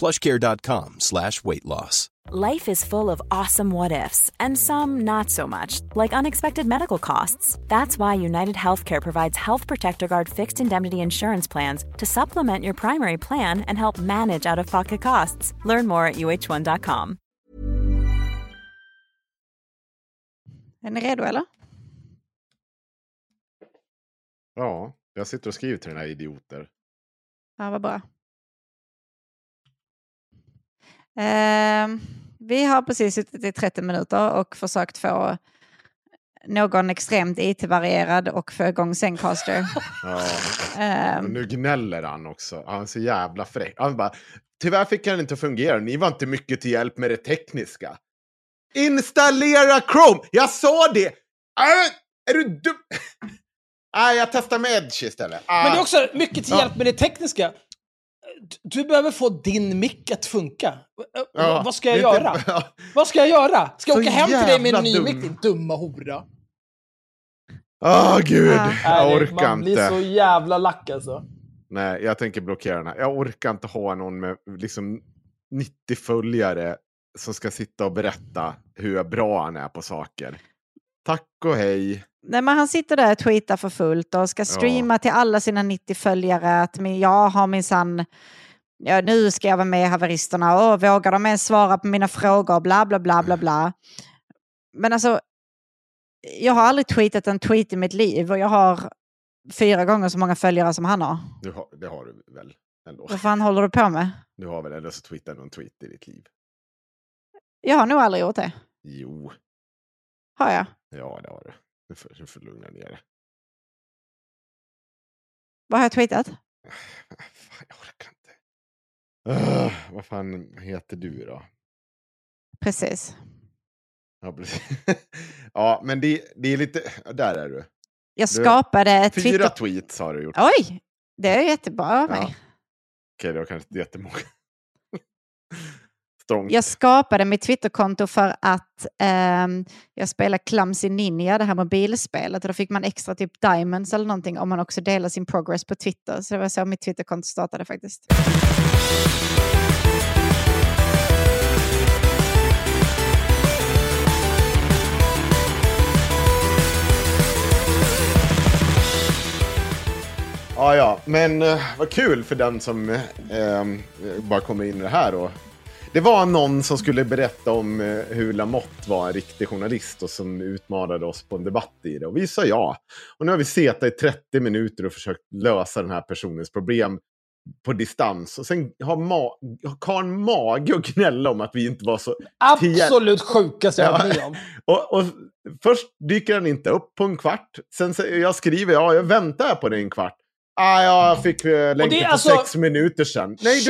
PlushCare.com/weight loss. Life is full of awesome what ifs and some not so much, like unexpected medical costs. That's why United Healthcare provides Health Protector Guard fixed indemnity insurance plans to supplement your primary plan and help manage out-of-pocket costs. Learn more at uh1.com. Är ni redo eller? Ja, jag sitter och skriver till den här idioter. Ja, vad bra. Vi har precis suttit i 30 minuter och försökt få någon extremt it-varierad och få igång Zencaster. Ja, nu gnäller han också. Han är så jävla fräck. Han bara, tyvärr fick han inte fungera. Ni var inte mycket till hjälp med det tekniska. Installera Chrome! Jag sa det! Är du dum? Jag testar med Edge istället. Men det är också mycket till hjälp med det tekniska. Du behöver få din mick att funka. Ja, vad ska jag göra? Inte... Vad ska jag göra? Ska jag åka hem till dig med en ny mick, din dumma hora? Åh, gud. Jag orkar inte. Man blir så jävla lack alltså. Nej, jag tänker blockera den här. Jag orkar inte ha någon med liksom 90 följare som ska sitta och berätta hur bra han är på saker. Tack och hej. Nej, men han sitter där och tweetar för fullt och ska streama till alla sina 90 följare att jag har minsann, nu ska jag vara med i haveristerna och vågar de ens svara på mina frågor, bla bla bla bla bla. Men alltså, jag har aldrig tweetat en tweet i mitt liv och jag har 4 gånger så många följare som han har. Det har du väl ändå. Vad fan håller du på med? Du har väl ändå så tweetat någon tweet i ditt liv? Jag har nog aldrig gjort det. Jo. Har jag? Ja, det har du. Du får lugna ner det. Vad har jag tweetat? Fan, jag orkar inte. Vad fan heter du då? Precis. Ja, precis. Ja, men det är lite... Där är du. Jag skapade ett Twitter... 4 tweets har du gjort. Oj! Det är jättebra av mig. Ja. Okej, det var kanske inte jättemånga. Stångt. Jag skapade mitt Twitterkonto för att jag spelar Clumsy Ninja, det här mobilspelet. Och då fick man extra typ diamonds eller någonting om man också delar sin progress på Twitter. Så det var så mitt Twitterkonto startade faktiskt. Ja, men vad kul för den som bara kommer in i det här då. Det var någon som skulle berätta om hur Lamotte var en riktig journalist och som utmanade oss på en debatt i det. Och vi sa ja. Och nu har vi setat i 30 minuter och försökt lösa den här personens problem på distans. Och sen har Karl mage och gnälla om att vi inte var så... Absolut sjukaste jag har med om. Och först dyker han inte upp på en kvart. Sen jag skriver jag väntar på det en kvart. Jag fick länken för alltså 6 minuter sedan. Nej,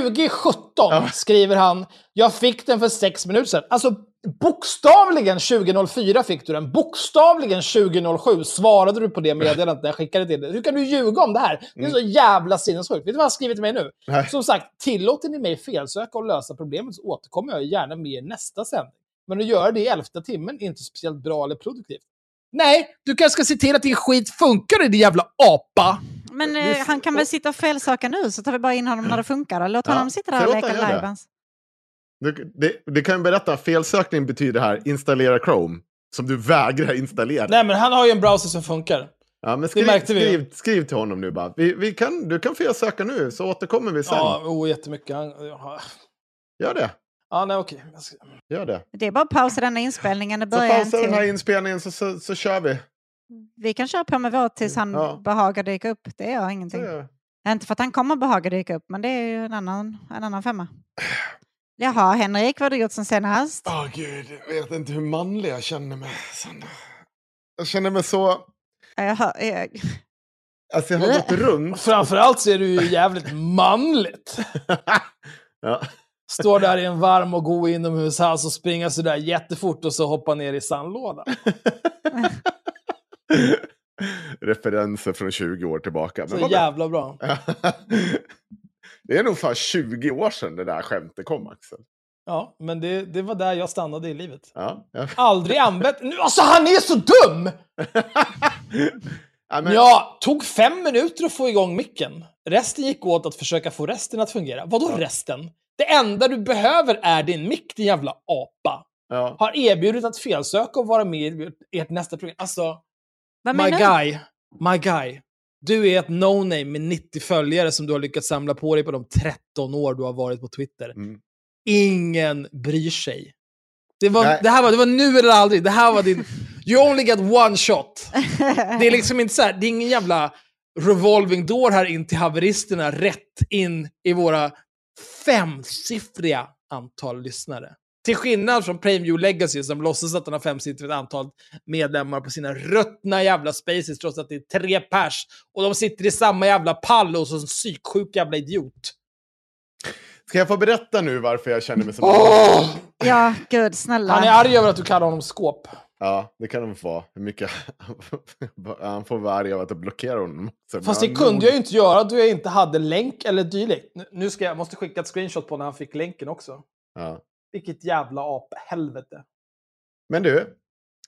2017 skriver han. Jag fick den för 6 minuter sedan. Alltså bokstavligen 2004 fick du den. Bokstavligen 2007 svarade du på det meddelandet när jag skickade till dig. Hur kan du ljuga om det här? Det är så jävla sinnessjukt. Vet du vad jag skrivit till mig nu? Nej. Som sagt, tillåter ni mig felsöka och lösa problemet så återkommer jag gärna med nästa sändning. Men att göra det i 11:a timmen är inte speciellt bra eller produktivt. Nej, du kanske ska se till att din skit funkar i det jävla apa. Men han kan väl sitta och felsöka nu så tar vi bara in honom när det funkar. Och låt honom sitta där och leka livebans. Det kan jag berätta. Felsökning betyder här installera Chrome som du vägrar installera. Nej, men han har ju en browser som funkar. Ja, men skriv till honom nu bara. Du kan felsöka nu så återkommer vi sen. Ja, jättemycket. Gör det. Ja, nej, okej. Gör det. Det är bara att pausa den här inspelningen och börja. Så pausa den här inspelningen så kör vi. Vi kan köra på med vårt tills han behagar dyka upp. Det gör ingenting. Inte för att han kommer behaga dyka upp, men det är ju en annan femma. Jaha, Henrik, vad har du gjort sen senast? Åh gud, jag vet inte hur manlig jag känner mig. Jag känner mig så... Alltså jag har gått runt. Framförallt så är du ju jävligt manligt. Ja. Står där i en varm och god inomhushals och springer så där jättefort och så hoppar ner i sandlådan. Referenser från 20 år tillbaka. Men så vad jävla det? Bra. Det är nog fan 20 år sedan det där skämtet kom, Axel. Ja, men det var där jag stannade i livet. Ja. Aldrig använt. Nu, alltså han är så dum! Ja, men... Jag tog 5 minuter att få igång micken. Resten gick åt att försöka få resten att fungera. Vadå resten? Det enda du behöver är din mick, din jävla apa. Ja. Har erbjudit att felsöka och vara med i ert nästa program. Alltså, my guy. Du är ett no-name med 90 följare som du har lyckats samla på dig på de 13 år du har varit på Twitter. Mm. Ingen bryr sig. Det var nu eller aldrig. Det här var din... You only get one shot. Det är liksom inte så här... Det är ingen jävla revolving door här in till haveristerna. Rätt in i våra... 5-siffriga antal lyssnare. Till skillnad från Premium Legacy som låtsas att den har 5-siffrigt antal medlemmar på sina ruttna jävla spaces trots att det är 3 pers och de sitter i samma jävla pall och som en psyksjuk jävla idiot. Ska jag få berätta nu varför jag känner mig som... Ja, gud, snälla. Han är arg över att du kallar honom skåp. Ja, det kan de få. Hur mycket... Han får vara arg över att blockera honom. Fast det kunde jag ju inte göra då jag inte hade länk eller dylikt. Nu ska jag måste skicka ett screenshot på när han fick länken också. Ja. Vilket jävla aphelvete. Men du,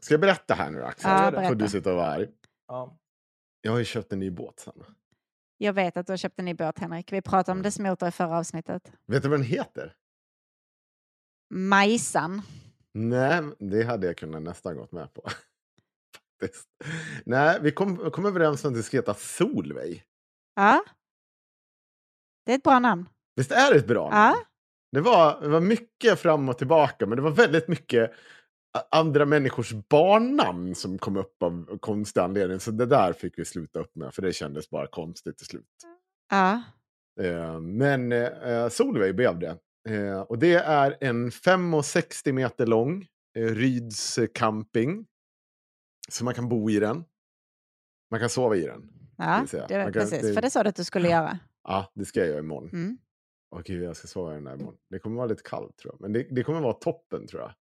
ska jag berätta här nu, Axel? Ja, berätta. Får du sitta och vara arg? Ja. Jag har ju köpt en ny båt, Sanna. Jag vet att du har köpt en ny båt, Henrik. Vi pratade om det småta i förra avsnittet. Vet du vad den heter? Majsan. Nej, det hade jag kunnat nästan gått med på. Faktiskt. Nej, vi kom överens om att det ska heta Solveig. Ja. Det är ett bra namn. Visst är det ett bra namn? Ja. Det var mycket fram och tillbaka, men det var väldigt mycket andra människors barnnamn som kom upp av konstig anledning. Så det där fick vi sluta upp med, för det kändes bara konstigt till slut. Ja. Men Solveig blev det. Och det är en 65 meter lång Ryds camping. Så man kan bo i den. Man kan sova i den. Ja, precis. För det sa du att du skulle göra. Ja, det ska jag göra imorgon. Mm. Okej, jag ska sova i den här imorgon. Det kommer vara lite kallt, tror jag. Men det kommer vara toppen, tror jag.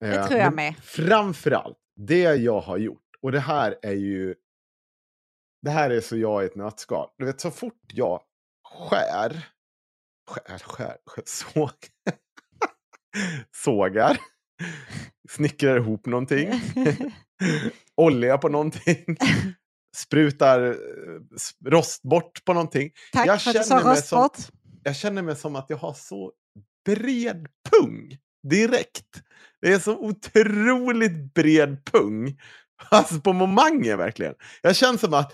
Det tror jag med. Framförallt, det jag har gjort. Och det här är ju... Det här är så jag i ett nötskal. Du vet, så fort jag sågar, snickrar ihop någonting, olja på någonting, sprutar rost bort på någonting. Tack jag för att du sa rost bort. Jag känner mig som att jag har så bred pung direkt. Det är så otroligt bred pung. Alltså på momangen verkligen. Jag känner som att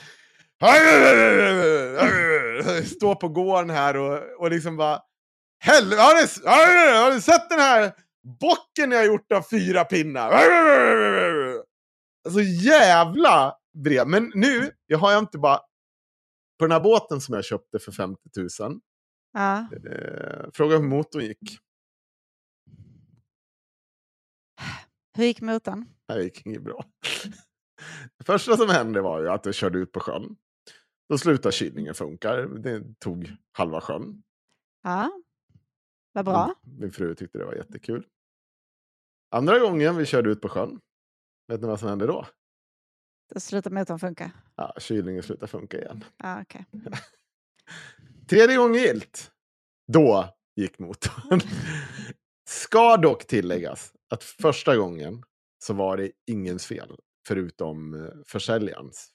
stå på gården här och liksom bara helvete, har du sett den här bocken jag har gjort av 4 pinnar? Alltså jävla brev. Men nu, jag har ju inte bara på den här båten som jag köpte för 50 000. Ja. Fråga hur motorn gick. Hur gick motorn? Det gick inget bra. Det första som hände var ju att jag körde ut på sjön. Då slutade kylningen funka. Det tog halva sjön. Ja, vad bra. Min fru tyckte det var jättekul. Andra gången vi körde ut på sjön. Vet ni vad som hände då? Då slutade motorn funka. Ja, kylningen slutade funka igen. Ja, okej. Okay. 3:e gången gilt. Då gick motorn. Ska dock tilläggas att första gången så var det ingens fel. Förutom försäljarens.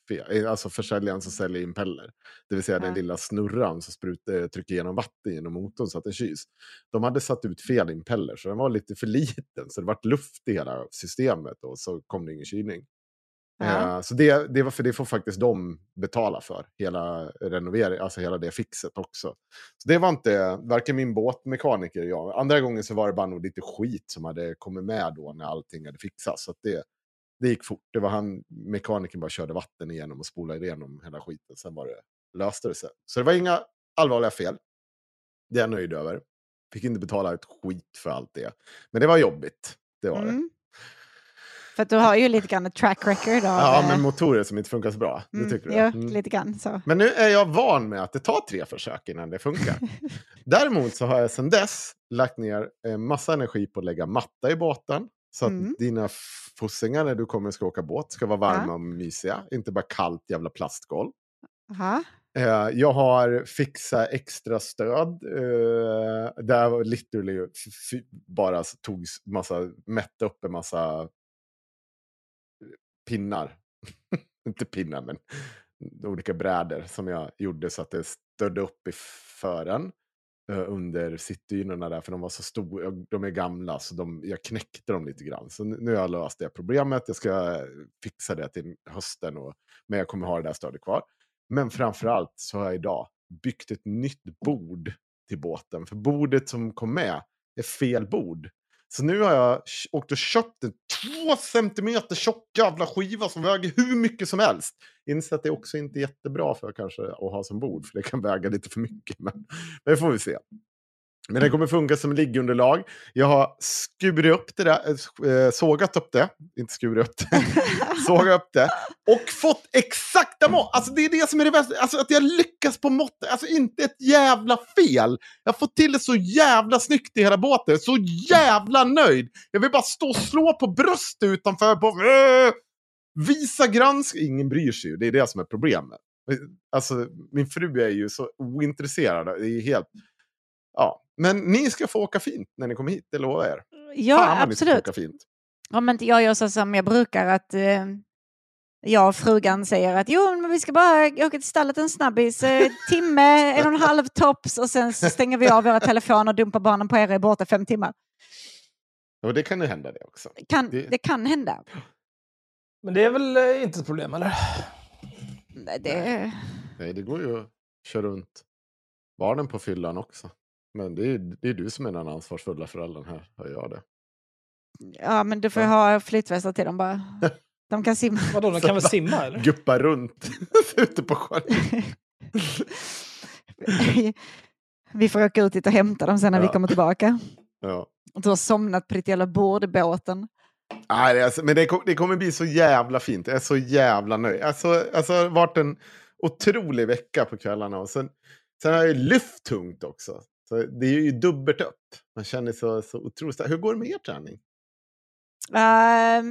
Alltså försäljaren som säljer impeller. Det vill säga den lilla snurran som trycker igenom vatten genom motorn så att den kyls. De hade satt ut fel impeller så den var lite för liten. Så det var luft i hela systemet och så kom det ingen kylning. Ja. Så det var för det får faktiskt de betala för hela renovering, alltså hela det fixet också. Så det var inte varken min båtmekaniker eller jag. Andra gången så var det bara nog lite skit som hade kommit med då när allting hade fixats, så att det gick fort. Det var han mekanikern bara körde vatten igenom och spolade igenom hela skiten, sen var det löste det sig. Så det var inga allvarliga fel. Det är jag nöjd över. Fick inte betala ett skit för allt det. Men det var jobbigt. Det var det. För att du har ju lite grann ett track record av... Ja, men motorer som inte funkar så bra. Det tycker du. Jo, lite grann så. Men nu är jag van med att det tar 3 försök innan det funkar. Däremot så har jag sedan dess lagt ner en massa energi på att lägga matta i båten. Så att dina fossingar när du kommer och ska åka båt ska vara varma och mysiga. Inte bara kallt jävla plastgolv. Aha. Jag har fixat extra stöd där literally bara togs massa, mätte upp en massa pinnar, inte pinnar men olika brädor som jag gjorde så att det stödde upp i fören under sittdynorna där, för de var så stora, de är gamla så jag knäckte dem lite grann. Så nu har jag löst det problemet, jag ska fixa det till hösten men jag kommer ha det där stödet kvar. Men framförallt så har jag idag byggt ett nytt bord till båten. För bordet som kom med är fel bord. Så nu har jag åkt och köpt en 2 centimeter tjock jävla skiva som väger hur mycket som helst. Inser att det också inte är jättebra för kanske att ha som bord. För det kan väga lite för mycket. Men det får vi se. Men det kommer funka som liggunderlag. Jag har skurit upp det där. Sågat upp det. Inte skurit upp det. Sågat upp det. Och fått exakta mått. Alltså det är det som är det bästa. Alltså att jag lyckas på måttet. Alltså inte ett jävla fel. Jag får till det så jävla snyggt i hela båten. Så jävla nöjd. Jag vill bara stå och slå på bröst utanför. På, visa gransk. Ingen bryr sig ju. Det är det som är problemet. Alltså min fru är ju så ointresserad. Det är helt... Ja. Men ni ska få åka fint när ni kommer hit, det lovar jag er. Ja, fan, absolut. Ni ska åka fint. Ja, men jag gör så som jag brukar att jag och frugan säger att jo, men vi ska bara åka till stallet en snabbis, timme, 1,5 tops och sen stänger vi av våra telefoner och dumpar barnen på er borta 5 timmar. Och det kan ju hända det också. Det kan hända. Men det är väl inte ett problem, eller? Nej, det går ju att köra runt barnen på fyllan också. Men det är du som är den ansvarsfulla föräldern här, och jag det. Ja, men du får ha flytvästar till dem bara. De kan simma. Vadå, de kan väl simma, eller? Guppa runt ute på sjön. Vi får åka ut dit och hämta dem sen när vi kommer tillbaka. Ja. Du har somnat på ditt jävla bord i båten. Nej, alltså, men det kommer bli så jävla fint. Jag är så jävla nöjd. Alltså, det har varit en otrolig vecka på kvällarna. Och sen har jag ju lyft tungt också. Så det är ju dubbelt upp. Man känner så otroligt. Hur går det med er träning?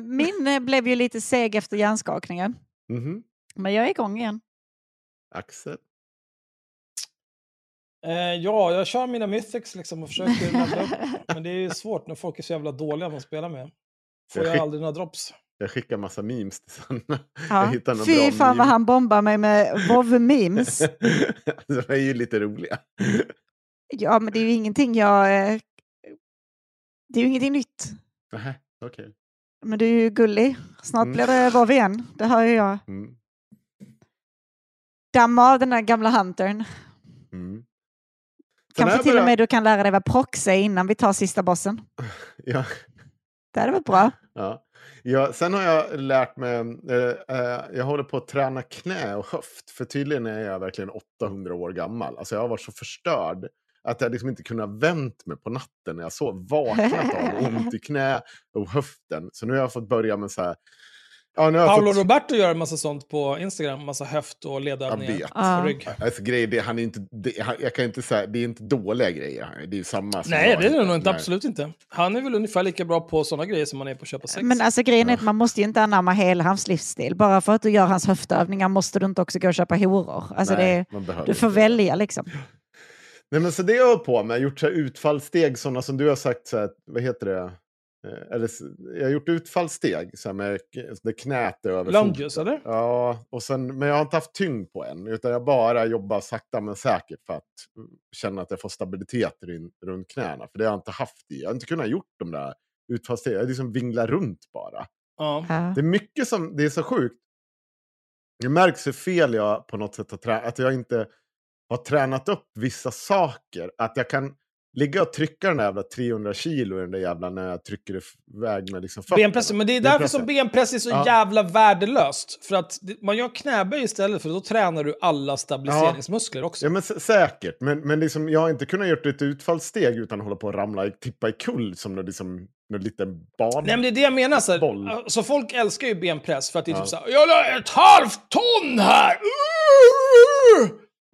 Min blev ju lite seg efter hjärnskakningen. Mm-hmm. Men jag är igång igen. Axel? Ja, jag kör mina mythics liksom och försöker ladda upp. Men det är ju svårt när folk är så jävla dåliga man spelar med. Får jag aldrig några drops. Jag skickar massa memes till Sanna. Ja. Fy fan vad han bombar mig med WoW-memes. Det är ju lite roliga. Ja, men det är ju ingenting det är ju ingenting nytt. Okej. Okay. Men du är ju gullig. Snart blir det var vi än. Det hör ju jag. Mm. Damma av den där gamla huntern. Mm. Kanske till och med du kan lära dig vad prox är innan vi tar sista bossen. Ja. Det hade varit bra. Ja, sen har jag lärt mig jag håller på att träna knä och höft. För tydligen är jag verkligen 800 år gammal. Alltså jag har varit så förstörd att jag liksom inte kunnat vänt mig på natten när jag sov, vaknat av ont i knä och höften. Så nu har jag fått börja med så här... Ja, nu har Paolo och Roberto gör en massa sånt på Instagram. Massa höft och ledövningar. Jag vet. Alltså, grejer, han är inte, jag kan inte säga, det är inte dåliga grejer. Det är ju samma som... Nej, det är det nog inte. Absolut inte. Han är väl ungefär lika bra på sådana grejer som man är på att köpa sex. Men alltså grejen är att man måste ju inte anamma hela hans livsstil. Bara för att du gör hans höftövningar måste du inte också gå och köpa horor. Alltså, nej, du får välja liksom. Nej, men så det jag har på med, jag har gjort så här utfallsteg, sådana som du har sagt så här, vad heter det? Eller jag har gjort utfallsteg så här med knät över lunges, eller? Ja, och sen, men jag har inte haft tyngd på än, utan jag bara jobbar sakta men säkert för att känna att jag får stabilitet runt knäna, för det har jag inte haft i. Jag har inte kunnat gjort de där utfallsteg. Jag liksom vinglar runt bara. Ja. Det är mycket som, det är så sjukt. Det märks hur fel jag på något sätt har tränat. Att jag inte har tränat upp vissa saker. Att jag kan ligga och trycka den där jävla 300 kilo i den där jävla när jag trycker iväg med liksom fötterna. Benpressen, men det är därför benpressen. Som benpress är så jävla värdelöst. För att man gör knäböj istället, för då tränar du alla stabiliseringsmuskler också. Ja, men säkert. Men liksom, jag har inte kunnat göra ett utfallssteg utan att hålla på att ramla och tippa i kull som någon liksom, liten barn. Nej, men det är det jag menar. Så folk älskar ju benpress för att det är typ såhär, jag har ett halvt ton här!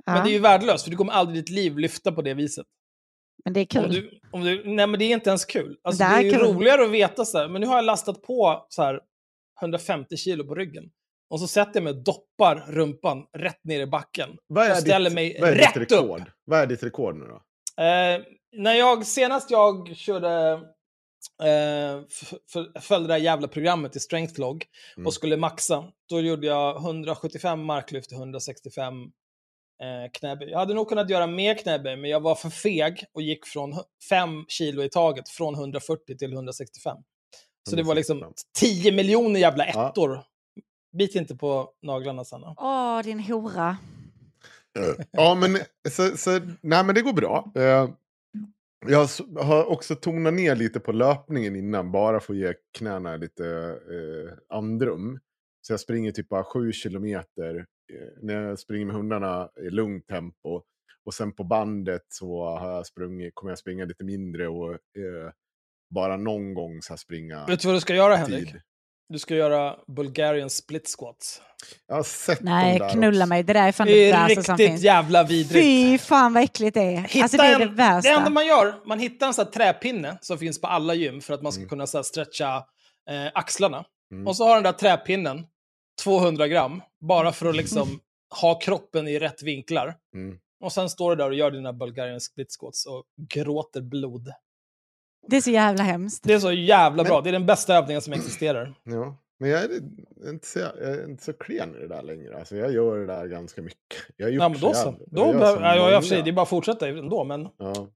Men det är ju värdelöst, för du kommer aldrig i ditt liv lyfta på det viset. Men det är kul. Nej, men det är inte ens kul. Alltså, det är ju roligare att veta så här. Men nu har jag lastat på så här 150 kilo på ryggen. Och så sätter jag mig och doppar rumpan rätt ner i backen. Och ställer mig rätt rekord? Upp. Vad är ditt rekord nu då? När jag senast jag körde följde det där jävla programmet i Strengthlog och skulle maxa. Då gjorde jag 175 marklyft, 165 knäböj. Jag hade nog kunnat göra mer knäböj, men jag var för feg och gick från 5 kilo i taget, från 140 till 165. Så det var liksom 10 miljoner jävla ettor. Bit inte på naglarna, Sanna. Åh, din hora. Ja, men nej, men det går bra. Jag har också tonat ner lite på löpningen innan, bara för att ge knäna lite andrum. Så jag springer typ bara 7 kilometer. När jag springer med hundarna i lugnt tempo. Och sen på bandet så har jag kommer jag springa lite mindre. Och bara någon gång så springa. Vet du vad du ska göra, Henrik? Du ska göra Bulgarian split squats. Jag har sett dem där. Nej, knulla också. Mig. Det där är fan det värsta som finns. Det är riktigt jävla vidrigt. Fy fan vad äckligt det är. Alltså, det är det värsta. Det enda man gör, man hittar en sån här träpinne som finns på alla gym för att man ska kunna så här stretcha axlarna. Och så har den där träpinnen 200 gram, bara för att liksom ha kroppen i rätt vinklar. Och sen står du där och gör dina Bulgarian split squats och gråter blod. Det är så jävla hemskt. Det är så jävla bra. Det är den bästa övningen som existerar. Ja, men jag är inte så klen i det där längre. Alltså, jag gör det där ganska mycket. Jag gjort men då så. Det är bara att fortsätta ändå, men... Ja.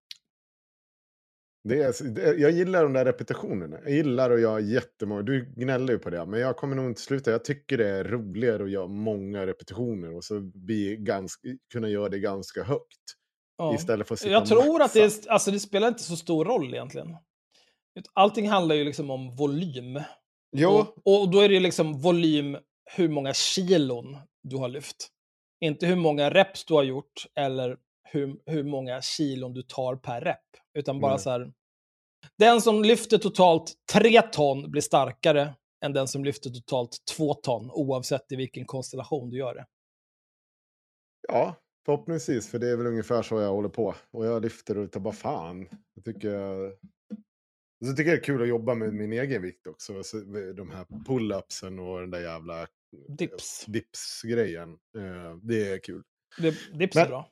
Jag gillar de där repetitionerna. Jag gillar och jag är jättemånga. Du gnäller ju på det, men jag kommer nog inte sluta. Jag tycker det är roligare att göra många repetitioner och så kunna göra det ganska högt. Ja. Istället för att sitta och maxa. Jag tror att det spelar inte så stor roll egentligen. Allting handlar ju liksom om volym. Jo. Och då är det liksom volym hur många kilon du har lyft. Inte hur många reps du har gjort eller hur många kilon du tar per rep. Utan bara så här. Den som lyfter totalt 3 ton blir starkare än den som lyfter totalt 2 ton. Oavsett i vilken konstellation du gör det. Ja, förhoppningsvis. För det är väl ungefär så jag håller på. Och jag lyfter och tar bara fan. Jag tycker det är kul att jobba med min egen vikt också. Så de här pull-upsen och den där jävla dips-grejen. Det är kul. Dips är bra.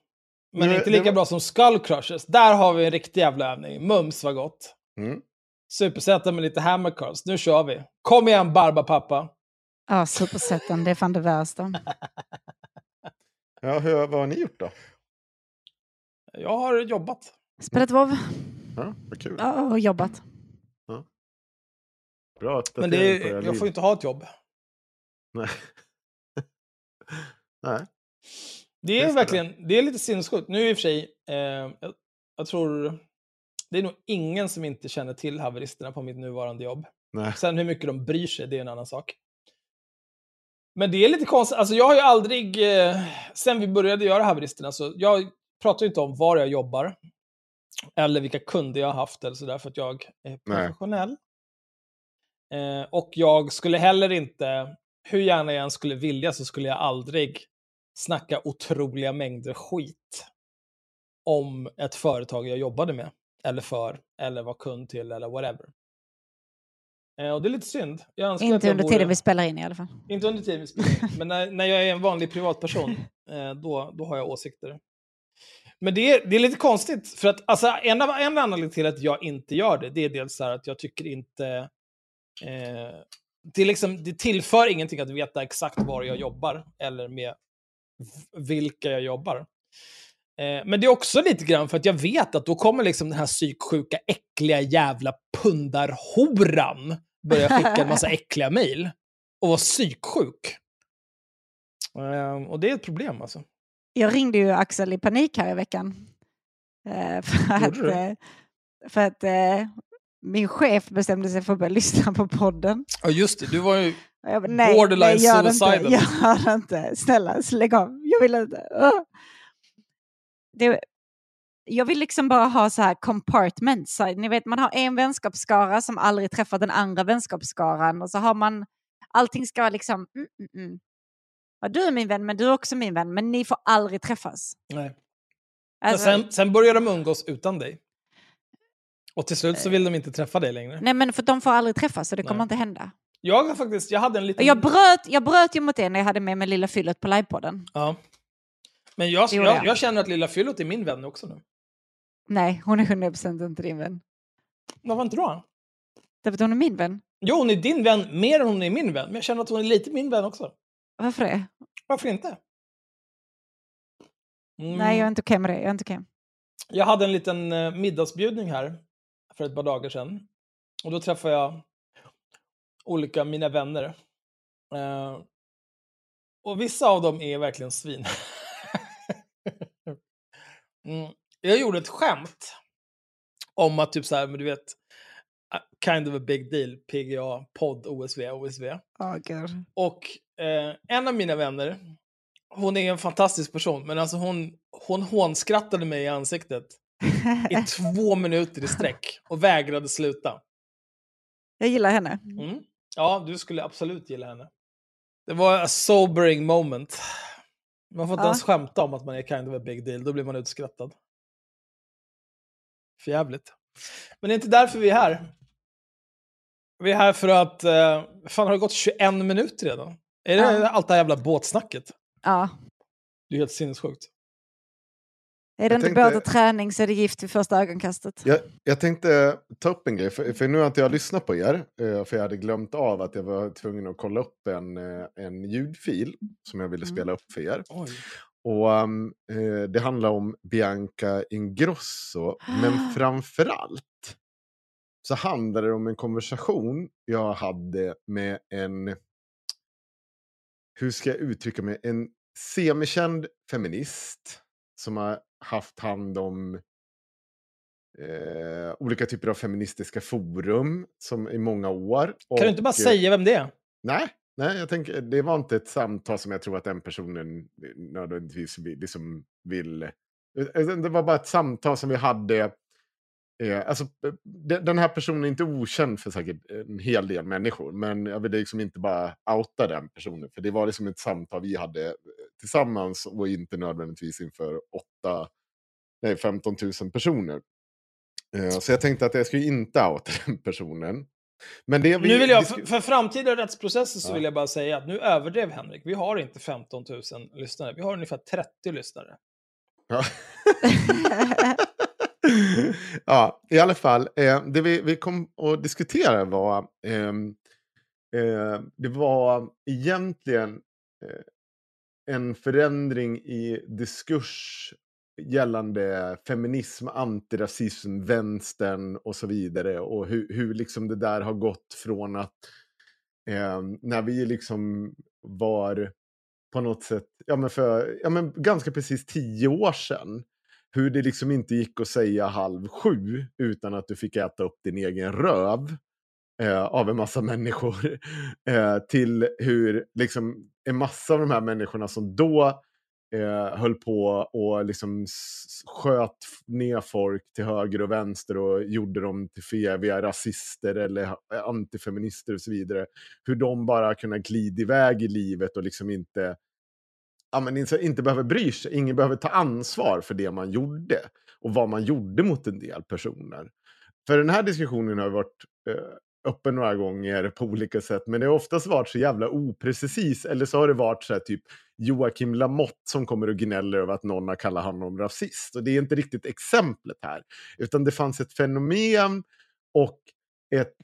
Men inte lika bra som skull crushes. Där har vi en riktig jävla övning. Mums var gott. Supersätta med lite hammer curls. Nu kör vi. Kom igen, barbapappa. Ja, supersätten. Det är fan det värsta. Ja, vad har ni gjort då? Jag har jobbat. Spelat WoW. Ja, vad kul. Ja, och jobbat. Ja. Bra att men jag får ju inte ha ett jobb. Nej. Nej. Det är verkligen, det är lite sinnessjukt. Nu i och för sig, jag tror, det är nog ingen som inte känner till haveristerna på mitt nuvarande jobb. Nej. Sen hur mycket de bryr sig, det är en annan sak. Men det är lite konstigt, alltså jag har ju aldrig, sen vi började göra haveristerna, så jag pratar ju inte om var jag jobbar. Eller vilka kunder jag har haft eller sådär, för att jag är professionell. Och jag skulle heller inte, hur gärna jag än skulle vilja, så skulle jag aldrig snacka otroliga mängder skit om ett företag jag jobbade med, eller för, eller var kund till, eller whatever. Och det är lite synd. Inte under tiden vi spelar in i alla fall. Inte under tiden vi spelar in. Men när jag är en vanlig privatperson, då har jag åsikter. Men det är lite konstigt, för att alltså, en anledning till att jag inte gör det är dels så här att jag tycker inte... det, är liksom, det tillför ingenting att veta exakt var jag jobbar, eller med vilka jag jobbar. Men det är också lite grann för att jag vet att då kommer liksom den här psyksjuka, äckliga jävla pundarhoran började skicka en massa äckliga mejl och var psyksjuk. Och det är ett problem alltså. Jag ringde ju Axel i panik här i veckan. För att min chef bestämde sig för att börja lyssna på podden. Ja just det, du var ju borderline suicidal. Jag hör inte, snälla lägg av. Jag vill inte. Jag vill liksom bara ha så här compartments. Ni vet, man har en vänskapsskara som aldrig träffar den andra vänskapsskaran. Och så har man, allting ska vara liksom, ja, du är min vän, men du är också min vän. Men ni får aldrig träffas. Nej. Alltså, sen börjar de umgås utan dig. Och till slut så vill de inte träffa dig längre. Nej, men för de får aldrig träffas så det kommer inte hända. Jag hade en liten... Jag bröt ju mot det när jag hade med mig Lilla Fyllot på livepodden. Ja. Men jag känner att Lilla Fyllot är min vän också nu. Nej, hon är 100% inte din vän. Varför inte då? Därför att hon är min vän. Jo, hon är din vän mer än hon är min vän. Men jag känner att hon är lite min vän också. Varför det? Varför inte? Mm. Nej, jag är inte okej med det. Jag hade en liten middagsbjudning här för ett par dagar sedan. Och då träffade jag olika mina vänner. Och vissa av dem är verkligen svin. Jag gjorde ett skämt om att typ så här, men du vet, kind of a big deal, PGA, podd, OSV. Okay. Och en av mina vänner, hon är en fantastisk person, men alltså hon hånskrattade mig i ansiktet i 2 minuter i sträck och vägrade sluta. Jag gillar henne. Mm. Ja, du skulle absolut gilla henne. Det var a sobering moment. Man får inte ens skämta om att man är kind of a big deal. Då blir man utskrattad. Förjävligt. Men det är inte därför vi är här. Vi är här för att... fan, har det gått 21 minuter redan? Är det allt det här jävla båtsnacket? Ja. Det är helt sinnessjukt. Är det inte både träning så är det gift vid första ögonkastet. Jag tänkte ta upp en grej. För nu har inte jag lyssnat på er. För jag hade glömt av att jag var tvungen att kolla upp en ljudfil. Som jag ville spela upp för er. Oj. Och det handlar om Bianca Ingrosso. Men framförallt så handlar det om en konversation jag hade med en... Hur ska jag uttrycka mig? En semikänd feminist. Som har haft hand om olika typer av feministiska forum som i många år. Och, kan du inte bara säga vem det är? Nej, jag tänker, det var inte ett samtal som jag tror att den personen nödvändigtvis liksom vill. Det var bara ett samtal som vi hade. Alltså, den här personen är inte okänd för säkert en hel del människor. Men jag ville liksom inte bara outa den personen. För det var liksom ett samtal vi hade tillsammans. Och inte nödvändigtvis inför 15 000 personer. Så jag tänkte att jag skulle inte outa den personen. Men det nu vill jag, för framtida rättsprocesser så vill jag bara säga att nu överdrev Henrik. Vi har inte 15 000 lyssnare. Vi har ungefär 30 lyssnare. Ja. Ja, i alla fall det vi kom att diskutera var det var egentligen en förändring i diskurs gällande feminism, antirasism, vänstern och så vidare och hur liksom det där har gått från att när vi liksom var på något sätt för ganska precis 10 år sedan. Hur det liksom inte gick att säga 6:30 utan att du fick äta upp din egen röv av en massa människor. Till hur liksom en massa av de här människorna som då höll på och liksom sköt ner folk till höger och vänster och gjorde dem till feviga rasister eller antifeminister och så vidare. Hur de bara kunde glida iväg i livet och liksom inte behöver bry sig. Ingen behöver ta ansvar för det man gjorde. Och vad man gjorde mot en del personer. För den här diskussionen har varit öppen några gånger på olika sätt. Men det har oftast varit så jävla oprecis. Eller så har det varit så här typ Joakim Lamotte som kommer och gnäller över att någon har kallat honom rasist. Och det är inte riktigt exemplet här. Utan det fanns ett fenomen och ett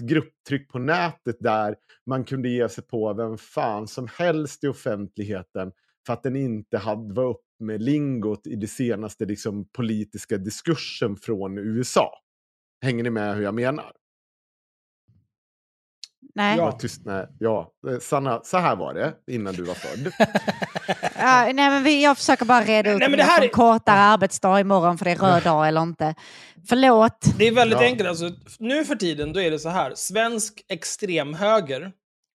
grupptryck på nätet där man kunde ge sig på vem fan som helst i offentligheten för att den inte hade varit upp med lingot i det senaste liksom, politiska diskursen från USA. Hänger ni med hur jag menar? Nej. Ja, tyst, nej. Ja. Sanna, så här var det innan du var född. Ja, nej, men jag försöker bara reda ut om jag får en kortare arbetsdag imorgon för det är röd dag eller inte. Förlåt. Det är väldigt enkelt. Alltså, nu för tiden då är det så här. Svensk extremhöger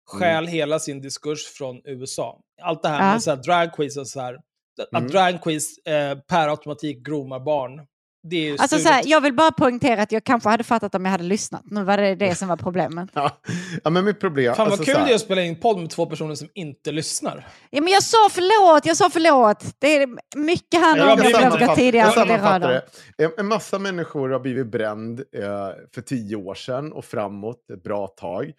skäl hela sin diskurs från USA. Allt det här med så här dragquiz och så här. Att dragquiz per automatik gromar barn. Alltså så här, jag vill bara poängtera att jag kanske hade fattat om jag hade lyssnat. Nu var det det som var problemet. Ja, men mitt problem... Fan vad alltså, kul det är att spela in podd med två personer som inte lyssnar. Ja, men jag sa förlåt. Det är mycket handlar om det tidigare. Jag sammanfattar det. En massa människor har blivit bränd för 10 år sedan och framåt ett bra tag.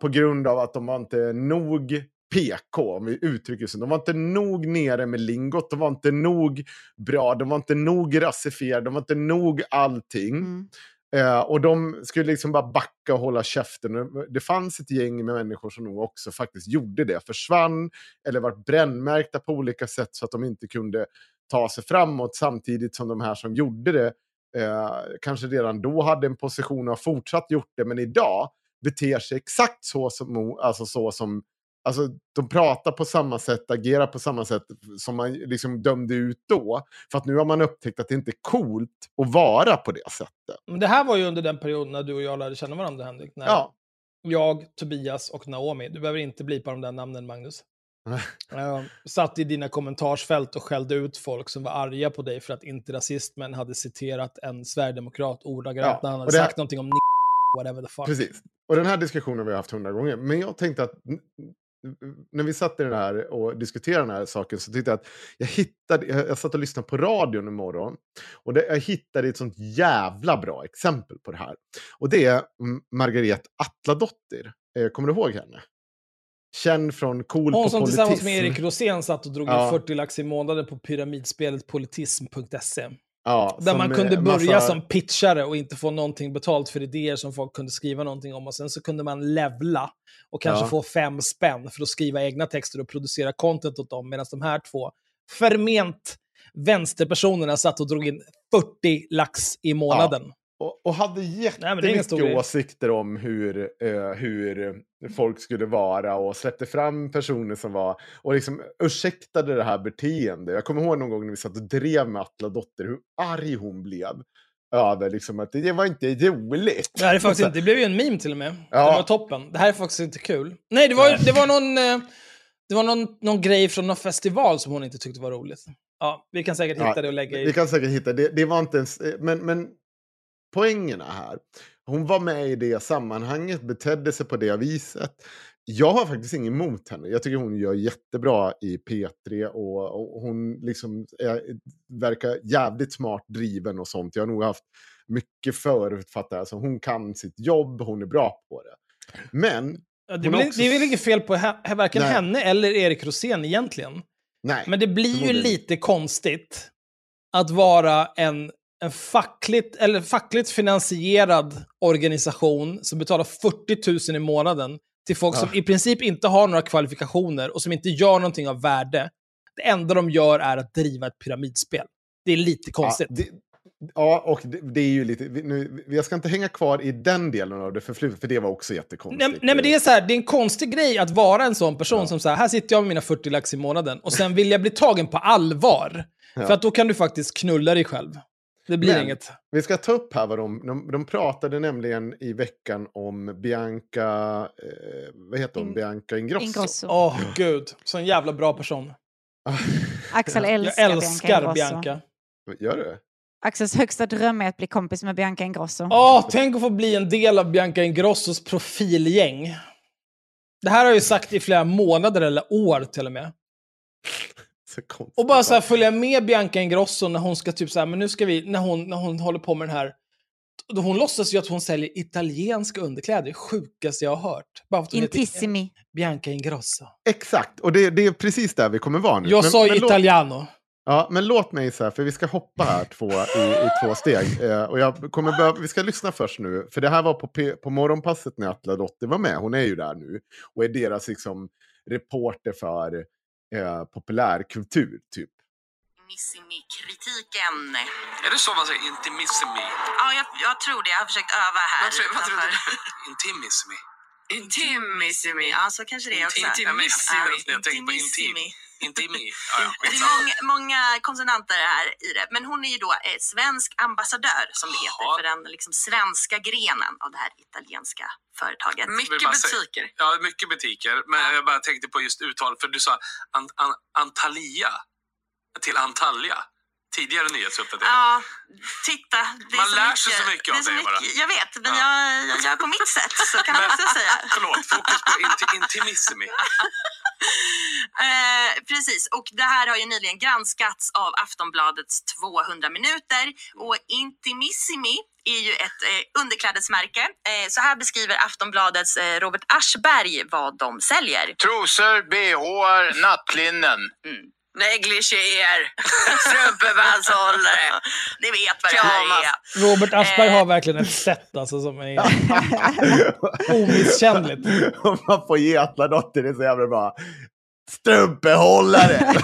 På grund av att de var inte nog... PK, om vi uttrycker så. De var inte nog nere med lingot, de var inte nog bra, de var inte nog rasifierade, de var inte nog allting. Och de skulle liksom bara backa och hålla käften. Det fanns ett gäng med människor som nog också faktiskt gjorde det, försvann eller var brännmärkta på olika sätt så att de inte kunde ta sig framåt, samtidigt som de här som gjorde det kanske redan då hade en position och har fortsatt gjort det, men idag beter sig exakt så som de pratar på samma sätt, agerar på samma sätt som man liksom dömde ut då. För att nu har man upptäckt att det inte är coolt att vara på det sättet. Men det här var ju under den perioden när du och jag lärde känna varandra, Henrik. När jag, Tobias och Naomi, du behöver inte blipa de där namnen, Magnus. Satt i dina kommentarsfält och skällde ut folk som var arga på dig för att inte rasismen hade citerat en sverigedemokrat ordagrant när han hade sagt någonting om whatever the fuck. Precis. Och den här diskussionen har vi haft 100 gånger. Men jag tänkte att... när vi satt i den här och diskuterade den här saken så tyckte jag att jag satt och lyssnade på radion imorgon och jag hittade ett sånt jävla bra exempel på det här. Och det är Margareta Atladottir. Kommer du ihåg henne? Känd från Cool på politism. Hon som tillsammans med Erik Rosén satt och drog in 40 lax i månaden på pyramidspelet politism.se. Ja, där man kunde börja som pitchare och inte få någonting betalt för idéer som folk kunde skriva någonting om, och sen så kunde man levla och kanske få 5 spänn för att skriva egna texter och producera content åt dem, medan de här två förment vänsterpersonerna satt och drog in 40 lax i månaden. Ja. Och hade jättemycket åsikter om hur folk skulle vara och släppte fram personer som var och liksom ursäktade det här beteende. Jag kommer ihåg någon gång när vi satt och drev med Atladottir hur arg hon blev över liksom att det var inte roligt. Det här är faktiskt inte, det blev ju en meme till och med. Ja. Det var toppen. Det här är faktiskt inte kul. Nej, det var någon grej från någon festival som hon inte tyckte var roligt. Ja, vi kan säkert hitta det och lägga i. Vi kan säkert hitta det. Det var inte ens, men poängerna här. Hon var med i det sammanhanget, betedde sig på det viset. Jag har faktiskt ingen emot henne. Jag tycker hon gör jättebra i P3 och hon liksom verkar jävligt smart driven och sånt. Jag har nog haft mycket förutfattare. Alltså hon kan sitt jobb, hon är bra på det. Men... Det är väl inget fel på varken henne eller Erik Rosén egentligen. Nej. Men det blir ju lite konstigt att vara en fackligt finansierad organisation som betalar 40 000 i månaden till folk som i princip inte har några kvalifikationer och som inte gör någonting av värde. Det enda de gör är att driva ett pyramidspel. Det är lite konstigt. Det är ju lite... Jag ska inte hänga kvar i den delen av det förflutet, för det var också jättekonstigt. Nej, men det är så här, det är en konstig grej att vara en sån person som så här sitter jag med mina 40 lax i månaden och sen vill jag bli tagen på allvar. För att då kan du faktiskt knulla dig själv. Det blir inget. Vi ska ta upp här vad de pratade nämligen i veckan om Bianca Bianca Ingrosso. Gud, så en jävla bra person. Axel älskar Bianca. Gör du? Axels högsta dröm är att bli kompis med Bianca Ingrosso. Tänk att få bli en del av Bianca Ingrossos profilgäng. Det här har jag ju sagt i flera månader eller år till och med. Och bara så här följa med Bianca Ingrosso när hon ska typ så här, men nu ska vi när hon håller på med den här, då hon låtsas ju att hon säljer italienska underkläder. Det sjukaste jag har hört. Bara för att Intissimi heter Bianca Ingrosso. Exakt, och det är precis där vi kommer vara nu. Jag sa italiano. Men låt mig så här, för vi ska hoppa här i två steg. Och vi ska lyssna först nu, för det här var på morgonpasset när Atladottir var med. Hon är ju där nu och är deras liksom reporter för populärkultur, typ. Intissimi-kritiken. Är det så man säger? Intissimi? Ja, jag tror det. Jag har försökt öva här. Vad tror du? Intissimi? Intimissimi. Ja, så kanske det är också. Intimissimi. Jag tänker på intim. Intimi. Ja, det är många konsonanter här i det. Men hon är ju då svensk ambassadör, som det heter, för den liksom svenska grenen av det här italienska företaget. Mycket butiker. Säga, ja, mycket butiker. Men jag bara tänkte på just uttal, för du sa Antalya till Antalya. Tidigare nyhetsuppdatering. Ja, titta. Man lär sig så mycket av det bara. Jag vet, men jag gör på mitt sätt, så kan man också säga. Förlåt, fokus på intimissimi. Precis, och det här har ju nyligen granskats av Aftonbladets 200 minuter. Och intimissimi är ju ett underklädesmärke. Så här beskriver Aftonbladets Robert Aschberg vad de säljer. Trosor, BHR, nattlinnen. Mm. Negligéer, superbandshållare. Ni vet vad det är. Robert Aschberg har verkligen ett sätt alltså, som är omisskännligt. Om man får ge Atlandotter, det är så jävla bra. Strumpehållare.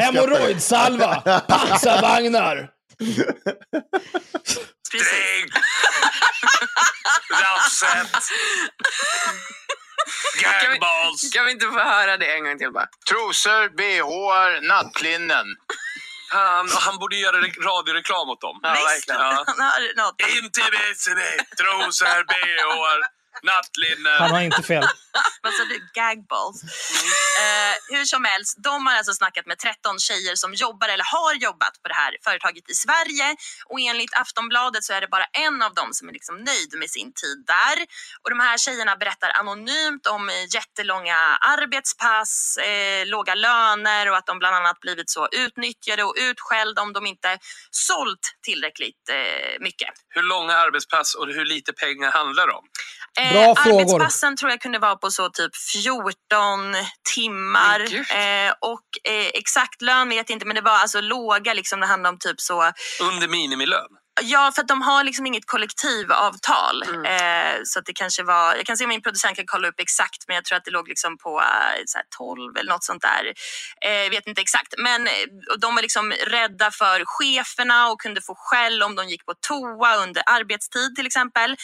Hemorrojdsalva. Pansarvagnar. Sträng. Raffset. Kan vi inte få höra det en gång till bara? Trosor, BHR, nattlinnen. Han borde göra radioreklam åt dem. Ja, verkligen. Inte BCD, trosor, BHR, nattlinnen. Han har inte fel. Vad sa du? Gagballs. Hur som helst, de har alltså snackat med 13 tjejer som jobbar eller har jobbat på det här företaget i Sverige. Och enligt Aftonbladet så är det bara en av dem som är liksom nöjd med sin tid där. Och de här tjejerna berättar anonymt om jättelånga arbetspass, låga löner och att de bland annat blivit så utnyttjade och utskällda om de inte sålt tillräckligt mycket. Hur långa arbetspass och hur lite pengar handlar det om? Bra frågor. Arbetspassen tror jag kunde vara på så typ 14 timmar. Och exakt lön vet jag inte, men det var alltså låga liksom, det handlade om typ så... Under minimilön? Ja, för att de har liksom inget kollektivavtal. Så att det kanske var... Jag kan se om min producent kan kolla upp exakt, men jag tror att det låg liksom på så här 12 eller något sånt där. Jag vet inte exakt. Men och de var liksom rädda för cheferna och kunde få skäll om de gick på toa under arbetstid till exempel.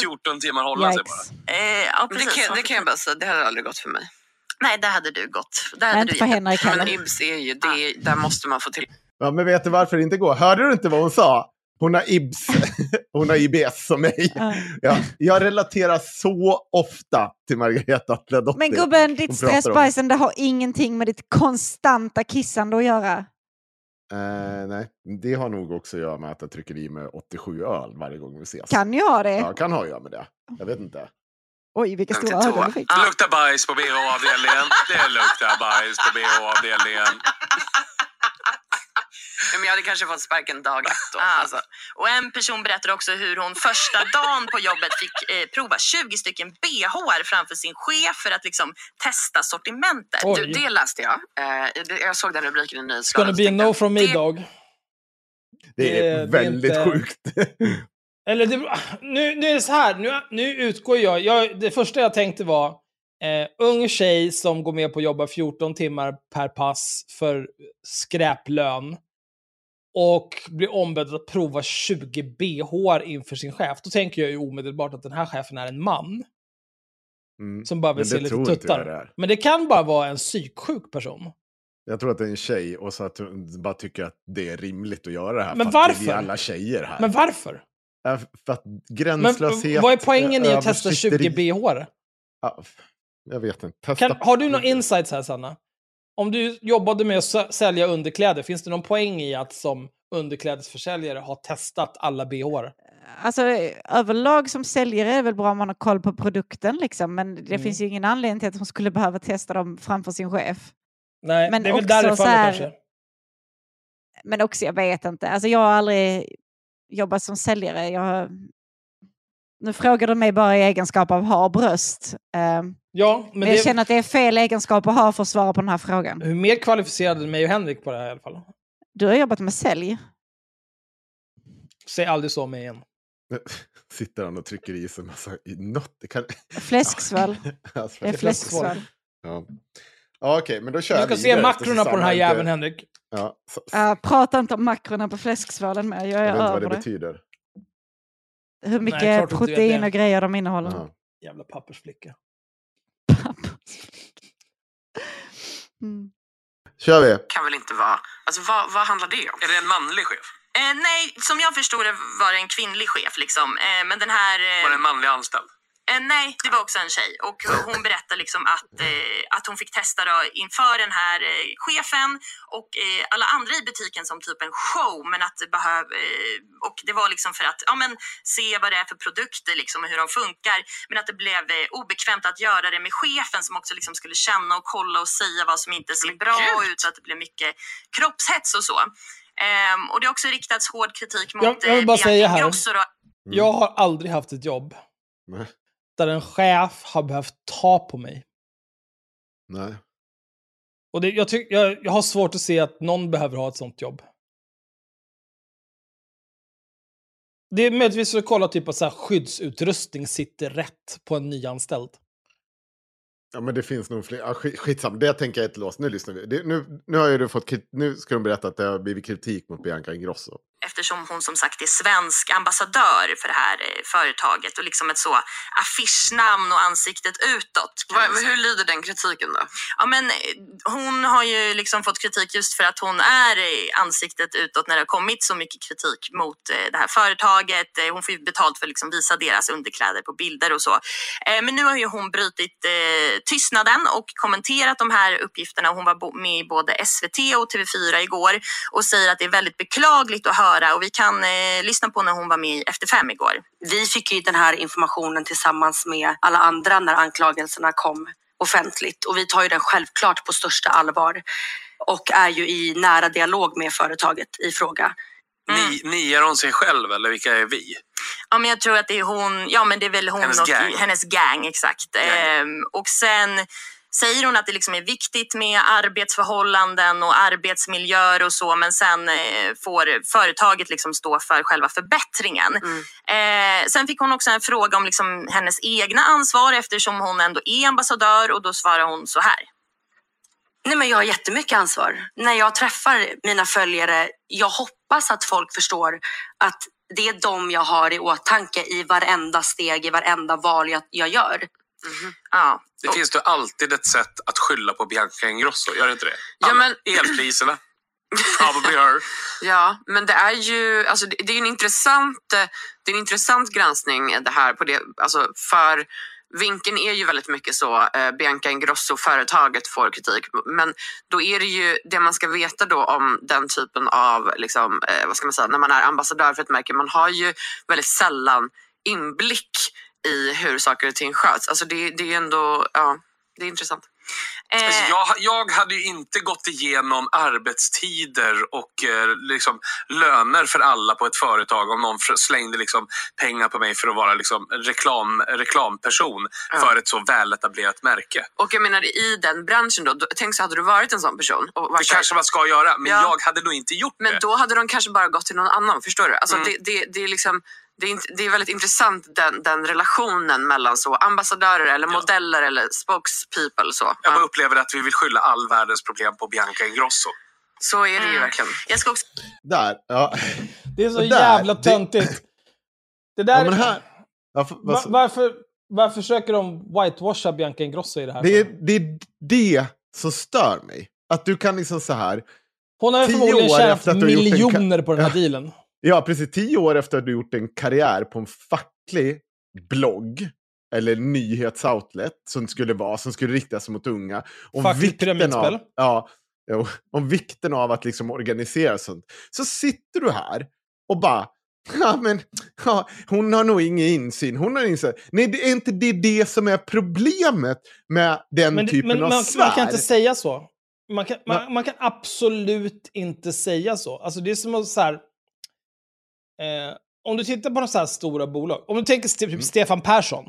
14 timmar hålla sig bara. Ja, precis. Det kan jag bara säga, det hade aldrig gått för mig. Nej, det hade du gått. Det hade du gjort. Men IBS är ju det, där måste man få till... Ja, men vet du varför det inte går? Hörde du inte vad hon sa? Hon har IBS. Hon har IBS som mig. Ja, jag relaterar så ofta till Margareta Atledotti. Men gubben, ditt stressbajsande har ingenting med ditt konstanta kissande att göra. Nej, det har nog också att göra med att jag trycker i med 87 öl varje gång vi ses. Kan jag ha det? Ja, kan ha att göra med det. Jag vet inte. Oj, vilka stora ögon du fick. Det luktar bajs på BH-avdelningen. Det luktar bajs på BH-avdelningen. Men jag hade kanske fått sparken dag efter. Alltså. Och en person berättade också hur hon första dagen på jobbet fick prova 20 stycken BHR framför sin chef för att liksom testa sortimentet. Du, det läste jag. Jag såg den rubriken i nyhetsbladet. Ska det bli en no from me dag? Det är väldigt sjukt. Eller nu är det så här. Nu utgår jag. Det första jag tänkte var ung tjej som går med på att jobba 14 timmar per pass för skräplön och blir ombedd att prova 20 BHR inför sin chef. Då tänker jag ju omedelbart att den här chefen är en man som bara vill se lite tuttar. Men det kan bara vara en psyksjuk person. Jag tror att det är en tjej och så att hon bara tycker att det är rimligt att göra det här. Men varför? Det är alla tjejer här. Men varför? För att gränslöshet... Men vad är poängen i att testa 20 BHR? Jag vet inte. Har du några insights här, Sanna? Om du jobbade med att sälja underkläder, finns det någon poäng i att som underklädesförsäljare ha testat alla BHR? Alltså överlag som säljare är väl bra om man har koll på produkten liksom, men det finns ju ingen anledning till att hon skulle behöva testa dem framför sin chef. Nej, men det är väl därför så här, kanske. Men också, jag vet inte. Alltså jag har aldrig jobbat som säljare. Nu frågar du mig bara i egenskap av ha bröst. Men jag känner att det är fel egenskap att ha för att svara på den här frågan. Hur mer kvalificerade mig och Henrik på det här i alla fall? Du har jobbat med sälj. Säg aldrig så med igen. Sitter han och trycker i sig en massa nötter. Fläsksvall. Det är fläsksvall. Ja. Ja, okej, men då kör vi. Du ska se makrorna på den här jäveln, Henrik. Ja. Prata inte om makrorna på fläsksvallen med. Jag vet inte vad det betyder. Hur mycket protein och grejer de innehåller. Jävla pappersflicka. Kör vi. Kan väl inte vara. Alltså vad handlar det om? Är det en manlig chef? Nej, som jag förstod det var det en kvinnlig chef liksom. Men den här... Var det en manlig anställd? Nej, det var också en tjej. Och hon berättade liksom att hon fick testa då inför den här chefen och alla andra i butiken som typ en show. Men att det och det var liksom för att ja, men, se vad det är för produkter liksom, och hur de funkar. Men att det blev obekvämt att göra det med chefen som också liksom skulle känna och kolla och säga vad som inte ser bra ut. Så att det blev mycket kroppshets och så. Och det har också riktats hård kritik mot... Jag vill bara säga här, jag har aldrig haft ett jobb där en chef har behövt ta på mig. Nej. Och det, jag har svårt att se att någon behöver ha ett sånt jobb. Det är möjligtvis att kolla typ att så här, skyddsutrustning sitter rätt på en nyanställd. Ja, men det finns nog fler. Ja, skitsam. Det tänker jag är ett lås. Nu lyssnar vi. Nu har ju du fått nu ska de berätta att det har blivit kritik mot Bianca Ingrosso. Eftersom hon som sagt är svensk ambassadör för det här företaget och liksom ett så affischnamn och ansiktet utåt. Hur lyder den kritiken då? Ja, men hon har ju liksom fått kritik just för att hon är ansiktet utåt när det har kommit så mycket kritik mot det här företaget. Hon får ju betalt för att liksom visa deras underkläder på bilder och så. Men nu har ju hon brutit tystnaden och kommenterat de här uppgifterna. Hon var med i både SVT och TV4 igår och säger att det är väldigt beklagligt att höra, och vi kan lyssna på när hon var med i Efter fem igår. Vi fick ju den här informationen tillsammans med alla andra när anklagelserna kom offentligt, och vi tar ju den självklart på största allvar och är ju i nära dialog med företaget i fråga. Ni är hon sig själv, eller vilka är vi? Ja, men jag tror att det är hon, ja men det är väl hon hennes och gang. Hennes gang, exakt. Gang. Och sen säger hon att det liksom är viktigt med arbetsförhållanden och arbetsmiljöer och så, men sen får företaget liksom stå för själva förbättringen. Sen fick hon också en fråga om liksom hennes egna ansvar eftersom hon ändå är ambassadör, och då svarar hon så här. Nej, men jag har jättemycket ansvar. När jag träffar mina följare, jag hoppas att folk förstår att det är de jag har i åtanke i varenda steg, i varenda val jag gör. Mm-hmm. Ja. Det finns ju alltid ett sätt att skylla på Bianca Ingrosso, gör det inte det? Ja, men... Elpriserna. Probably her. Ja, men det är ju, alltså, det är en intressant, det är en intressant granskning det här på det, alltså, för vinkeln är ju väldigt mycket så Bianca Ingrosso-företaget får kritik, men då är det ju det man ska veta då om den typen av liksom, vad ska man säga, när man är ambassadör för ett märke, man har ju väldigt sällan inblick i hur saker och ting sköts. Alltså det är ändå, ja, det är intressant. Alltså jag hade ju inte gått igenom arbetstider och liksom löner för alla på ett företag om någon slängde liksom pengar på mig för att vara liksom reklamperson för ett så väletablerat märke. Och jag menar i den branschen då, tänk så hade du varit en sån person. Och det kanske man ska göra, men jag hade nog inte gjort det. Men då hade de kanske bara gått till någon annan, förstår du? Alltså det är liksom... Det är väldigt intressant den relationen mellan så ambassadörer eller modeller eller spokespeople. Så. Jag bara upplever att vi vill skylla all världens problem på Bianca Ingrosso. Så är det ju verkligen. Jag ska också... Där, ja. Det är så jävla töntigt. Det där... Ja, men här... Varför försöker de whitewasha Bianca Ingrosso i det här? Det är det som stör mig. Att du kan liksom så här... Hon har förmodligen tjänat miljoner på den här dealen. Ja, precis. 10 år efter att du gjort en karriär på en facklig blogg eller nyhetsoutlet som skulle riktas mot unga. Om vikten av att liksom organisera sånt. Så sitter du här och bara, hon har nog ingen insyn. Hon har ingen insyn. Nej, det är inte det som är problemet med den typen av svär. Man kan inte säga så. Man kan absolut inte säga så. Alltså det är som att så här... om du tittar på de så här stora bolag, om du tänker typ Stefan Persson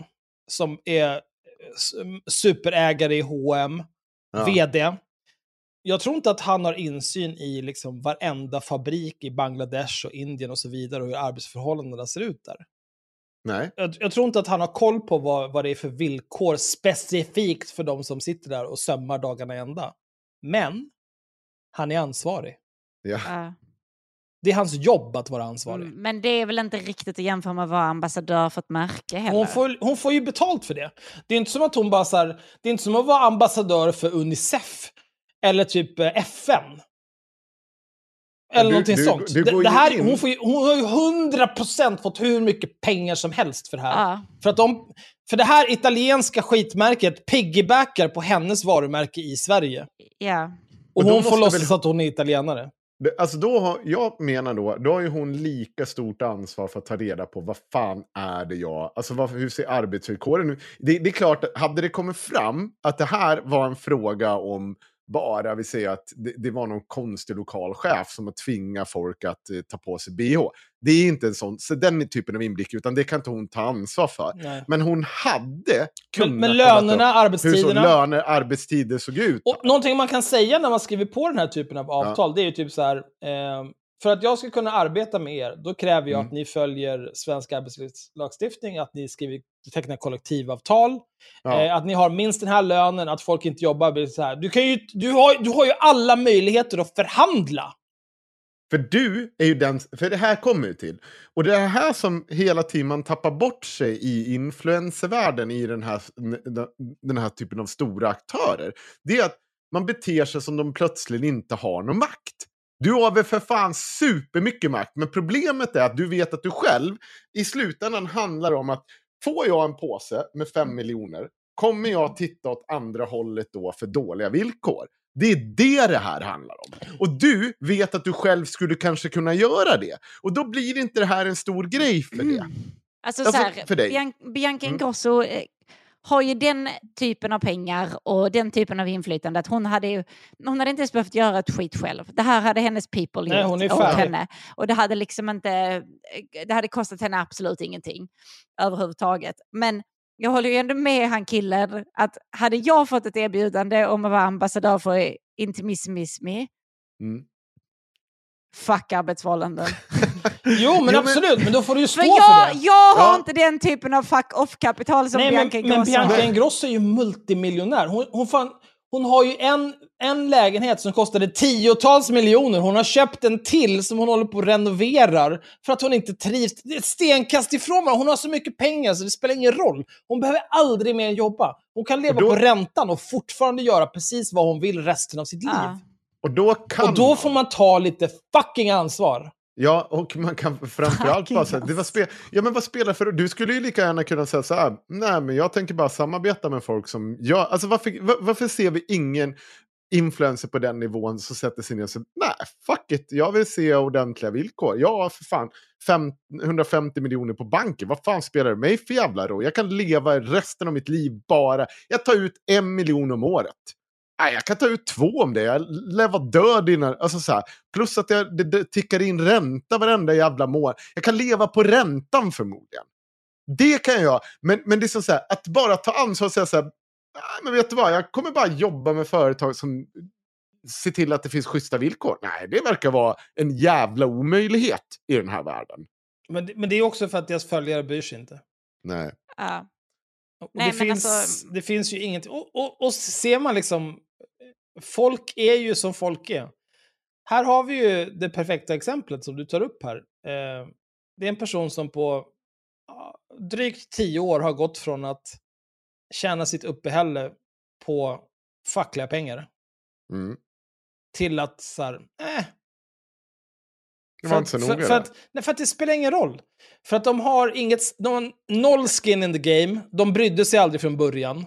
som är superägare i H&M, vd, jag tror inte att han har insyn i liksom varenda fabrik i Bangladesh och Indien och så vidare och hur arbetsförhållandena ser ut där. Nej. Jag tror inte att han har koll på vad det är för villkor specifikt för de som sitter där och sömmar dagarna ända, men han är ansvarig. Det är hans jobb att vara ansvarig. Mm, men det är väl inte riktigt att jämföra med att vara ambassadör för ett märke heller. Hon får ju betalt för det. Det är inte som att hon bara så här, det är inte som att vara ambassadör för UNICEF eller typ FN. Eller någonting sånt. Det här, hon har ju 100% fått hur mycket pengar som helst för det här. Ah. För det här italienska skitmärket piggybackar på hennes varumärke i Sverige. Ja. Yeah. Och hon får låtsas att hon är italienare. Alltså jag menar då har ju hon lika stort ansvar för att ta reda på vad fan är det jag... Alltså hur ser arbetsvillkoren nu? Det är klart, hade det kommit fram att det här var en fråga om... Bara vi säger att det var någon konstig lokalchef som har tvingat folk att ta på sig BH. Det är inte en sån, så den typen av inblick, utan det kan inte hon ta ansvar för. Nej. Men hon hade kunnat... Men lönerna, arbetstiderna. Hur så löner, arbetstider såg ut. Och någonting man kan säga när man skriver på den här typen av avtal, ja. Det är ju typ så här... för att jag ska kunna arbeta med er, då kräver jag att ni följer svensk arbetslagstiftning, att ni tecknar kollektivavtal, ja. Att ni har minst den här lönen, att folk inte jobbar så här. Du har ju alla möjligheter att förhandla. För du är ju den, för det här kommer ju till. Och det är här som hela tiden tappar bort sig i influencervärlden i den här typen av stora aktörer. Det är att man beter sig som de plötsligt inte har någon makt. Du har väl för fan supermycket makt, men problemet är att du vet att du själv i slutändan handlar om att får jag en påse med 5 miljoner kommer jag titta åt andra hållet då för dåliga villkor. Det är det här handlar om. Och du vet att du själv skulle kanske kunna göra det. Och då blir inte det här en stor grej för det. Alltså så här, för dig. Bianca Ingrosso har ju den typen av pengar och den typen av inflytande att hon hade inte ens behövt göra ett skit själv. Det här hade hennes people gjort åt henne. Och det hade liksom inte, det hade kostat henne absolut ingenting överhuvudtaget. Men jag håller ju ändå med han killen att hade jag fått ett erbjudande om att vara ambassadör för Intimismismi fuck arbetsförhållanden. Jo men absolut, men då får du ju stå för det. Jag har inte den typen av fuck off-kapital som Bianca Ingrosso. Men Bianca Ingrosso är ju multimiljonär. Hon har ju en lägenhet som kostade 10-tals miljoner. Hon har köpt en till som hon håller på och renoverar för att hon inte trivs. Det är ett stenkast ifrån mig. Hon har så mycket pengar så det spelar ingen roll. Hon behöver aldrig mer jobba. Hon kan leva på räntan och fortfarande göra precis vad hon vill resten av sitt liv. Och då får man ta lite fucking ansvar. Ja, och man kan framförallt bara säga, vad spelar för... Du skulle ju lika gärna kunna säga så här, nej men jag tänker bara samarbeta med folk som jag... Alltså varför ser vi ingen influencer på den nivån som sätter sig ner och säger, nej fuck it, jag vill se ordentliga villkor. Ja, för fan, 150 miljoner på banken, vad fan spelar det mig för jävla då? Jag kan leva resten av mitt liv bara... Jag tar ut 1 miljon om året. Nej, jag kan ta ut 2 om det. Jag lever död innan. Alltså så här. Plus att det tickar in ränta varenda jävla månad. Jag kan leva på räntan förmodligen. Det kan jag. Men det är så här, att bara ta ansvar och säga så här. Nej, men vet du vad? Jag kommer bara jobba med företag som ser till att det finns schyssta villkor. Nej, det verkar vara en jävla omöjlighet i den här världen. Men det är också för att deras följare bryr sig inte. Nej. Ja. Det finns ju inget. Och ser man liksom... Folk är ju som folk är. Här har vi ju det perfekta exemplet som du tar upp här. Det är en person som på drygt 10 år har gått från att tjäna sitt uppehälle på fackliga pengar till att så här, för att det spelar ingen roll. För att de har noll skin in the game. De brydde sig aldrig från början.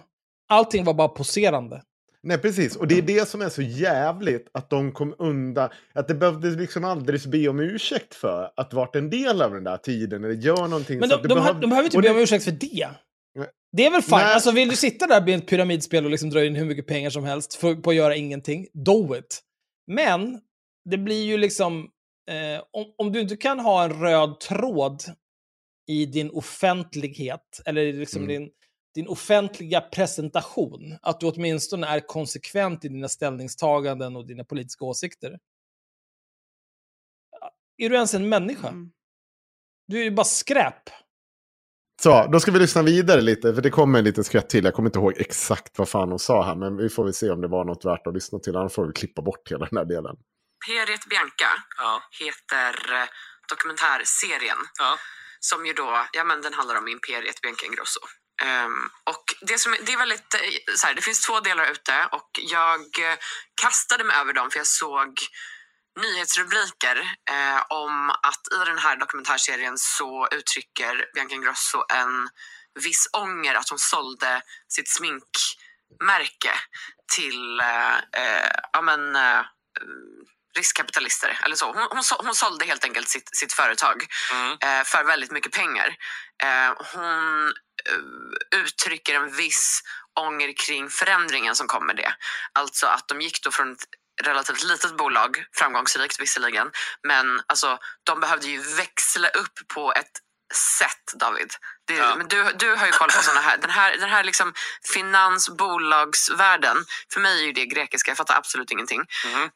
Allting var bara poserande. Nej, precis. Och det är det som är så jävligt att de kom undan. Att det behövdes liksom aldrig be om ursäkt för att varit en del av den där tiden. Eller gör någonting. Men de behöver inte be om ursäkt för det. Det är väl fan. Alltså vill du sitta där och bli ett pyramidspel och liksom dra in hur mycket pengar som helst på att göra ingenting. Do it. Men det blir ju liksom... om du inte kan ha en röd tråd i din offentlighet eller liksom din offentliga presentation, att du åtminstone är konsekvent i dina ställningstaganden och dina politiska åsikter, är du ens en människa? Du är ju bara skräp. Så, då ska vi lyssna vidare lite, för det kommer en liten skratt till. Jag kommer inte ihåg exakt vad fan hon sa här, men vi får väl se om det var något värt att lyssna till. Annars får vi klippa bort hela den här delen. Imperiet Bianca heter dokumentärserien som ju då, ja men den handlar om Imperiet Bianca Ingrosso. Och det som det är väldigt så här, det finns två delar ute och jag kastade mig över dem för jag såg nyhetsrubriker om att i den här dokumentärserien så uttrycker Bianca Ingrosso en viss ånger att hon sålde sitt sminkmärke till riskkapitalister eller så. Hon sålde helt enkelt sitt företag för väldigt mycket pengar. Hon uttrycker en viss ånger kring förändringen som kommer det. Alltså att de gick då från ett relativt litet bolag, framgångsrikt visserligen, men alltså, de behövde ju växla upp på ett sätt, David. Men du har ju koll på såna här. Den här liksom finansbolagsvärlden, för mig är ju det grekiska, jag fattar absolut ingenting.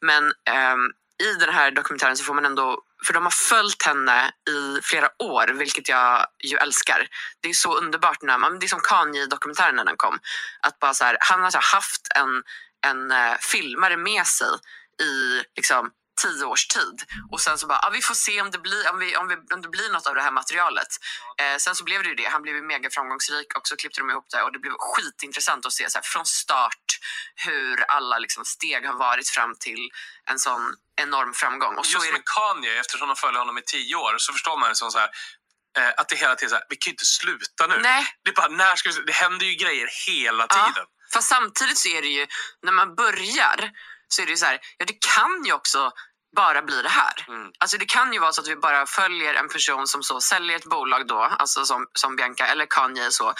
Men i den här dokumentären så får man ändå, för de har följt henne i flera år, vilket jag ju älskar. Det är så underbart när man, det är som Kanye-dokumentären när den kom, att bara så här, han har haft en filmare med sig i liksom 10 års tid och sen så bara vi får se om det blir om det blir något av det här materialet. Sen så blev det ju det. Han blev ju mega framgångsrik och så klippte de ihop det och det blev skitintressant att se så här, från start hur alla liksom steg har varit fram till en sån enorm framgång. Och så just är det Kanye, eftersom de följer honom i 10 år så förstår man det som så här att det hela tiden så här, vi kan ju inte sluta nu. Nej. Det är bara när ska vi, det händer ju grejer hela tiden. För samtidigt så är det ju när man börjar så är det ju så här, ja det kan ju också bara blir det här. Alltså det kan ju vara så att vi bara följer en person som så säljer ett bolag då, alltså som Bianca eller Kanye så,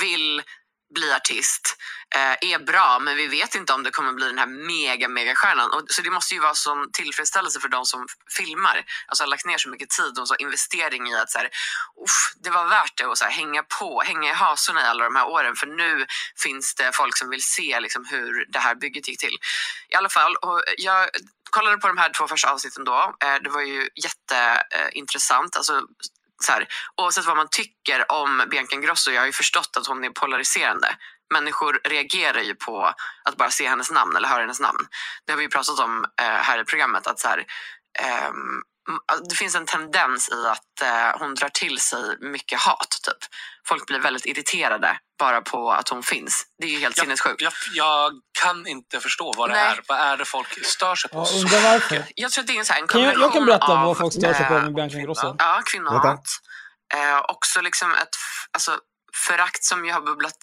vill bli artist, är bra men vi vet inte om det kommer bli den här mega stjärnan. Och så det måste ju vara som tillfredsställelse för de som filmar, alltså har lagt ner så mycket tid och så investering i att så här, det var värt det att så här, hänga i hasorna i alla de här åren för nu finns det folk som vill se liksom, hur det här bygget gick till. I alla fall, och jag kollade på de här 2 första avsnitten då, det var ju jätteintressant, alltså så här, oavsett vad man tycker om Bianca Ingrosso, jag har ju förstått att hon är polariserande. Människor reagerar ju på att bara se hennes namn eller höra hennes namn. Det har vi ju pratat om här i programmet att så här, det finns en tendens i att hon drar till sig mycket hat typ. Folk blir väldigt irriterade bara på att hon finns. Det är ju helt sinnessjukt. Jag kan inte förstå vad det är. Vad är det folk stör sig på? Jag tror att det är en kombination. Jag kan berätta vad folk stör sig på med Bianca Ingrosso. Ja, kvinnohat. Också liksom ett alltså, förakt som ju har bubblat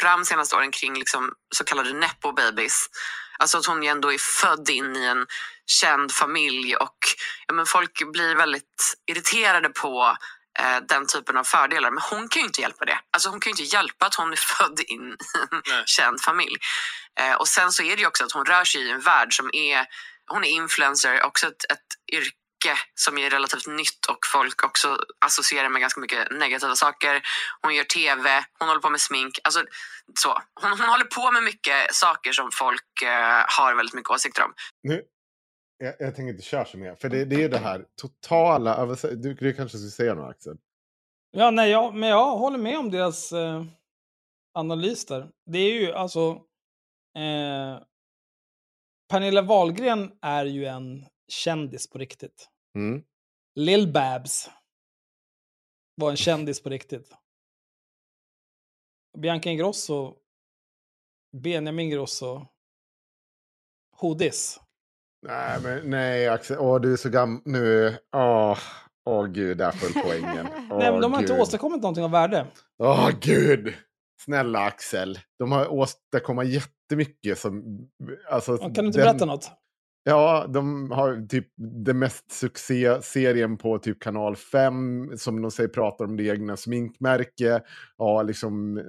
fram senaste åren kring liksom, så kallade nepo-babies. Alltså att hon ju ändå är född in i en känd familj och ja, men folk blir väldigt irriterade på den typen av fördelar. Men hon kan ju inte hjälpa det. Alltså hon kan ju inte hjälpa att hon är född in i en känd familj. Och sen så är det ju också att hon rör sig i en värld som är, hon är influencer, också ett yrke som är relativt nytt och folk också associerar med ganska mycket negativa saker. Hon gör tv, hon håller på med smink, alltså så. Hon håller på med mycket saker som folk har väldigt mycket åsikter om. Mm. Jag tänker inte köra så mer. För det är ju det här totala... Du kanske skulle säga något, Axel. Ja, nej, men jag håller med om deras analys där. Det är ju alltså... Pernilla Wahlgren är ju en kändis på riktigt. Lil Babs var en kändis på riktigt. Bianca Ingrosso, Benjamin Ingrosso, Hodis. Nej, Axel. Åh, du är så gammal nu. Åh, gud, där föll poängen. Nej, men de har inte åstadkommit någonting av värde. Åh, gud. Snälla, Axel. De har åstadkommit jättemycket som... Alltså, kan du inte berätta något? Ja, de har typ den mest succé-serien på typ Kanal 5. Som de säger pratar om det egna sminkmärke. Ja, liksom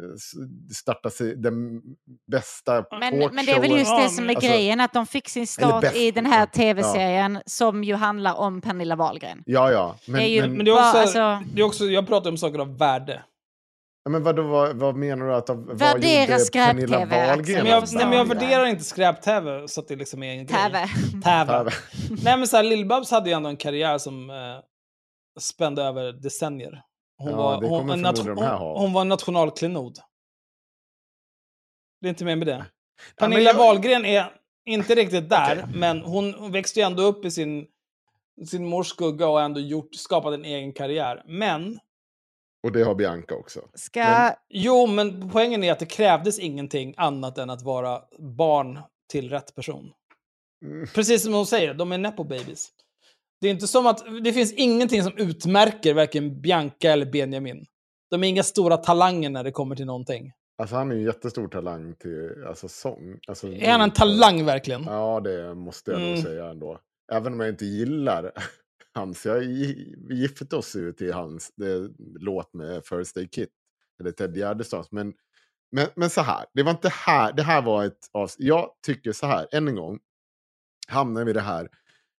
starta sig den bästa talkshowen. Men det är väl just det som är grejen. Att de fick sin start i den här tv-serien. Ja. Som ju handlar om Pernilla Wahlgren. Ja. Men det är också, jag pratar om saker av värde. Men vad menar du att vad gjorde Pernilla Wahlgren? Men jag värderar inte skräp-tv så att det liksom är en grej. Täve. Nej, men så här, Lil Babs hade ju ändå en karriär som spände över decennier. Hon var en nationalklenod. Det är inte mer med det. Pernilla Wahlgren är Inte riktigt där, okay. Men hon växte ju ändå upp i sin mors skugga och ändå skapat en egen karriär. Men... Och det har Bianca också. Men... Jo, men poängen är att det krävdes ingenting annat än att vara barn till rätt person. Mm. Precis som hon säger, de är nepo babies. Det är inte som att det finns ingenting som utmärker varken Bianca eller Benjamin. De är inga stora talanger när det kommer till någonting. Alltså han är ju en jättestor talang till sång. Alltså, är han en talang verkligen? Ja, det måste jag nog säga ändå. Även om jag inte gillar hans. Jag gifte oss ut i hans låt med First Day Kid. Eller Ted Gärdestads. Men så här. Det var inte här. Det här var ett avsnitt. Jag tycker så här. Än en gång. Hamnar vi det här.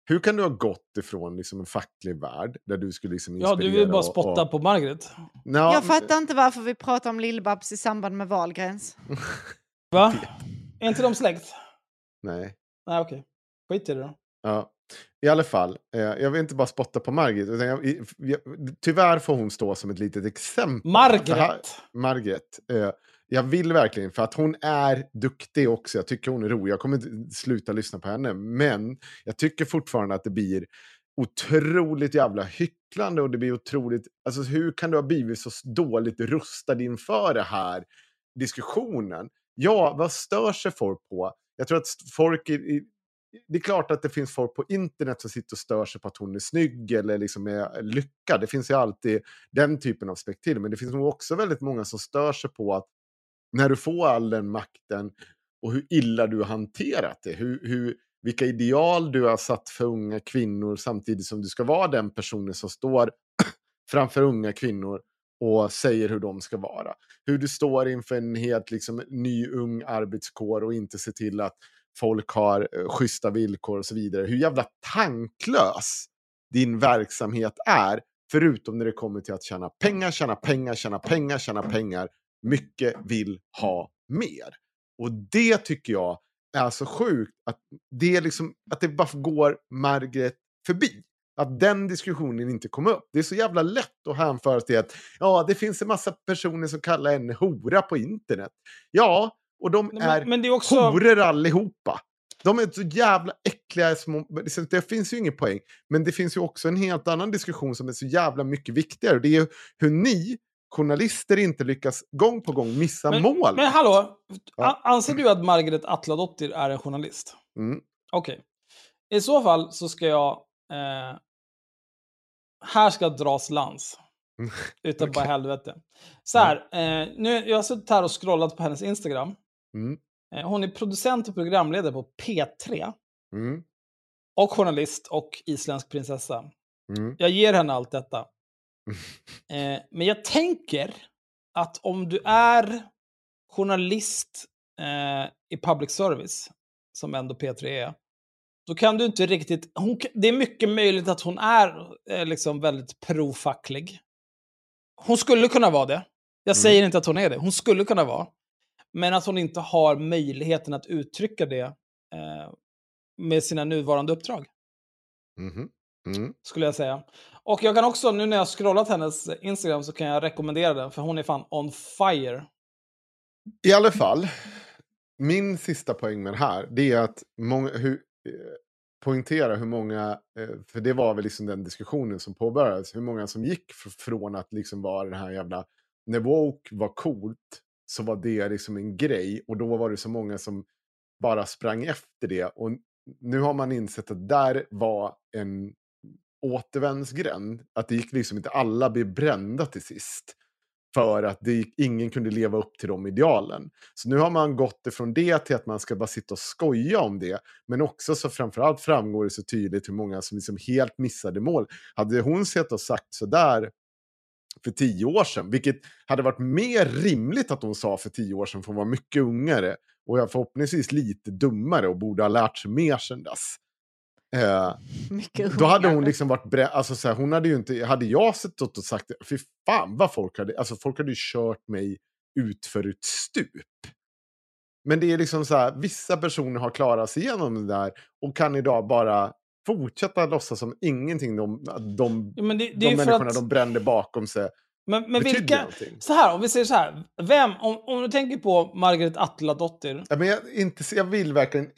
Hur kan du ha gått ifrån liksom en facklig värld där du skulle liksom inspirera? Ja, du vill bara spotta på Margaret. No. Jag fattar inte varför vi pratar om Lill-Babs i samband med Wahlgrens. Va? Är inte de släkt? Nej. Nej, okej. Okay. Skit i det då. Ja, i alla fall. Jag vill inte bara spotta på Margaret. Utan tyvärr får hon stå som ett litet exempel. Margaret. Jag vill verkligen, för att hon är duktig också. Jag tycker hon är rolig. Jag kommer inte sluta lyssna på henne. Men jag tycker fortfarande att det blir otroligt jävla hycklande. Och det blir otroligt... Alltså hur kan du ha blivit så dåligt rustad inför det här diskussionen? Ja, vad stör sig folk på? Jag tror att folk... Det är klart att det finns folk på internet som sitter och stör sig på att hon är snygg eller liksom är lyckad. Det finns ju alltid den typen av spektakel. Men det finns nog också väldigt många som stör sig på att när du får all den makten och hur illa du har hanterat det. Vilka ideal du har satt för unga kvinnor samtidigt som du ska vara den personen som står framför unga kvinnor och säger hur de ska vara. Hur du står inför en helt liksom, ny ung arbetskår och inte ser till att folk har schyssta villkor och så vidare. Hur jävla tanklös din verksamhet är. Förutom när det kommer till att tjäna pengar. Mycket vill ha mer. Och det tycker jag är så sjukt. Att det bara går Margaret förbi. Att den diskussionen inte kommer upp. Det är så jävla lätt att hänföra till att det finns en massa personer som kallar en hora på internet. Ja, och de men det är också... horor allihopa. De är så jävla äckliga små... Det finns ju ingen poäng. Men det finns ju också en helt annan diskussion som är så jävla mycket viktigare. Och det är ju hur ni journalister inte lyckas gång på gång missa mål. Men hallå, anser du att Margaret Atladottir är en journalist? Mm. Okej. I så fall så ska jag här ska dras lans. Utan bara helvete. Så här, jag har suttit här och scrollat på hennes Instagram. Mm. Hon är producent och programledare på P3. Mm. Och journalist och isländsk prinsessa. Mm. Jag ger henne allt detta. Men jag tänker att om du är journalist i public service, som ändå P3 är, då kan du inte riktigt... det är mycket möjligt att hon är liksom väldigt profacklig. Hon skulle kunna vara det. Jag säger inte att hon är det. Hon skulle kunna vara. Men att hon inte har möjligheten att uttrycka det med sina nuvarande uppdrag. Mhm. Mm. Skulle jag säga. Och jag kan också, nu när jag scrollat hennes Instagram, så kan jag rekommendera den, för hon är fan on fire. I alla fall, min sista poäng med det här, det är att poängtera hur många, för det var väl liksom den diskussionen som påbörjades, hur många som gick från att liksom vara den här jävla, när woke var coolt så var det liksom en grej, och då var det så många som bara sprang efter det, och nu har man insett att där var en återvändsgränd, att det gick liksom inte, alla blev brända till sist för att ingen kunde leva upp till de idealen. Så nu har man gått ifrån det till att man ska bara sitta och skoja om det, men också så framförallt framgår det så tydligt hur många som liksom helt missade mål. Hade hon sett och sagt så där för 10 år sedan, vilket hade varit mer rimligt att hon sa för 10 år sedan, för hon var mycket ungare och jag förhoppningsvis lite dummare och borde ha lärt sig mer sedan dess. Då hade hon liksom varit hon hade ju inte, hade jag sett och sagt fy fan vad folk hade ju kört mig ut för ett stup. Men det är liksom så här, vissa personer har klarat sig igenom det där och kan idag bara fortsätta låtsas som ingenting de människorna de brände bakom sig Men vilka, så här, om vi säger så här, vem, om du tänker på Margaret Atladottir. Ja, men jag vill verkligen,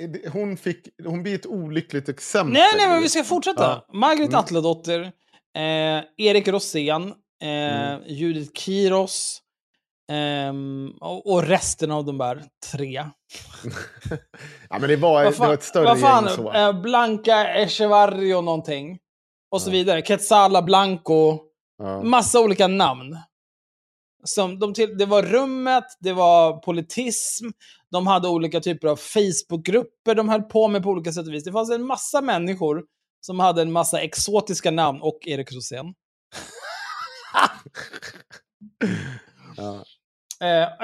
hon blir ett olyckligt exempel. Nej, men vi ska fortsätta. Ja. Margaret Atladottir, Erik Rosén, Judith Kiros, och resten av de där tre. Ja, men det var ett större gäng så. Blanca Echevarri och någonting. Och så vidare. Quetzala Blanco. Massa olika namn. Som det var rummet, det var politism, de hade olika typer av Facebookgrupper de höll på med på olika sätt och vis. Det fanns en massa människor som hade en massa exotiska namn och Erik Rosén.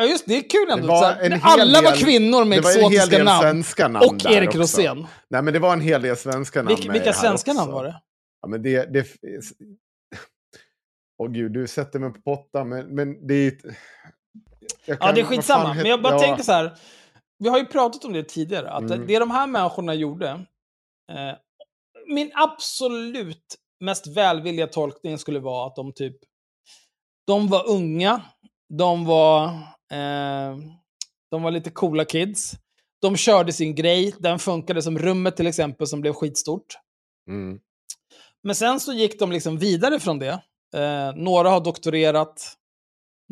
Just det, är kul ändå. Alla var kvinnor med exotiska namn. Och Erik Rosén. Nej, men det var en hel del svenska namn. Vilka svenska namn var det? Ja, men det åh gud, du sätter mig på potta, men det är det är skitsamma. Men jag bara tänkte så här, vi har ju pratat om det tidigare, att det de här människorna gjorde, min absolut mest välvilliga tolkning skulle vara att de var unga, de var lite coola kids, de körde sin grej, den funkade som rummet till exempel, som blev skitstort. Men sen så gick de liksom vidare från det. Några har doktorerat,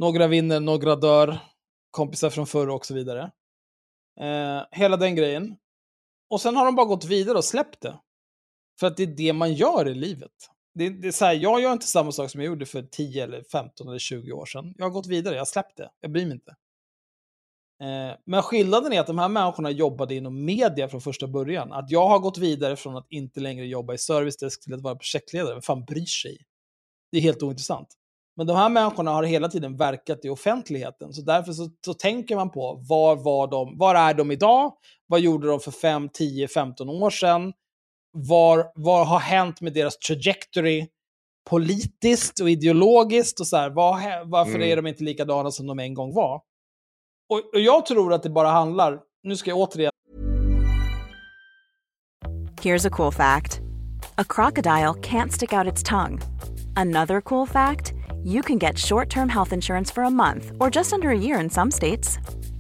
några vinner, några dör, kompisar från förr och så vidare. Hela den grejen. Och sen har de bara gått vidare och släppt det. För att det är det man gör i livet. Det är så här, jag gör inte samma sak som jag gjorde för 10 eller 15 eller 20 år sedan. Jag har gått vidare, jag har släppt det, jag bryr mig inte. Men skillnaden är att de här människorna jobbade inom media från första början. Att jag har gått vidare från att inte längre jobba i servicedesk till att vara projektledare. Vem fan bryr sig? Det är helt ointressant. Men de här människorna har hela tiden verkat i offentligheten. Så därför så tänker man på, var är de idag? Vad gjorde de för 5, 10, 15 år sedan? Vad har hänt med deras trajectory politiskt och ideologiskt? Och så här, varför är de inte likadana som de en gång var? Och jag tror att det bara handlar... Nu ska jag återigen... Here's a cool fact. A crocodile can't stick out its tongue. Another cool fact, you can get short-term health insurance for a month or just under a year in some states.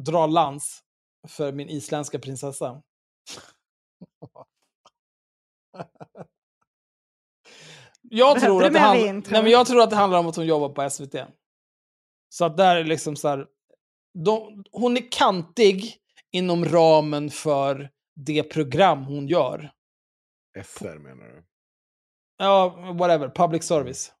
Dra lans för min isländska prinsessa. Jag tror att det handlar om att hon jobbar på SVT. Så att där är liksom så här, hon är kantig inom ramen för det program hon gör. SR menar du? Ja, whatever, public service.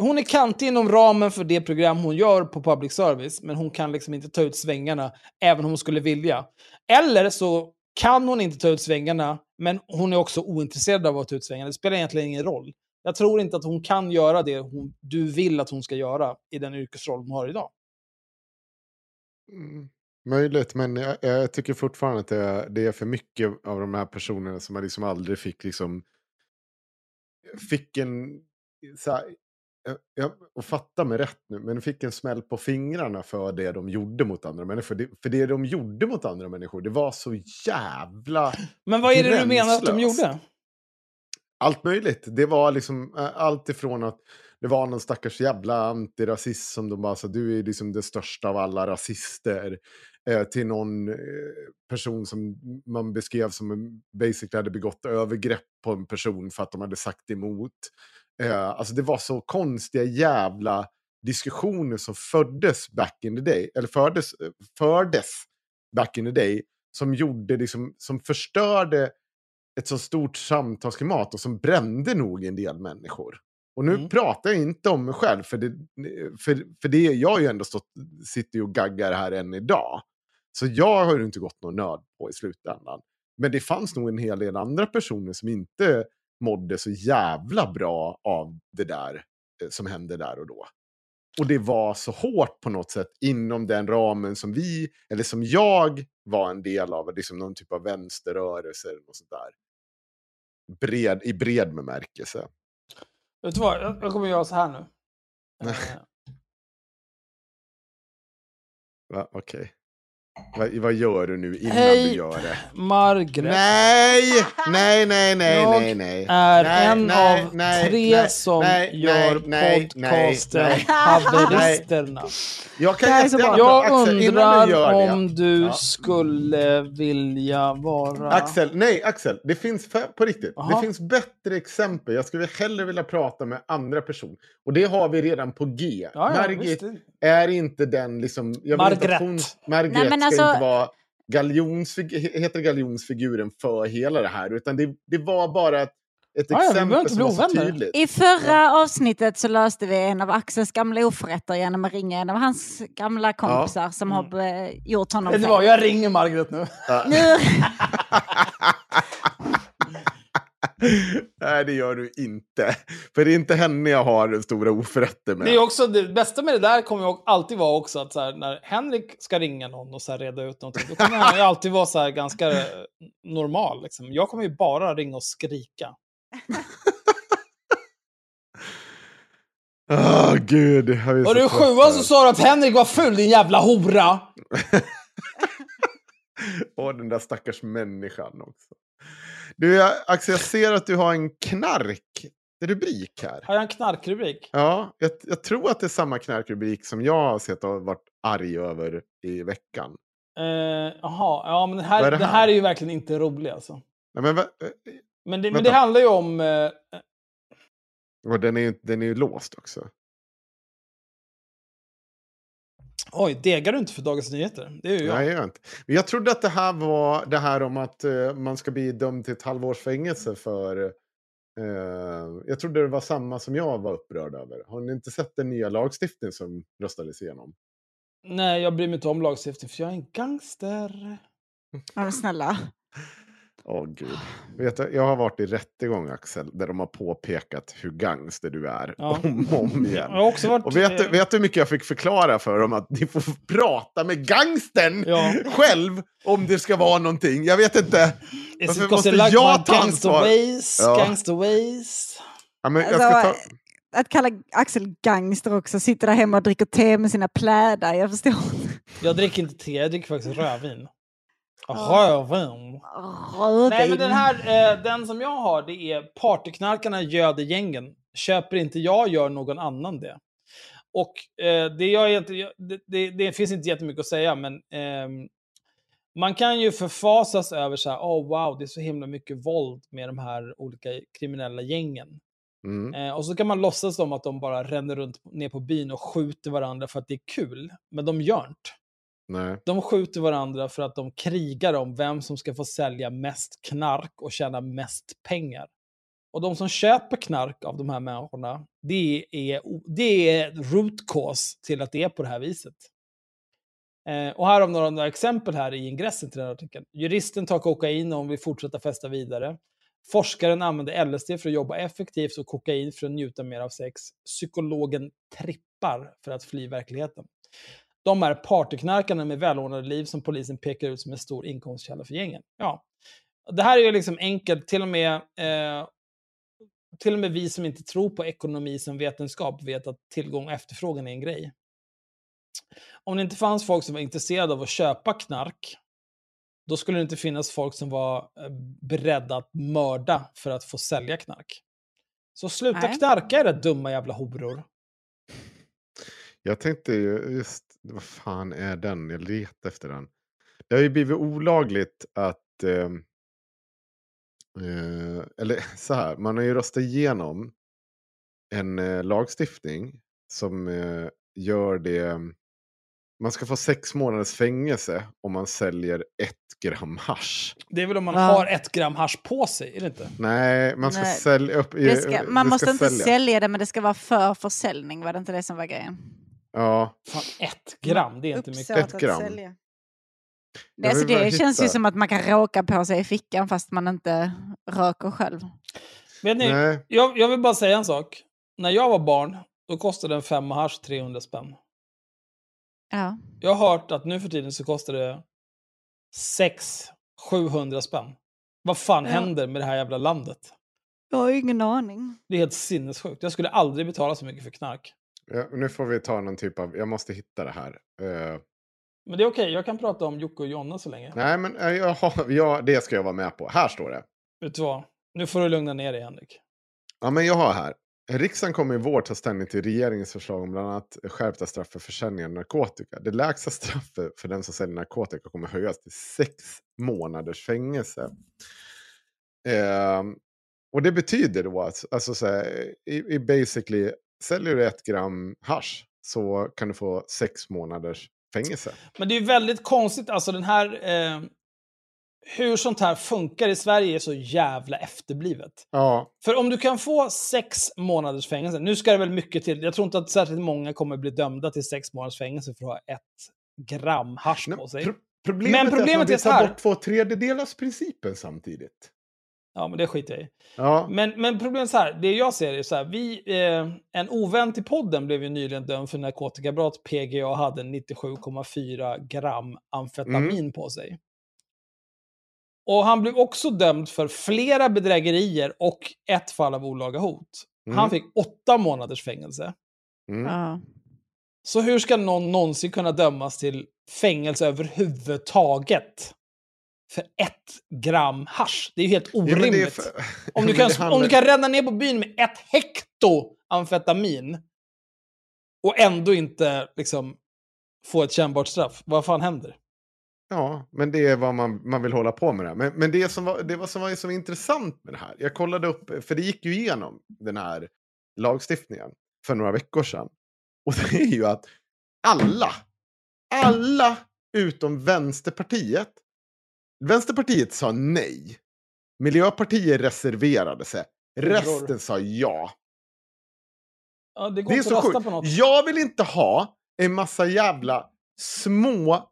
Hon är kantig inom ramen för det program hon gör på public service. Men hon kan liksom inte ta ut svängarna, även om hon skulle vilja. Eller så kan hon inte ta ut svängarna, men hon är också ointresserad av att ta ut svängarna. Det spelar egentligen ingen roll. Jag tror inte att hon kan göra det du vill att hon ska göra i den yrkesroll hon har idag. Möjligt, men jag tycker fortfarande att det är för mycket av de här personerna som man liksom aldrig fick en... Så här, och fatta mig rätt nu, men fick en smäll på fingrarna för det de gjorde mot andra människor. För det de gjorde mot andra människor, det var så jävla... Men vad är det du menar att de gjorde? Allt möjligt. Det var liksom allt ifrån att det var någon stackars jävla antirasist som de bara sa, du är liksom det största av alla rasister, till någon person som man beskrev som basically hade begått övergrepp på en person för att de hade sagt emot. Alltså det var så konstiga jävla diskussioner som fördes back in the day som gjorde liksom, som förstörde ett så stort samtalsklimat och som brände nog en del människor. Och nu pratar jag inte om mig själv, för det jag har ju ändå sitter ju och gaggar här än idag. Så jag har ju inte gått någon nörd på i slutändan. Men det fanns nog en hel del andra personer som inte mådde så jävla bra av det där som hände där och då. Och det var så hårt på något sätt inom den ramen som vi, eller som jag var en del av, liksom någon typ av vänsterrörelse och sådär. I bred bemärkelse. Vet du vad, jag kommer göra så här nu. Okej. Okay. Vad gör du nu innan du gör det? Margret. Nej. Jag är en av tre som gör podcasten haveristerna. Jag undrar om du skulle vilja vara... Axel, det finns på riktigt. Aha. Det finns bättre exempel. Jag skulle hellre vilja prata med andra personer. Och det har vi redan på G. Ja, Margret är inte den liksom... Margret. Det ska inte vara galjonsfiguren för hela det här, utan det var bara ett exempel som var så tydligt. I förra avsnittet så löste vi en av Axels gamla oförrätter genom att ringa en av hans gamla kompisar som har gjort honom. Det var, jag ringer Margret nu. Nu. Nej, det gör du inte. För det är inte henne jag har stora oförrätter med. Det är också det bästa med det där, kommer jag alltid vara också att så här, när Henrik ska ringa någon och så här reda ut någonting, då kommer han alltid vara så här ganska normal liksom. Jag kommer ju bara ringa och skrika. Åh gud. Var du 7:an så sa du att Henrik var full, din jävla hora. Och den där stackars människan också. Du, Axel, jag ser att du har en knarkrubrik här. Har jag en knarkrubrik? Ja, jag tror att det är samma knarkrubrik som jag har sett och varit arg över i veckan. Ja, men det här är ju verkligen inte roligt alltså. Nej, men det handlar ju om... Och den är ju låst också. Oj, degar du inte för Dagens Nyheter? Det är ju jag. Nej, jag gör inte. Men jag trodde att det här var det här om att man ska bli dömd till ett halvårs fängelse för... jag trodde det var samma som jag var upprörd över. Har ni inte sett den nya lagstiftningen som röstades igenom? Nej, jag bryr mig inte om lagstiftning för jag är en gangster. Ja, snälla. Åh, gud. Vet du, jag har varit i rättegång, Axel, där de har påpekat hur gangster du är om igen. Jag har också varit... Och vet du hur mycket jag fick förklara för dem att ni får prata med gangstern själv om det ska vara någonting. Jag vet inte. Varför måste jag ta ansvar? Gangster ways. Ja, men jag ska att kalla Axel gangster också. Sitter där hemma och dricker te med sina plädar. Jag förstår. Jag dricker inte te, jag dricker faktiskt rödvin. Rödvin. Nej, men den här, den som jag har, det är partyknarkarna göder gängen. Köper inte jag, gör någon annan det. Och det finns inte jättemycket att säga, men man kan ju förfasas över så här, det är så himla mycket våld med de här olika kriminella gängen. Och så kan man låtsas om att de bara ränner runt ner på byn och skjuter varandra för att det är kul, men de gör inte. Nej. De skjuter varandra för att de krigar om vem som ska få sälja mest knark och tjäna mest pengar. Och de som köper knark av de här människorna, det är root cause till att det är på det här viset. Och här har vi några exempel här i ingressen till den här artikeln. Juristen tar kokain om vi fortsätter festa vidare. Forskaren använder LSD för att jobba effektivt och kokain för att njuta mer av sex. Psykologen trippar för att fly verkligheten. De är partyknarkarna med välordnade liv som polisen pekar ut som en stor inkomstkälla för gängen. Ja. Det här är ju liksom enkelt. Till och med vi som inte tror på ekonomi som vetenskap vet att tillgång och efterfrågan är en grej. Om det inte fanns folk som var intresserade av att köpa knark, då skulle det inte finnas folk som var beredda att mörda för att få sälja knark. Så sluta knarka era dumma jävla horor. Jag tänkte ju just, vad fan är den? Jag letar efter den. Det har ju blivit olagligt att eller så här, man har ju röstat igenom en lagstiftning som gör det Man ska få 6 månaders fängelse om man säljer 1 gram hasch. Det är väl om man har 1 gram hasch på sig, är det inte? Nej, man ska sälja upp. Man måste inte sälja det, men det ska vara för försäljning. Var det inte det som var grejen? Ja. Fan, 1 gram, det är inte mycket. 1 gram. Nej, så det känns ju som att man kan råka på sig i fickan fast man inte röker själv. Vet ni, jag vill bara säga en sak. När jag var barn, då kostade en 5 hasch 300 spänn. Ja. Jag har hört att nu för tiden så kostar det 600-700 spänn. Vad fan händer med det här jävla landet? Jag har ingen aning. Det är helt sinnessjukt. Jag skulle aldrig betala så mycket för knark. Ja, nu får vi ta någon typ av... Jag måste hitta det här. Men det är okej. Jag kan prata om Jocke och Jonna så länge. Nej, men det ska jag vara med på. Här står det. Vet du vad? Nu får du lugna ner dig, Henrik. Ja, men jag har här. Riksdagen kommer i vår ta ställning till regeringens förslag om bland annat skärpta straff för försäljning av narkotika. Det lägsta straffet för den som säljer narkotika kommer höjas till 6 månaders fängelse. Och det betyder då att alltså så här, i basically säljer du 1 gram hasch så kan du få 6 månaders fängelse. Men det är ju väldigt konstigt, alltså den här... Hur sånt här funkar i Sverige är så jävla efterblivet. Ja. För om du kan få 6 månaders fängelse, nu ska det väl mycket till. Jag tror inte att särskilt många kommer bli dömda till 6 månaders fängelse för att ha 1 gram hasch på sig. Problemet är att man vill ta bort 2/3 principen samtidigt. Ja, men det skiter jag i. Ja. Men problemet är så här, det jag ser är så här, en ovän till podden blev ju nyligen dömd för narkotikabrott. PGA hade 97,4 gram amfetamin på sig. Och han blev också dömd för flera bedrägerier och 1 fall av olaga hot. Han fick 8 månaders fängelse. Så hur ska någon någonsin kunna dömas till fängelse överhuvudtaget för 1 gram hasch? Det är ju helt orimligt. Ja, om du kan ränna ner på byn med 1 hekto amfetamin och ändå inte liksom få ett kännbart straff, vad fan händer? Ja, men det är vad man vill hålla på med det. Men det var så intressant med det här. Jag kollade upp, för det gick ju igenom den här lagstiftningen för några veckor sedan. Och det är ju att alla utom Vänsterpartiet sa nej. Miljöpartiet reserverade sig. Resten sa ja. Ja, det går inte att rösta på något. Jag vill inte ha en massa jävla små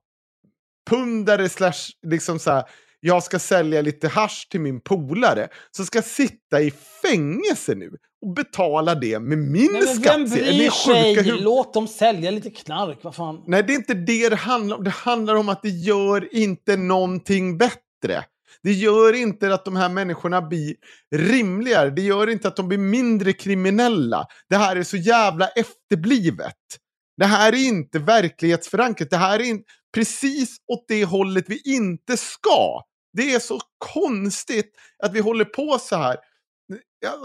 pundare / liksom så här, jag ska sälja lite hasch till min polare som ska sitta i fängelse nu och betala det med min skatt. Men vem bryr sig? Låt dem sälja lite knark, vad fan. Nej, det är inte det handlar om. Det handlar om att det gör inte någonting bättre. Det gör inte att de här människorna blir rimligare. Det gör inte att de blir mindre kriminella. Det här är så jävla efterblivet. Det här är inte verklighetsförankrat. Det här är precis åt det hållet vi inte ska. Det är så konstigt att vi håller på så här.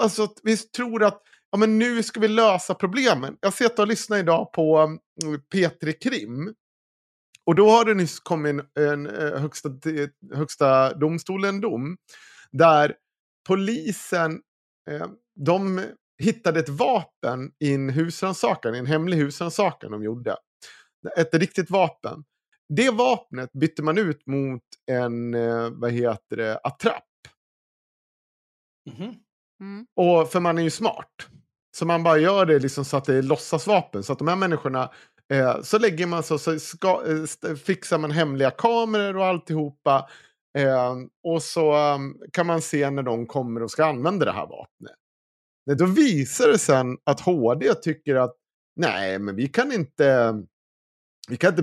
Alltså att vi tror att men nu ska vi lösa problemen. Jag satt och lyssnade idag på Petri Krim. Och då har det nyss kommit en högsta domstolen dom. Där polisen... de hittade ett vapen i en hemlig husrannsakan de gjorde. Ett riktigt vapen. Det vapnet bytte man ut mot en attrapp. Och för man är ju smart. Så man bara gör det liksom så att det är låtsasvapen. Så att de här människorna så lägger man fixar man hemliga kameror och alltihopa. Och så kan man se när de kommer och ska använda det här vapnet. Nej, då visar det sen att HD tycker att nej, men vi kan inte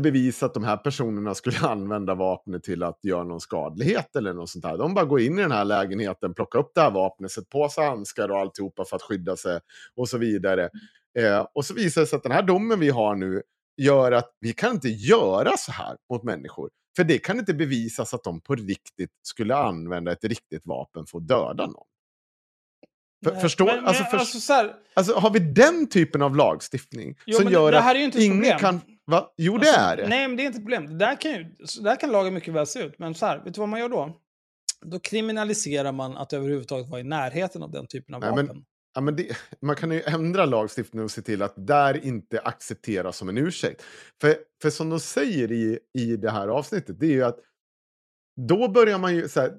bevisa att de här personerna skulle använda vapnet till att göra någon skadlighet eller något sånt där. De bara går in i den här lägenheten, plockar upp det här vapnet, sätter på sig handskar och alltihopa för att skydda sig och så vidare. Och så visar det sig att den här domen vi har nu gör att vi kan inte göra så här mot människor. För det kan inte bevisas att de på riktigt skulle använda ett riktigt vapen för att döda någon. Förstår, har vi den typen av lagstiftning som gör det här är ju inte att ingen kan... Va? Jo, det är det. Nej, men det är inte ett problem. Det där kan lagen mycket väl se ut. Men så här, vet du vad man gör då? Då kriminaliserar man att överhuvudtaget vara i närheten av den typen av vapen. Men Ja, men man kan ju ändra lagstiftningen och se till att där inte accepteras som en ursäkt. För som de säger i det här avsnittet, det är ju att då börjar man ju så här,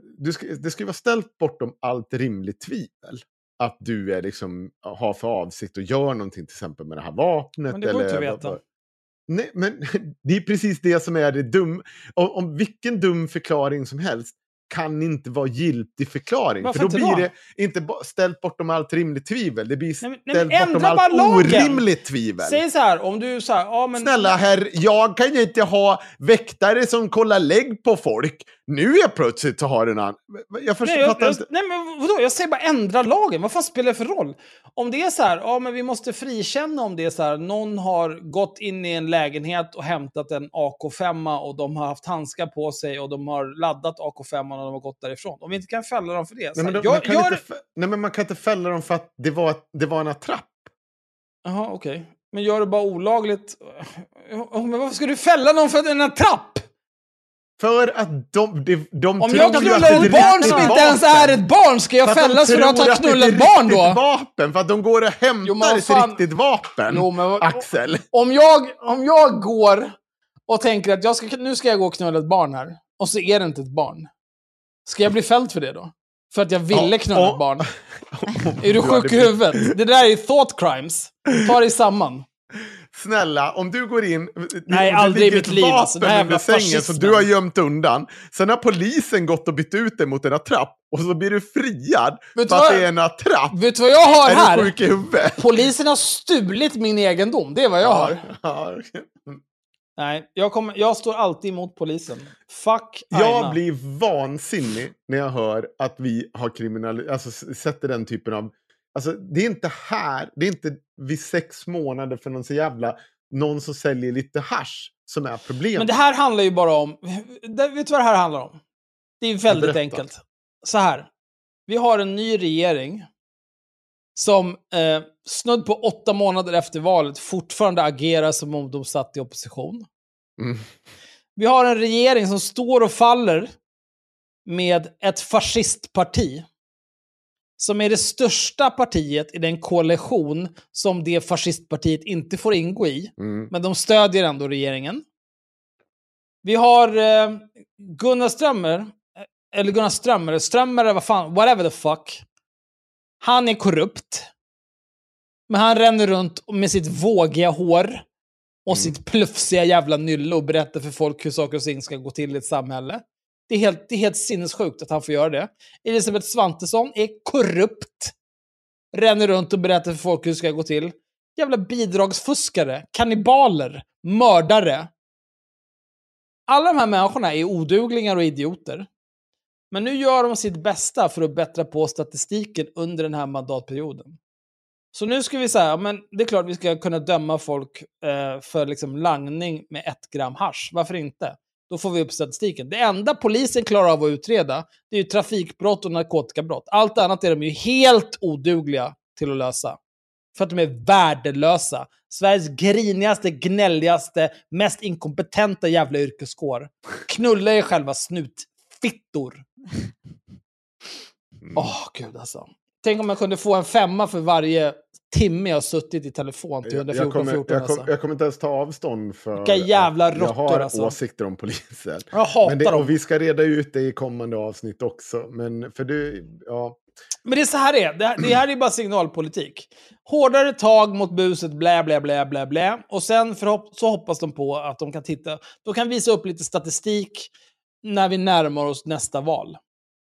det ska ju vara ställt bortom allt rimligt tvivel att du är liksom, har för avsikt och gör någonting till exempel med det här vapnet. Men det går inte att veta. Nej, men det är precis det som är det dum. Om vilken dum förklaring som helst kan inte vara giltig förklaring. Varför för då blir det inte ställt bortom allt rimligt tvivel. Det blir ställt bortom allt orimligt tvivel. Säg så här, om du så här, ja, men... Snälla herr, jag kan ju inte ha väktare som kollar lägg på folk. Nu är plötsligt så har den annan. Jag fattar inte. Nej, men vadå? Jag säger bara ändra lagen. Vad fan spelar det för roll? Om det är så här, ja men vi måste frikänna om det är så här. Någon har gått in i en lägenhet och hämtat en AK5 och de har haft handskar på sig och de har laddat AK5 och de har gått därifrån. Om vi inte kan fälla dem för det. Nej, men man kan inte fälla dem för att det var en attrapp. Jaha, okej. Okay. Men gör det bara olagligt. Men varför ska du fälla någon för en attrapp? För att de om jag knullar ett barn som inte ens är ett barn, ska jag fällas för att ha knullat barn då? Vapen, för att de går och hämtar ett riktigt vapen. Jo, men, Axel. Om jag går och tänker att nu ska jag gå och knulla ett barn här, och så är det inte ett barn. Ska jag bli fälld för det då? För att jag ville knulla ett barn. Är du sjuk i huvudet? Det där är ju thought crimes. Ta dig samman. Snälla, om du går in... Nej, aldrig i mitt liv. Alltså, det här sängen, så du har gömt undan. Sen har polisen gått och bytt ut dig mot en attrapp. Och så blir du friad för att det är en attrapp. Vet du vad jag har här? Är du sjuk i huvudet? Polisen har stulit min egendom. Det är vad jag har. Ja, okay. Nej, jag står alltid emot polisen. Fuck Aina. Jag blir vansinnig när jag hör att vi har sätter den typen av... Alltså, det är inte här, det är inte vid 6 månader för någon så jävla, någon som säljer lite hash som är problemet. Men det här handlar ju bara om, vet du vad det här handlar om? Det är väldigt enkelt. Så här, vi har en ny regering som snudd på 8 månader efter valet fortfarande agerar som om de satt i opposition. Mm. Vi har en regering som står och faller med ett fascistparti. Som är det största partiet i den koalition som det fascistpartiet inte får ingå i. Mm. Men de stödjer ändå regeringen. Vi har Gunnar Strömmer, whatever the fuck. Han är korrupt. Men han ränner runt med sitt vågiga hår och sitt plufsiga jävla nylle och berättar för folk hur saker och ting ska gå till i ett samhälle. Det är helt sinnessjukt att han får göra det. Elisabeth Svantesson är korrupt. Ränner runt och berättar för folk hur det ska gå till. Jävla bidragsfuskare, kannibaler, mördare. Alla de här människorna är oduglingar och idioter. Men nu gör de sitt bästa för att bättra på statistiken under den här mandatperioden. Så nu ska vi säga, men det är klart vi ska kunna döma folk för liksom langning med 1 gram hasch. Varför inte? Då får vi upp statistiken. Det enda polisen klarar av att utreda, det är ju trafikbrott och narkotikabrott. Allt annat är de ju helt odugliga till att lösa. För att de är värdelösa. Sveriges grinigaste, gnälligaste, mest inkompetenta jävla yrkeskår. Knullar ju själva snutfittor. Gud alltså. Tänk om man kunde få en 5 för varje timme jag har suttit i telefon till 114. Jag kommer inte ens ta avstånd för vilka jävla råttor, jag har åsikter om polisen. Jag hatar dem. Och vi ska reda ut det i kommande avsnitt också. Men för du, ja. Men det är så här det är. Det här är bara signalpolitik. Hårdare tag mot buset, blä, blä, blä, blä, blä. Och sen så hoppas de på att de kan titta. De kan visa upp lite statistik när vi närmar oss nästa val.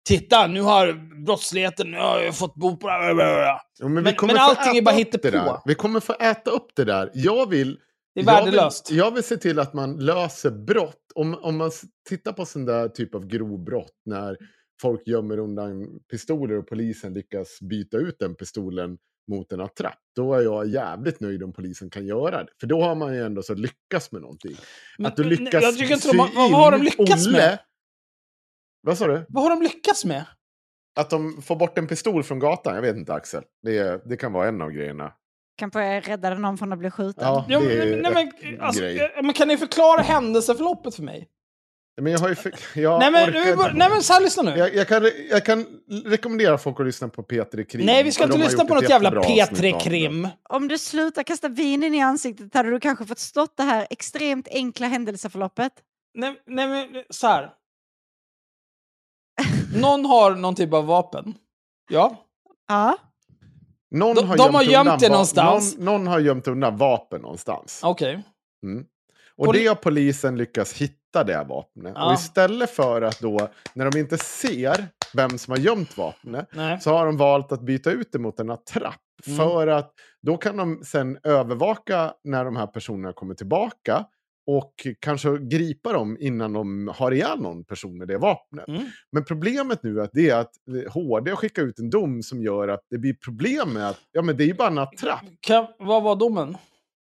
Titta, nu har brottsligheten fått bo på det. Jo, men allting är bara hittepå. Vi kommer få äta upp det där. Det är värdelöst. Jag vill se till att man löser brott. Om man tittar på sån där typ av grovbrott när folk gömmer undan pistoler och polisen lyckas byta ut den pistolen mot en attrapp, då är jag jävligt nöjd om polisen kan göra det. För då har man ju ändå så lyckats med någonting. Men, att du lyckas jag tycker inte vad har de lyckats med? Vad sa du? Vad har de lyckats med? Att de får bort en pistol från gatan. Jag vet inte, Axel. Det kan vara en av grejerna. Kan jag rädda någon från att bli skjuten? Ja, det är en grej. Men kan ni förklara händelseförloppet för mig? Men jag har ju... Nej men så här, lyssna nu. Jag kan rekommendera folk att lyssna på Petre Krim. Nej, vi ska inte lyssna på något jävla Petre Krim. Om du slutar kasta vinen i ansiktet hade du kanske fått stått det här extremt enkla händelseförloppet. Nej men så här. Någon har någon typ av vapen. Ja. Ja. De har gömt det någonstans. Någon har gömt undan vapen någonstans. Okej. Okay. Mm. Och det har polisen lyckats hitta det här vapnet. Ja. Och istället för att då, när de inte ser vem som har gömt vapnet, så har de valt att byta ut det mot denna trapp. Mm. För att då kan de sen övervaka när de här personerna kommer tillbaka. Och kanske gripa dem innan de har ihjäl någon person med det vapnet. Mm. Men problemet nu är att HD skickar ut en dom som gör att det blir problem med att det är ju bara en attrapp. Vad var domen?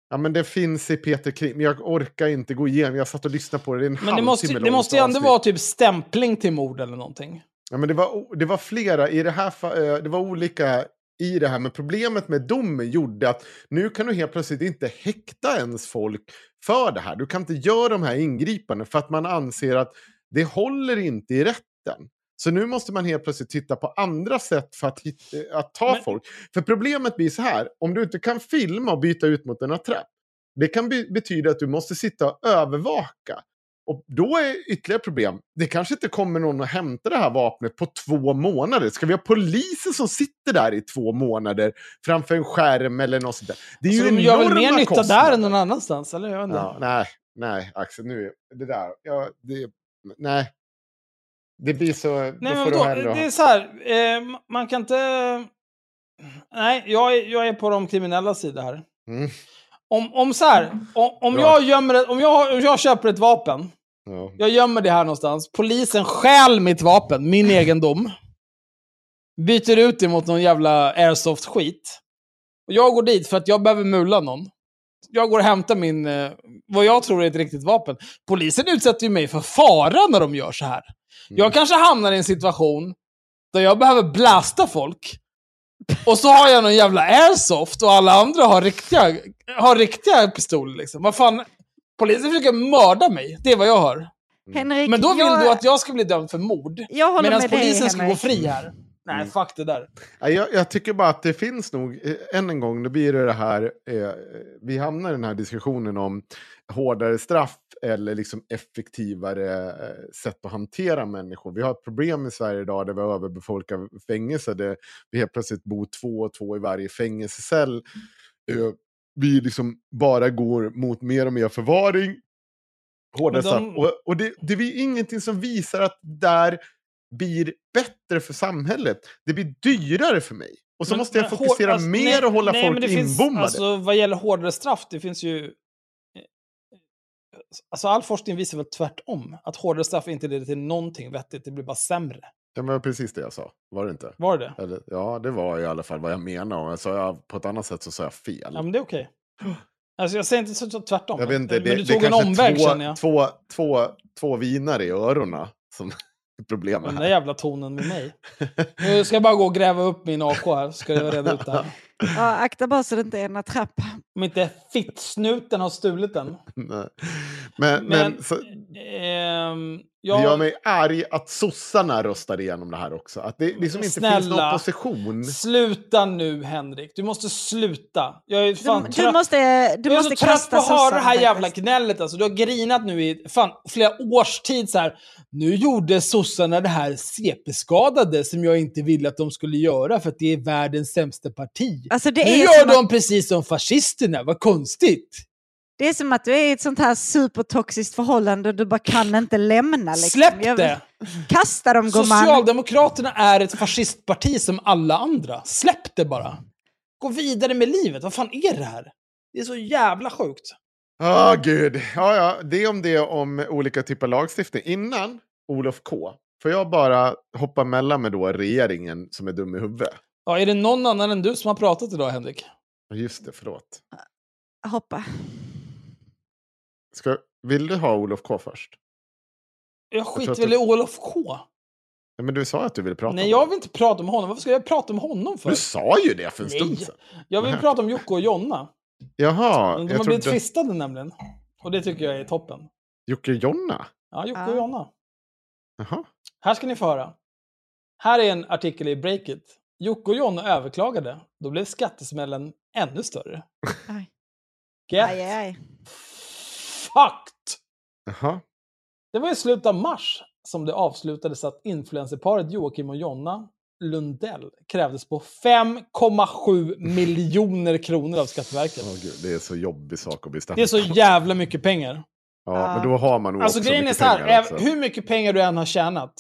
Ja, men det finns i Peter Krim. Jag orkar inte gå igenom. Jag satt och lyssnade på det. Men det måste ju ändå vara typ stämpling till mord eller någonting. Ja, men det var flera. I det här, det var olika... i det här, men problemet med domen gjorde att nu kan du helt plötsligt inte häkta ens folk för det här. Du kan inte göra de här ingripanden för att man anser att det håller inte i rätten. Så nu måste man helt plötsligt titta på andra sätt för att ta folk. För problemet blir så här, om du inte kan filma och byta ut mot denna trapp, det kan betyda att du måste sitta och övervaka. Och då är ytterligare problem. Det kanske inte kommer någon att hämta det här vapnet på 2 månader. Ska vi ha poliser som sitter där i 2 månader framför en skärm eller något sånt där? Det är ju enorma mer nytta där än någon annanstans, eller? Ja, nej, Axel, nu det där. Ja, det, nej. Det blir så... det är så här. Man kan inte... Nej, jag är på de kriminella sidor här. Mm. Om så här, om jag köper ett vapen, jag gömmer det här någonstans, polisen stjäl mitt vapen, min egendom, byter ut det mot någon jävla airsoft-skit, och jag går dit för att jag behöver mula någon, jag går och hämtar min, vad jag tror är ett riktigt vapen, polisen utsätter ju mig för fara när de gör så här. Jag kanske hamnar i en situation där jag behöver blasta folk. Och så har jag någon jävla airsoft och alla andra har riktiga pistoler liksom. Vad fan, polisen försöker mörda mig. Det är vad jag hör. Henrik, men då vill du att jag ska bli dömd för mord medan polisen ska gå fri här. Nej, fuck det där. Jag tycker bara att det finns nog än en gång, då blir det här vi hamnar i den här diskussionen om hårdare straff eller liksom effektivare sätt att hantera människor. Vi har ett problem i Sverige idag där vi överbefolkar fängelser, där vi helt plötsligt bor 2 och 2 i varje fängelsecell. Vi liksom bara går mot mer och mer förvaring. Hårdare straff. Och det är ingenting som visar att där blir bättre för samhället. Det blir dyrare för mig. Och så måste jag fokusera mer och hålla folk inbommade. Alltså, vad gäller hårdare straff, det finns ju... Alltså, all forskning visar väl tvärtom. Att hårdare straff inte leder till någonting vettigt. Det blir bara sämre. Det var precis det jag sa. Var det inte? Var det? Eller, ja, det var i alla fall vad jag menar. Jag sa, på ett annat sätt så sa jag fel. Ja, men det är okej. Alltså, jag säger inte så tvärtom. Jag vet inte, men du tog en omväg, känner jag. Två vinare i öronen som... Problemet här. Den där jävla tonen med mig. Nu ska jag bara gå och gräva upp min AK här. Ska jag reda ut det här. Ja, akta bara så det inte är en trapp. Om inte fittsnuten har stulit den. Nej. Men så, det gör mig arg att sossarna röstar igenom det här också. Att det liksom inte finns någon opposition. Sluta nu, Henrik. Du måste sluta. Jag är fan trött. Du måste trött på att höra det här jävla knället. Alltså. Du har grinat nu i fan, flera års tid så här. Nu gjorde sossarna det här CP-skadade som jag inte ville att de skulle göra för att det är världens sämsta parti. Alltså, det är nu gör de precis som fascisterna. Vad konstigt. Det är som att du är i ett sånt här supertoxiskt förhållande och du bara kan inte lämna. Liksom. Släpp det! Kasta dem, gumman. Socialdemokraterna är ett fascistparti som alla andra. Släpp det bara. Gå vidare med livet. Vad fan är det här? Det är så jävla sjukt. Åh, gud. Ja, det om olika typer av lagstiftning. Innan Olof K. Får jag bara hoppa mellan med då regeringen som är dum i huvudet? Ja, är det någon annan än du som har pratat idag, Henrik? Just det, förlåt. Hoppa. Vill du ha Olof K först? Jag skiter väl i Olof K. Nej, men du sa att du ville prata. Nej, jag vill inte prata om honom. Varför ska jag prata om honom för? Du sa ju det för en stund sedan. Jag vill prata om Jocke och Jonna. Jaha. De har blivit tvistade nämligen. Och det tycker jag är toppen. Jocke och Jonna? Ja, Jocke och Jonna. Aha. Här ska ni få höra. Här är en artikel i Breakit. Jocke och Jonna överklagade. Då blev skattesmällen ännu större. Aj. Get fucked! Aha. Det var i slutet av mars som det avslutades att influencerparet Joakim och Jonna Lundell krävdes på 5,7 miljoner kronor av Skatteverket. Åh gud, det är så jobbig sak att bli straffad. Det är så jävla mycket pengar. Ja, men då har man nog alltså, också grejen är så här, alltså. Hur mycket pengar du än har tjänat,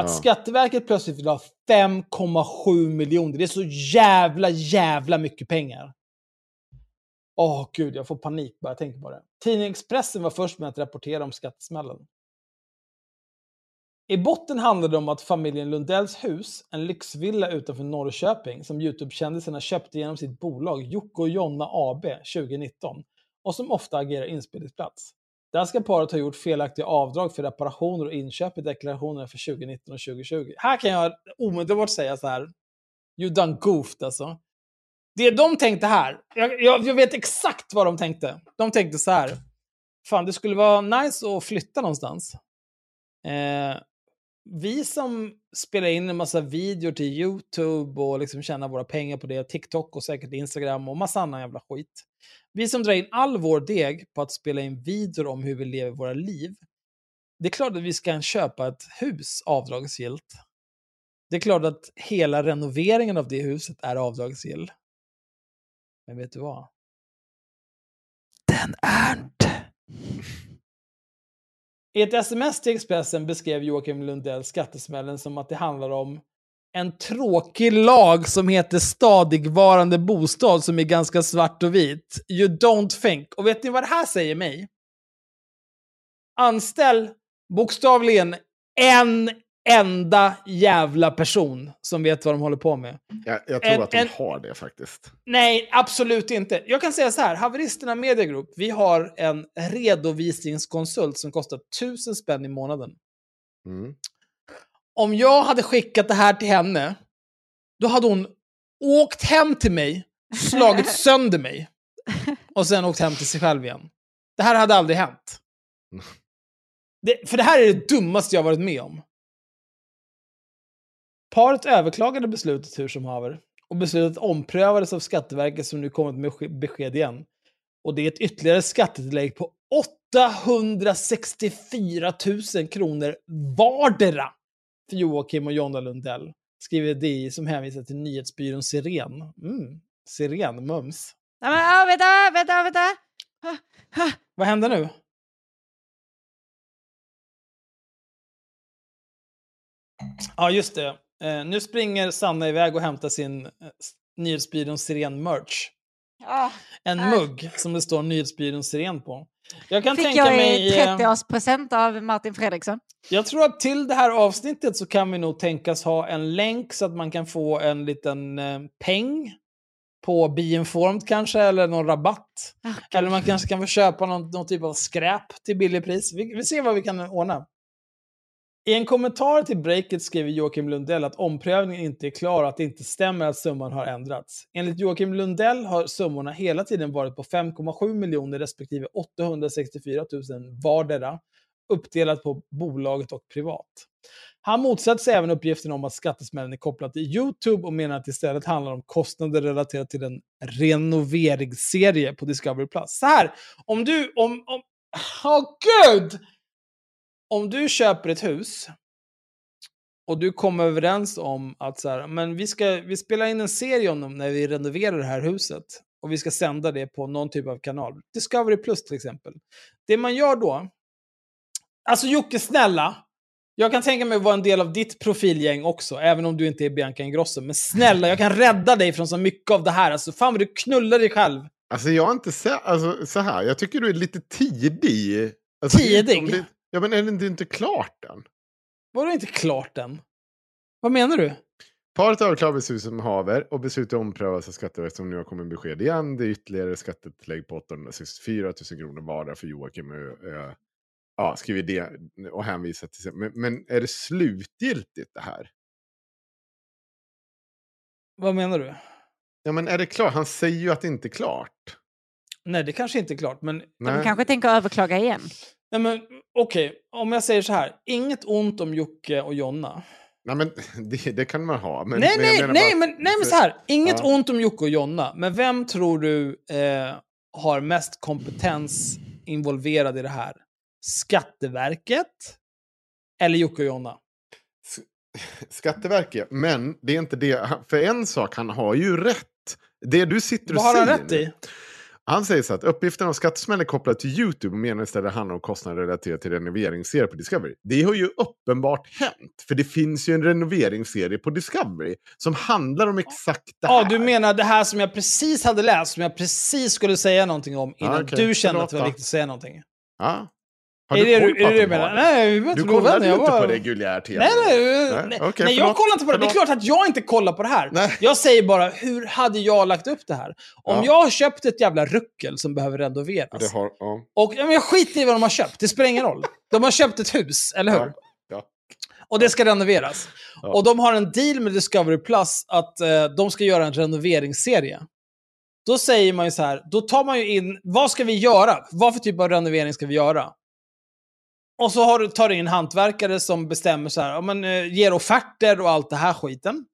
att Skatteverket plötsligt vill ha 5,7 miljoner. Det är så jävla mycket pengar. Åh gud, jag får panik bara jag tänker på det. Tidningen Expressen var först med att rapportera om skattesmällen. I botten handlade det om att familjen Lundells hus, en lyxvilla utanför Norrköping som Youtube-kändisarna köpte genom sitt bolag Jocke och Jonna AB 2019 och som ofta agerar inspelningsplats. Där ska paret ha gjort felaktiga avdrag för reparationer och inköp i deklarationerna för 2019 och 2020. Här kan jag omedelbart säga så här, you done goofed alltså. Det de tänkte här, jag vet exakt vad de tänkte. De tänkte så här, fan det skulle vara nice att flytta någonstans. Vi som spelar in en massa videor till YouTube och liksom tjänar våra pengar på det, TikTok och säkert Instagram och massa annan jävla skit. Vi som drar in all vår deg på att spela in videor om hur vi lever våra liv. Det är klart att vi ska köpa ett hus avdragsgillt. Det är klart att hela renoveringen av det huset är avdragsgill. Men vet du vad? Den är inte. I ett sms till Expressen beskrev Joakim Lundell skattesmällen som att det handlar om en tråkig lag som heter stadigvarande bostad som är ganska svart och vit. You don't think. Och vet ni vad det här säger mig? Anställ bokstavligen en enda jävla person som vet vad de håller på med. Jag tror att de har det faktiskt. Nej, absolut inte. Jag kan säga så här, Haveristerna Mediegrupp, vi har en redovisningskonsult som kostar 1 000 spänn i månaden. Mm. Om jag hade skickat det här till henne, då hade hon åkt hem till mig, slagit sönder mig och sen åkt hem till sig själv igen. Det här hade aldrig hänt. För det här är det dummaste jag varit med om. Paret överklagade beslutet hur som haver och beslutet omprövades av Skatteverket som nu kommit med besked igen. Och det är ett ytterligare skattetillägg på 864 000 kronor vardera för Joakim och Jonna Lundell, skriver DI som hänvisar till nyhetsbyrån Siren. Siren, mums. Nej men vänta. Vad händer nu? Ja, just det. Nu springer Sanna iväg och hämtar sin nyhetsbyrån Siren-merch. En mugg som det står nyhetsbyrån Siren på. Jag fick 30-årspresent av Martin Fredriksson. Jag tror att till det här avsnittet så kan vi nog tänkas ha en länk så att man kan få en liten peng på Beinformed kanske, eller någon rabatt. Okay. Eller man kanske kan få köpa någon typ av skräp till billig pris. Vi ser vad vi kan ordna. I en kommentar till Breakit skriver Joakim Lundell att omprövningen inte är klar och att det inte stämmer att summan har ändrats. Enligt Joakim Lundell har summorna hela tiden varit på 5,7 miljoner respektive 864 000 vardera, uppdelat på bolaget och privat. Han motsätter sig även uppgiften om att skattesmällen är kopplad till YouTube och menar att istället handlar om kostnader relaterade till en renoveringsserie på Discovery+. Så här, om du köper ett hus och du kommer överens om att så här, men vi spelar in en serie om dem när vi renoverar det här huset och vi ska sända det på någon typ av kanal. Discovery Plus till exempel. Det man gör då, alltså Jocke snälla, jag kan tänka mig vara en del av ditt profilgäng också, även om du inte är Bianca Ingrosso, men snälla jag kan rädda dig från så mycket av det här. Alltså fan vad du knullar dig själv. Alltså jag är inte så här, jag tycker du är lite tidig. Alltså, tidig? Ja, men är det inte klart än? Var det inte klart än? Vad menar du? Paret överklagade beslut som haver och beslutet omprövas av Skatteverket som nu har kommit besked igen. Det är ytterligare skattetillägg på 864 000 kronor vardera för Joakim. Ja, skriver det och hänvisar till sig. Men är det slutgiltigt det här? Vad menar du? Ja, men är det klart? Han säger ju att det inte är klart. Nej, det kanske inte är klart, men... De kanske tänker överklaga igen. Nej men okej, om jag säger så här, inget ont om Jocke och Jonna. Nej men det kan man ha. Men, nej men så här, inget ont om Jocke och Jonna, men vem tror du har mest kompetens involverad i det här? Skatteverket eller Jocke och Jonna? Skatteverket, men det är inte det. För en sak, han har ju rätt. Det du sitter och säger. Vad har han rätt i? Han säger så att uppgiften om skattesmäll är kopplad till YouTube och menar istället handlar om kostnader relaterade till renoveringsserie på Discovery. Det har ju uppenbart hänt, för det finns ju en renoveringsserie på Discovery som handlar om exakt det här. Ja, du menar det här som jag precis hade läst, som jag precis skulle säga någonting om innan du kände att det var viktigt att säga någonting. Ja. Har är du kollat på det? Nej, du kollar inte på reguljär TV. Nej, jag kollar inte på det. Det är klart att jag inte kollar på det här. Nej. Jag säger bara, hur hade jag lagt upp det här? Om jag har köpt ett jävla ruckel som behöver renoveras. Det har, och jag skiter i vad de har köpt. Det spelar ingen roll. De har köpt ett hus, eller hur? Ja. Och det ska renoveras. Ja. Och de har en deal med Discovery Plus att de ska göra en renoveringsserie. Då säger man ju så här, då tar man ju in, vad ska vi göra? Vad för typ av renovering ska vi göra? Och så tar du in hantverkare som bestämmer så här, ger offerter och allt det här skiten.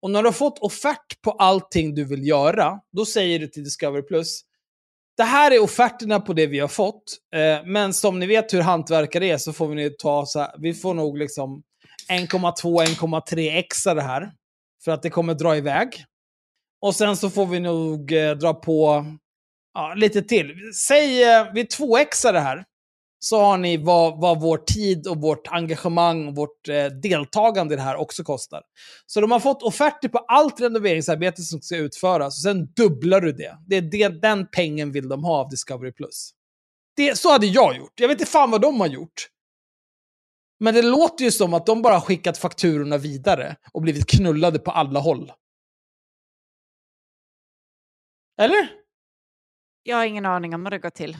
Och när du har fått offert på allting du vill göra, då säger du till Discovery Plus, det här är offerterna på det vi har fått. Men som ni vet hur hantverkare är, så får vi ta så här, vi får nog liksom 1,2-1,3x det här. För att det kommer dra iväg. Och sen så får vi nog dra på lite till. Säg vi 2x det här. Så har ni vad vår tid och vårt engagemang och vårt deltagande i det här också kostar. Så de har fått offerter på allt renoveringsarbete som ska utföras. Och sen dubblar du det. Det är den pengen vill de ha av Discovery+. Så hade jag gjort. Jag vet inte fan vad de har gjort. Men det låter ju som att de bara har skickat fakturorna vidare och blivit knullade på alla håll. Eller? Jag har ingen aning om hur det går till.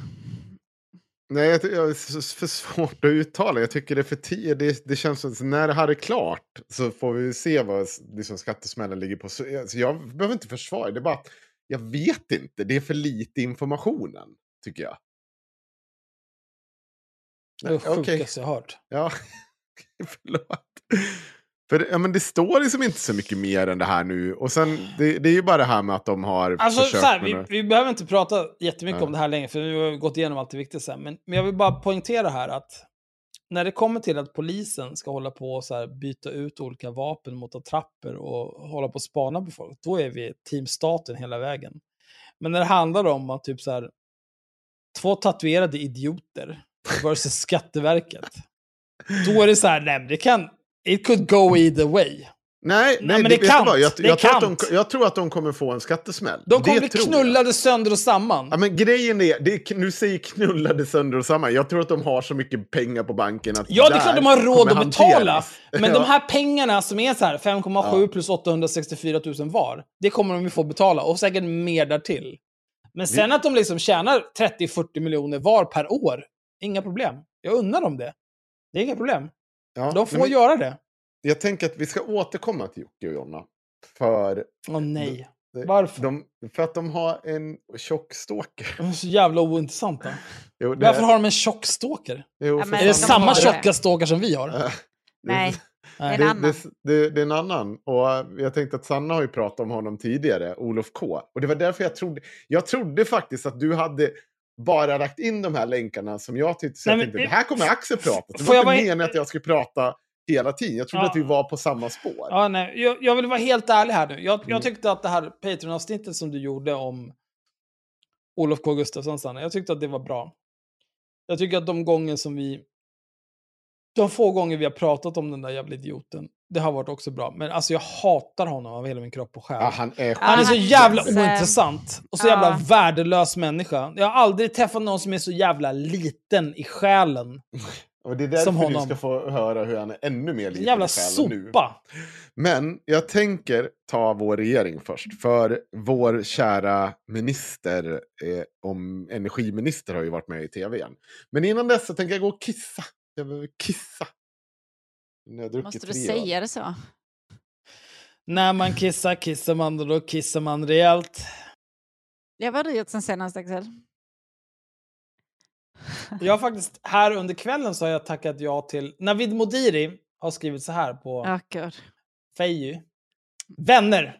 Nej, jag är för svårt att uttala. Jag tycker det är för tidigt. Det känns som att när det här är klart så får vi se vad liksom, skattesmällen ligger på. Så jag behöver inte försvara. Det är bara att jag vet inte. Det är för lite informationen, tycker jag. Det är sjukaste jag hört. Ja, förlåt. För ja, men det står liksom inte så mycket mer än det här nu. Och sen, det är ju bara det här med att de har försökt så här, vi behöver inte prata jättemycket om det här längre, för vi har gått igenom allt det viktiga sen. Men jag vill bara poängtera här att när det kommer till att polisen ska hålla på och så här, byta ut olika vapen mot attrapper och hålla på och spana på folk, då är vi teamstaten hela vägen. Men när det handlar om att typ så här, 2 tatuerade idioter versus Skatteverket, då är det så här, nej, det kan... It could go either way. Nej, men det kan. Jag tror att de kommer få en skattesmäll. De kommer bli knullade sönder och samman. Ja, men grejen är, nu säger knullade sönder och samman. Jag tror att de har så mycket pengar på banken att det är klart de har råd att betala. Men de här pengarna som är så här 5,7 plus 864 000 var, det kommer de ju få betala. Och säkert mer därtill. Men sen att de liksom tjänar 30-40 miljoner var per år, inga problem. Jag undrar om det. Det är inga problem. Ja, de får göra det. Jag tänker att vi ska återkomma till Jocke och Jonna. För... Åh nej. Varför? För att de har en tjockståker. De är så jävla ointressanta. Varför har de en tjockståker? Är det samma tjocka ståker som vi har? Nej. Nej. Det är en annan. Och jag tänkte att Sanna har ju pratat om honom tidigare. Olof K. Och det var därför jag trodde faktiskt att du hade... bara lagt in de här länkarna som jag tyckte så. Nej, jag tänkte, det här kommer Axel prata. Det var inte meningen att jag skulle prata hela tiden. Jag trodde att vi var på samma spår. Ja, nej. Jag vill vara helt ärlig här nu. Jag tyckte att det här Patreon-avsnittet som du gjorde om Olof K. Gustafsson, Sanna, jag tyckte att det var bra. Jag tycker att de få gånger vi har pratat om den där jävla idioten, det har varit också bra. Men alltså jag hatar honom av hela min kropp och själ. Ja, han är så jävla ointressant. Och så jävla värdelös människa. Jag har aldrig träffat någon som är så jävla liten i själen. Och det är därför som honom. Du ska få höra hur han är ännu mer liten jävla i själen nu. Men jag tänker ta vår regering först. För vår kära minister, energiminister har ju varit med i tv igen. Men innan dess så tänker jag gå och kissa. Jag behöver kissa. Måste du säga det så? När man kissar, kissar man och då kissar man rejält. Ja, vad har du gjort sen senast, Axel? Jag har faktiskt här under kvällen så har jag tackat ja till... Navid Modiri har skrivit så här på Feju. Vänner!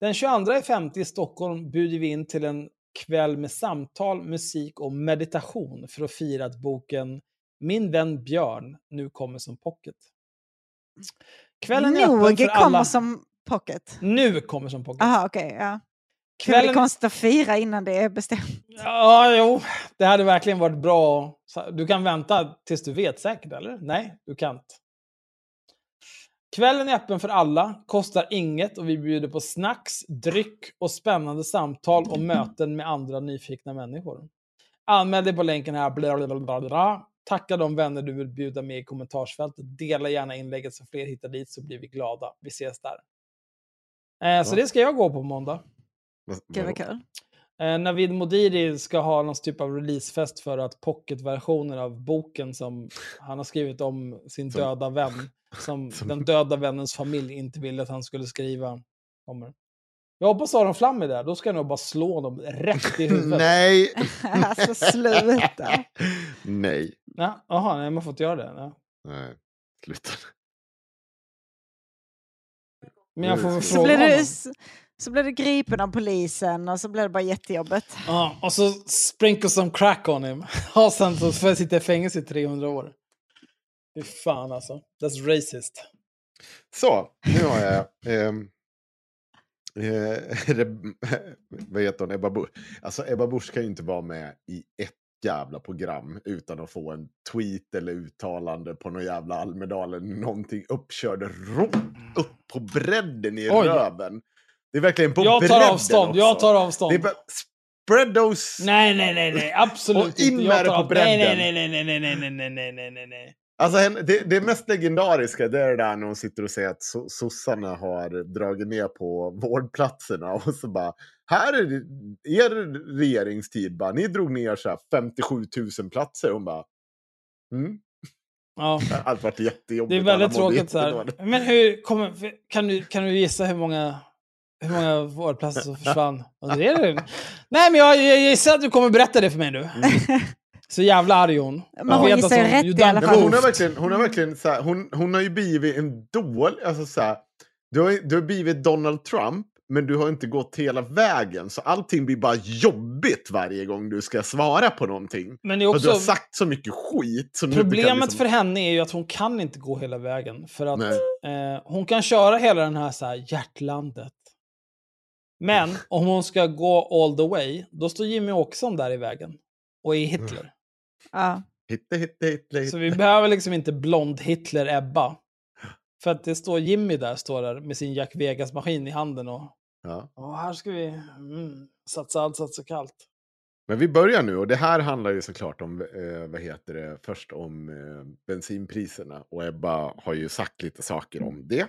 Den 22.50 i Stockholm bjuder vi in till en kväll med samtal, musik och meditation för att fira att boken Min vän Björn nu kommer som pocket. Kvällen är öppen för alla. Kommer som pocket? Nu kommer som pocket. Aha, okej, ja. Kvällen... Det blir konstigt att fira innan det är bestämt. Ja, jo. Det hade verkligen varit bra. Du kan vänta tills du vet säkert, eller? Nej, du kan inte. Kvällen är öppen för alla, kostar inget och vi bjuder på snacks, dryck och spännande samtal och möten med andra nyfikna människor. Anmäl dig på länken här. Blablabla. Tacka de vänner du vill bjuda med i kommentarsfältet. Dela gärna inlägget så fler hittar dit så blir vi glada. Vi ses där. Så det ska jag gå på måndag. Kul. Navid Modiri ska ha någon typ av releasefest för att pocketversionen av boken som han har skrivit om sin döda vän, som den döda vännens familj inte ville att han skulle skriva, kommer. Jag hoppas Aron Flam är där. Då ska jag nog bara slå dem rätt i huvudet. Nej! Alltså sluta. Nej. Jaha, nej, man får inte göra det. Nej, sluta. Men jag får fråga honom. Så blev det gripen av polisen och så blev det bara jättejobbet. Ja, och så sprinkle some crack on him. Och sen så får jag sitta i fängelse i 300 år. Fy fan alltså. That's racist. Så, nu har jag... vad heter hon? Ebba Busch. Alltså Ebba Busch kan ju inte vara med i ett jävla program utan att få en tweet eller uttalande på någon jävla Almedalen. Någonting uppkörd upp på bredden i röven. Det är verkligen på bredden. Jag tar avstånd. Det är spread those... Nej. Absolut och in med det på bredden. Nej. Alltså det mest legendariska det är det där när hon sitter och säger att sossarna har dragit ner på vårdplatserna och så bara, här är det, er regeringstid bara, ni drog ner så här 57 000 platser. Hon bara, Ja. Allt varit jättejobbigt. Det är väldigt tråkigt så här. Men hur kommer, kan du gissa hur många vårdplatser som försvann? Och det är det. Nej, men jag gissar att du kommer berätta det för mig nu. Så jävla arg hon. Men hon gissar rätt i alla fall. Hon har verkligen så här, hon har ju blivit en dålig, alltså så här, du har blivit Donald Trump, men du har inte gått hela vägen. Så allting blir bara jobbigt varje gång du ska svara på någonting. Men det är också, för du har sagt så mycket skit. Som problemet liksom... för henne är ju att hon kan inte gå hela vägen. För att hon kan köra hela den här, så här hjärtlandet. Men om hon ska gå all the way, då står Jimmy Åkesson där i vägen. Och är Hitler. Hitler. Så vi behöver liksom inte blond Hitler-Ebba. För att det står Jimmy där med sin Jack Vegas-maskin i handen. Och här ska vi satsa allt, satsa kallt. Men vi börjar nu. Och det här handlar ju såklart om, först om bensinpriserna. Och Ebba har ju sagt lite saker om det.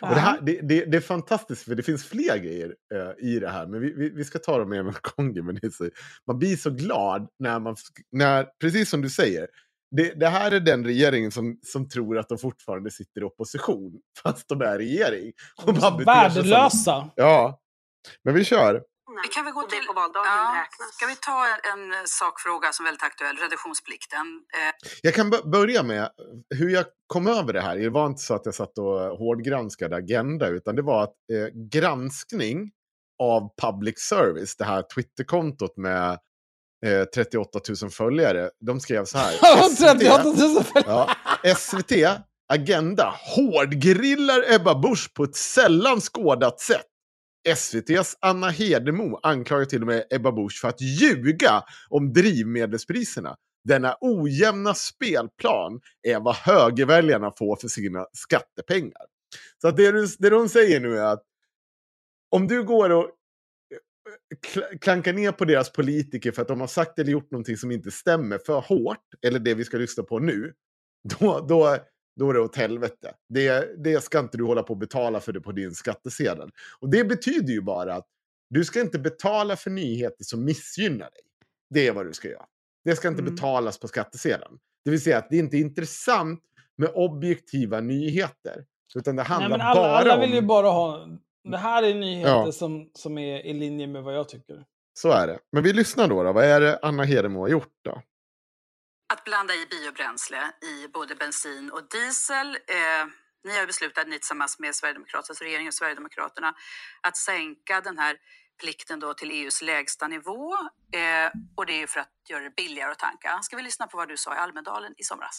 Och det är fantastiskt för det finns fler grejer i det här, men vi ska ta dem med en gång, men man blir så glad när precis som du säger, det här är den regeringen som tror att de fortfarande sitter i opposition fast de är regering. De är värdelösa. Ja, men vi kör. Det kan vi gå till på valdagen räknas. Ska vi ta en sakfråga som är väldigt aktuell, reduktionsplikten. Jag kan börja med hur jag kom över det här. Det var inte så att jag satt och hårdgranskade Agenda, utan det var att granskning av public service, det här Twitterkontot med 38 000 följare, de skrev så här. 38 000 följare! Ja, SVT, Agenda, hårdgrillar Ebba Busch på ett sällan skådat sätt. SVT:s Anna Hedemo anklagar till och med Ebba Busch för att ljuga om drivmedelspriserna. Denna ojämna spelplan är vad högerväljarna får för sina skattepengar. Så att det de säger nu är att om du går och klankar ner på deras politiker för att de har sagt eller gjort någonting som inte stämmer för hårt, eller det vi ska lyssna på nu, då är det åt helvete. Det ska inte du hålla på att betala för det på din skattesedel. Och det betyder ju bara att du ska inte betala för nyheter som missgynnar dig. Det är vad du ska göra. Det ska inte betalas på skattesedeln. Det vill säga att det inte är intressant med objektiva nyheter. Utan det handlar alla vill ju bara ha... Det här är nyheter som är i linje med vad jag tycker. Så är det. Men vi lyssnar då. Vad är det Anna Hedemo har gjort då? att blanda i biobränsle i både bensin och diesel. Ni har beslutat, ni tillsammans med Sverigedemokraterna, alltså regeringen och Sverigedemokraterna, att sänka den här plikten då till EUs lägsta nivå. Och det är ju för att göra det billigare att tanka. Ska vi lyssna på vad du sa i Almedalen i somras?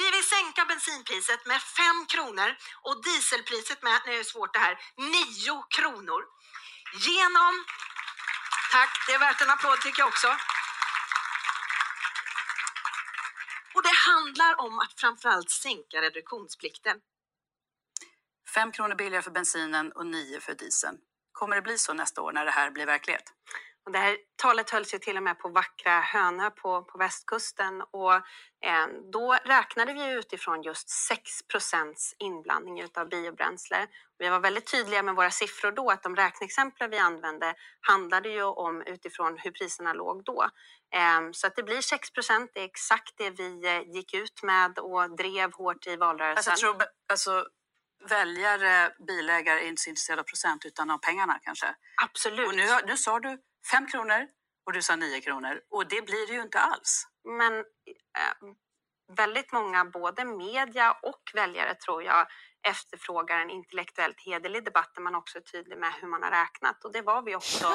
Vi vill sänka bensinpriset med 5 kronor och dieselpriset med, nu är det svårt det här, 9 kronor. Genom, tack, det är värt en applåd tycker jag också. Och det handlar om att framförallt sänka reduktionsplikten. 5 kronor billigare för bensinen och 9 för dieseln. Kommer det bli så nästa år när det här blir verklighet? Och det här talet hölls ju till och med på Vackra Hönö på västkusten, och då räknade vi utifrån just 6% inblandning utav biobränsle. Vi var väldigt tydliga med våra siffror då, att de räkneexempel vi använde handlade ju om utifrån hur priserna låg då. Så att det blir 6%, det är exakt det vi gick ut med och drev hårt i valrörelsen. Alltså väljare, bilägare är inte så intresserade av procent utan av pengarna kanske. Absolut. Och nu sa du 5 kronor och du sa 9 kronor och det blir det ju inte alls. Men väldigt många, både media och väljare tror jag, efterfrågar en intellektuellt hederlig debatt där man också är tydlig med hur man har räknat, och det var vi också.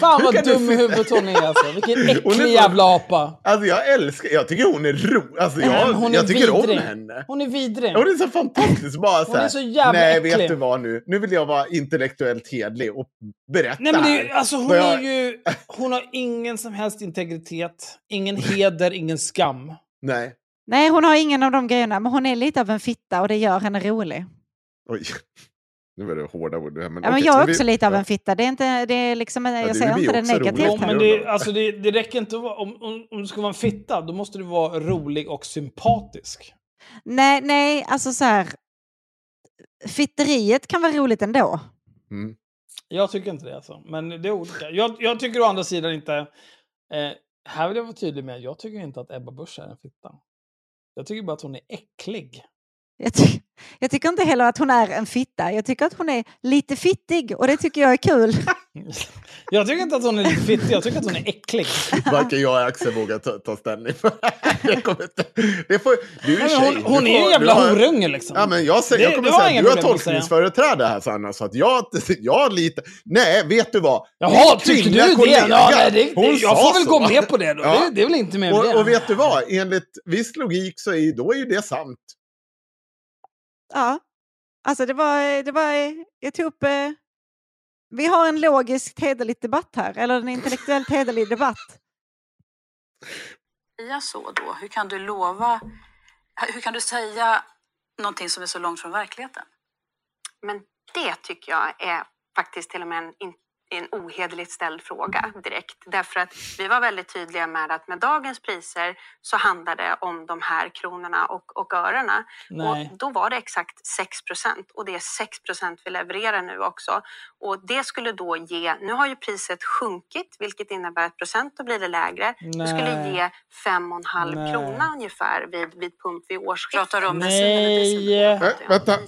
Fan vad dum i huvudet hon är alltså. Vilken äcklig jävla apa. Alltså jag älskar, jag tycker hon är rolig. Alltså jag tycker om henne. Hon är vidrig. Hon är så fantastisk, bara så här. Hon är så jävla äcklig. Nej, vet du vad nu? Nu vill jag vara intellektuellt hedlig och berätta. Nej men det är, alltså hon har ingen som helst integritet. Ingen heder, ingen skam. Nej, hon har ingen av de grejerna. Men hon är lite av en fitta och det gör henne rolig. Oj. Nu var det hårda ord. Men, ja, okay, men jag är också lite av en fitta. Det är inte, det är liksom, jag säger inte det negativt. Men det räcker inte att vara, om du ska vara en fitta, då måste du vara rolig och sympatisk. Nej, alltså så här, fitteriet kan vara roligt ändå. Mm. Jag tycker inte det alltså. Men det är olika. Jag tycker å andra sidan inte, här vill jag vara tydlig med, jag tycker inte att Ebba Busch är en fitta. Jag tycker bara att hon är äcklig. Jag tycker inte heller att hon är en fitta. Jag tycker att hon är lite fittig, och det tycker jag är kul. Jag tycker inte att hon är lite fittig, jag tycker att hon är äcklig. Varken jag och Axel vågar ta ställning för det får, du är ju tjej. Hon är ju en jävla horunge liksom. Ja, men jag kommer säga, du har tolkningsföreträde här Sanna, så att jag lite... Nej, vet du vad? Jaha, tyckte du kollega, det? Ja, nej, jag får väl så. Gå med på det då. Ja. Det är väl inte mer det. Och vet du vad? Enligt viss logik så då är ju det sant. Ja, alltså det var jag tog upp, vi har en logiskt hederlig debatt här, eller en intellektuellt hederlig debatt. Ja, så då, hur kan du säga någonting som är så långt från verkligheten? Men det tycker jag är faktiskt till och med en ohederligt ställd fråga direkt. Därför att vi var väldigt tydliga med att med dagens priser så handlade det om de här kronorna och örena. Nej. Och då var det exakt 6%, och det är 6% vi levererar nu också. Och det skulle då ge, nu har ju priset sjunkit, vilket innebär att procent då blir det lägre. Nej. Det skulle ge 5,5 krona ungefär vid pump vid årsskiftet. Pratar om vänta,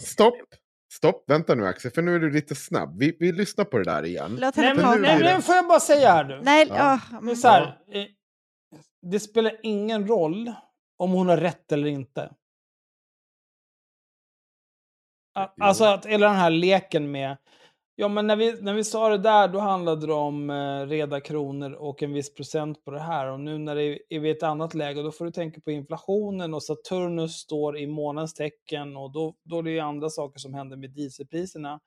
stopp, vänta nu Axel, för nu är du lite snabb. Vi lyssnar på det där igen. Nej, får jag bara säga här nu. Nej, ja. Det är så här, det spelar ingen roll om hon har rätt eller inte. Alltså att hela den här leken med, ja men när vi sa det där, då handlade det om reda kronor och en viss procent på det här. Och nu när det är i ett annat läge, då får du tänka på inflationen och Saturnus står i månens tecken. Och då är det ju andra saker som händer med dieselpriserna.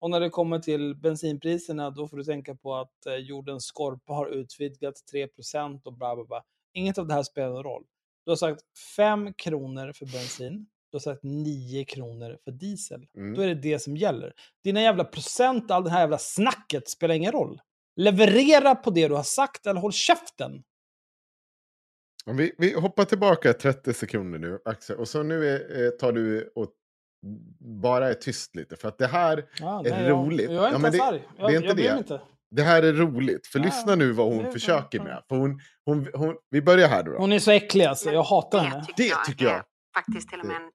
Och när det kommer till bensinpriserna, då får du tänka på att jordens skorpa har utvidgats 3% och bla bla bla. Inget av det här spelar någon roll. Du har sagt 5 kronor för bensin. Du har sagt 9 kronor för diesel. Mm. Då är det som gäller. Dina jävla procent, all det här jävla snacket spelar ingen roll. Leverera på det du har sagt eller håll käften. Vi hoppar tillbaka 30 sekunder nu, Axel. Och så nu tar du och bara är tyst lite. För att det här är roligt. Jag är inte sarg. Jag blir inte. Det här är roligt, för lyssna nu vad hon försöker med. För hon, vi börjar här då. Hon är så äcklig alltså, jag hatar henne. Det tycker jag. Faktiskt till och med en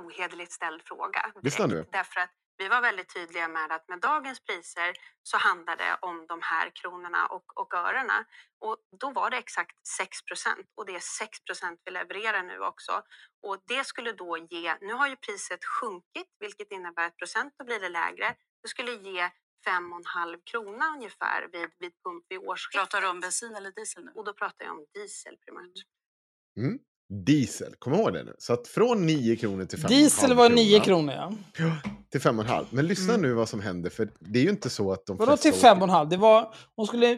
ohederligt ställd fråga. Därför att Vi var väldigt tydliga med att med dagens priser så handlade det om de här kronorna och örena. Och då var det exakt 6%, och det är 6% vi levererar nu också. Och det skulle då ge, nu har ju priset sjunkit vilket innebär att procent då blir det lägre. Det skulle ge 5,5 krona ungefär vid pump vid årsskiftet. Pratar du om bensin eller diesel nu? Och då pratar jag om diesel primärt. Mm. Diesel, kom ihåg det nu. Så att från 9 kronor till 5,5 kronor. Diesel var 9 kronor, ja. Till 5,5. Men lyssna nu vad som hände, för det är ju inte så att de... Vadå till 5,5? Det var,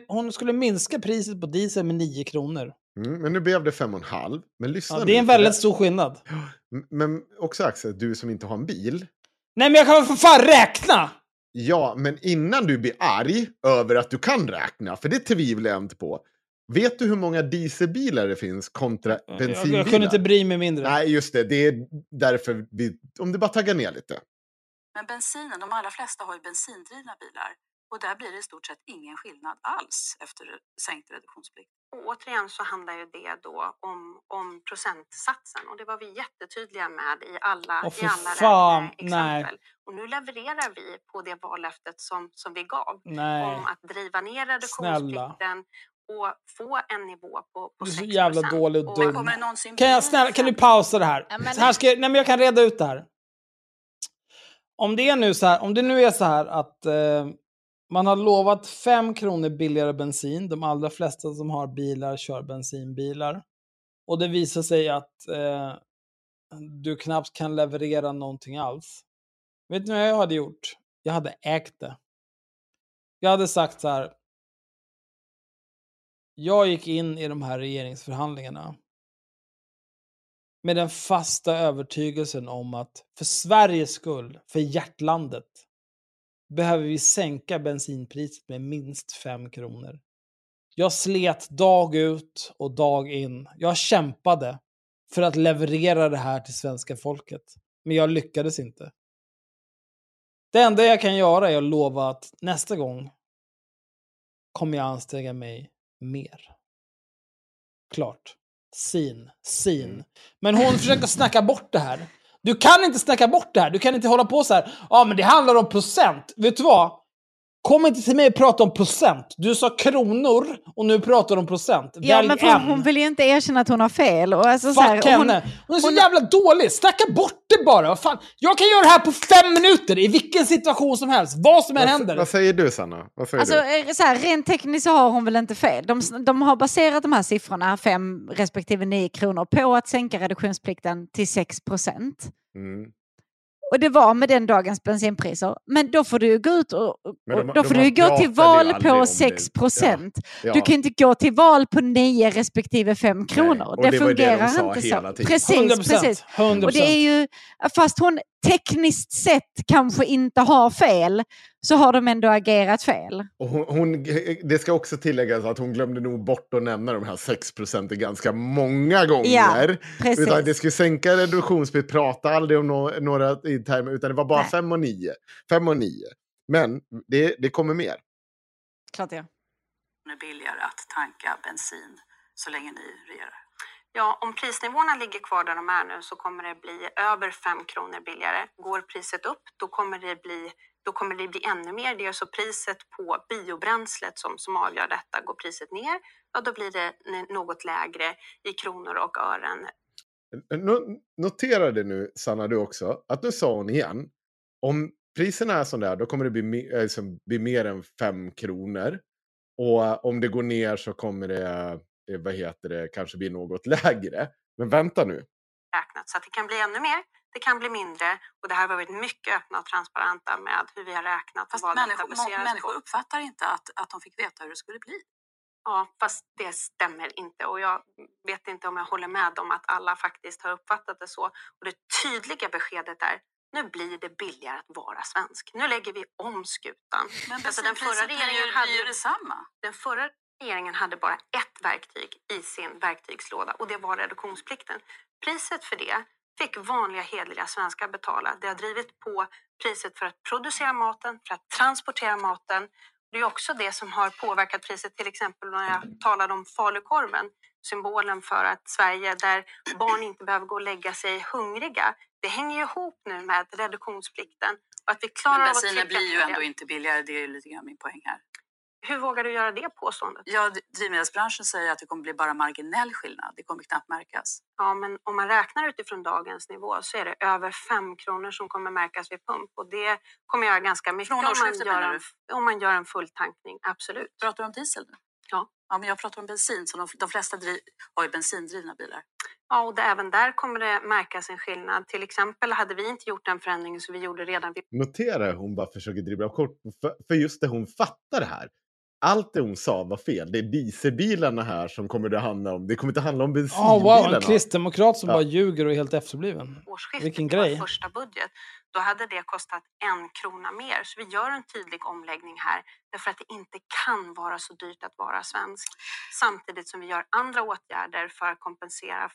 hon skulle minska priset på diesel med 9 kronor. Mm, men nu blev det 5,5. Men lyssna nu. Det är en väldigt stor skillnad. Men också Axel, du som inte har en bil. Nej, men jag kan väl för fan räkna! Ja, men innan du blir arg över att du kan räkna, för det tvivlar jag inte på. Vet du hur många dieselbilar det finns kontra bensinbilar? Jag kunde inte bry mig mindre. Nej, just det. Det är därför vi... Om du bara taggar ner lite. Men bensinen, de allra flesta har ju bensindrivna bilar. Och där blir det i stort sett ingen skillnad alls efter sänkt reduktionsplikt. Och återigen så handlar ju det då om procentsatsen. Och det var vi jättetydliga med i alla exempel. Och nu levererar vi på det vallöftet som vi gav. Nej. Om att driva ner reduktionsplikten. Snälla. Och få en nivå på 6%. Jävla dålig och dum. Kan du pausa det här? Ja, men... jag kan reda ut det här. Om det nu är så här att man har lovat 5 kronor billigare bensin. De allra flesta som har bilar kör bensinbilar. Och det visar sig att du knappt kan leverera någonting alls. Vet ni vad jag hade gjort? Jag hade ägt det. Jag hade sagt så här. Jag gick in i de här regeringsförhandlingarna med den fasta övertygelsen om att för Sveriges skull, för hjärtlandet, behöver vi sänka bensinpriset med minst 5 kronor. Jag slet dag ut och dag in. Jag kämpade för att leverera det här till svenska folket. Men jag lyckades inte. Det enda jag kan göra är att lova att nästa gång kommer jag anstränga mig mer. Klart. Sin. Men hon försöker snacka bort det här. Du kan inte snacka bort det här. Du kan inte hålla på så här. Ja, men det handlar om procent. Vet du vad? Kom inte till mig och prata om procent. Du sa kronor och nu pratar du om procent. Ja, men hon vill ju inte erkänna att hon har fel. Och alltså, hon är så jävla dålig. Snacka bort det bara. Fan. Jag kan göra det här på 5 minuter i vilken situation som helst. Vad som än händer. Vad säger du, Sanna? Rent tekniskt så har hon väl inte fel. De har baserat de här siffrorna, 5 respektive 9 kronor, på att sänka reduktionsplikten till 6%. Mm. Och det var med den dagens bensinpriser. Men då får du gå ut gå till val på 6%. Ja. Du kan inte gå till val på 9 respektive 5 kronor. Det fungerar inte så. Precis. 100%. Och det är ju, fast hon tekniskt sett kanske inte har fel, så har de ändå agerat fel. Och hon, det ska också tilläggas att hon glömde nog bort att nämna de här 6% ganska många gånger. Ja, utan det skulle sänka reduktionsplikten, prata aldrig om några i termer, utan det var bara 5 och 9. Men det kommer mer. Klart ja. Det är billigare att tanka bensin så länge ni regerar. Ja, om prisnivåerna ligger kvar där de är nu så kommer det bli över 5 kronor billigare. Går priset upp, då kommer det bli ännu mer. Det är så priset på biobränslet som avgör detta. Går priset ner, ja, då blir det något lägre i kronor och ören. Notera det nu, Sanna, du också, att nu sa hon igen, om priserna är sådär, då kommer det bli mer än 5 kronor. Och om det går ner så kommer det... kanske blir något lägre. Men vänta nu. Så att det kan bli ännu mer, det kan bli mindre. Och det här har varit mycket öppna och transparenta med hur vi har räknat. Fast människor uppfattar inte att de fick veta hur det skulle bli. Ja, fast det stämmer inte. Och jag vet inte om jag håller med om att alla faktiskt har uppfattat det så. Och det tydliga beskedet är: nu blir det billigare att vara svensk. Nu lägger vi om skutan. Men alltså, den förra regeringen hade ju detsamma. Regeringen hade bara ett verktyg i sin verktygslåda, och det var reduktionsplikten. Priset för det fick vanliga hederliga svenskar betala. Det har drivit på priset för att producera maten, för att transportera maten, Det är också det som har påverkat priset, till exempel när jag talade om falukorven, symbolen för att Sverige där barn inte behöver gå och lägga sig hungriga. Det hänger ihop nu med reduktionsplikten. Och att vi klarar men bensinen blir ju ändå inte billigare, det är ju lite grann min poäng här. Hur vågar du göra det påståendet? Ja, drivmedelsbranschen säger att det kommer bli bara marginell skillnad. Det kommer knappt märkas. Ja, men om man räknar utifrån dagens nivå så är det över 5 kronor som kommer märkas vid pump. Och det kommer göra ganska mycket om man gör en fulltankning, absolut. Pratar du om diesel nu? Ja. Ja, men jag pratar om bensin, så de flesta har ju bensindrivna bilar. Ja, och även där kommer det märkas en skillnad. Till exempel hade vi inte gjort den förändringen så vi gjorde redan. Notera hon bara försöker dribbla kort för just det hon fattar det här. Allt det hon sa var fel. Det är dieselbilarna här som kommer det handla om. Det kommer inte handla om bensinbilarna. Oh, wow, en kristdemokrat som bara ljuger och är helt efterbliven. Vilken grej. Första budget, då hade det kostat 1 krona mer. Så vi gör en tydlig omläggning här. Därför att det inte kan vara så dyrt att vara svensk. Samtidigt som vi gör andra åtgärder för att kompensera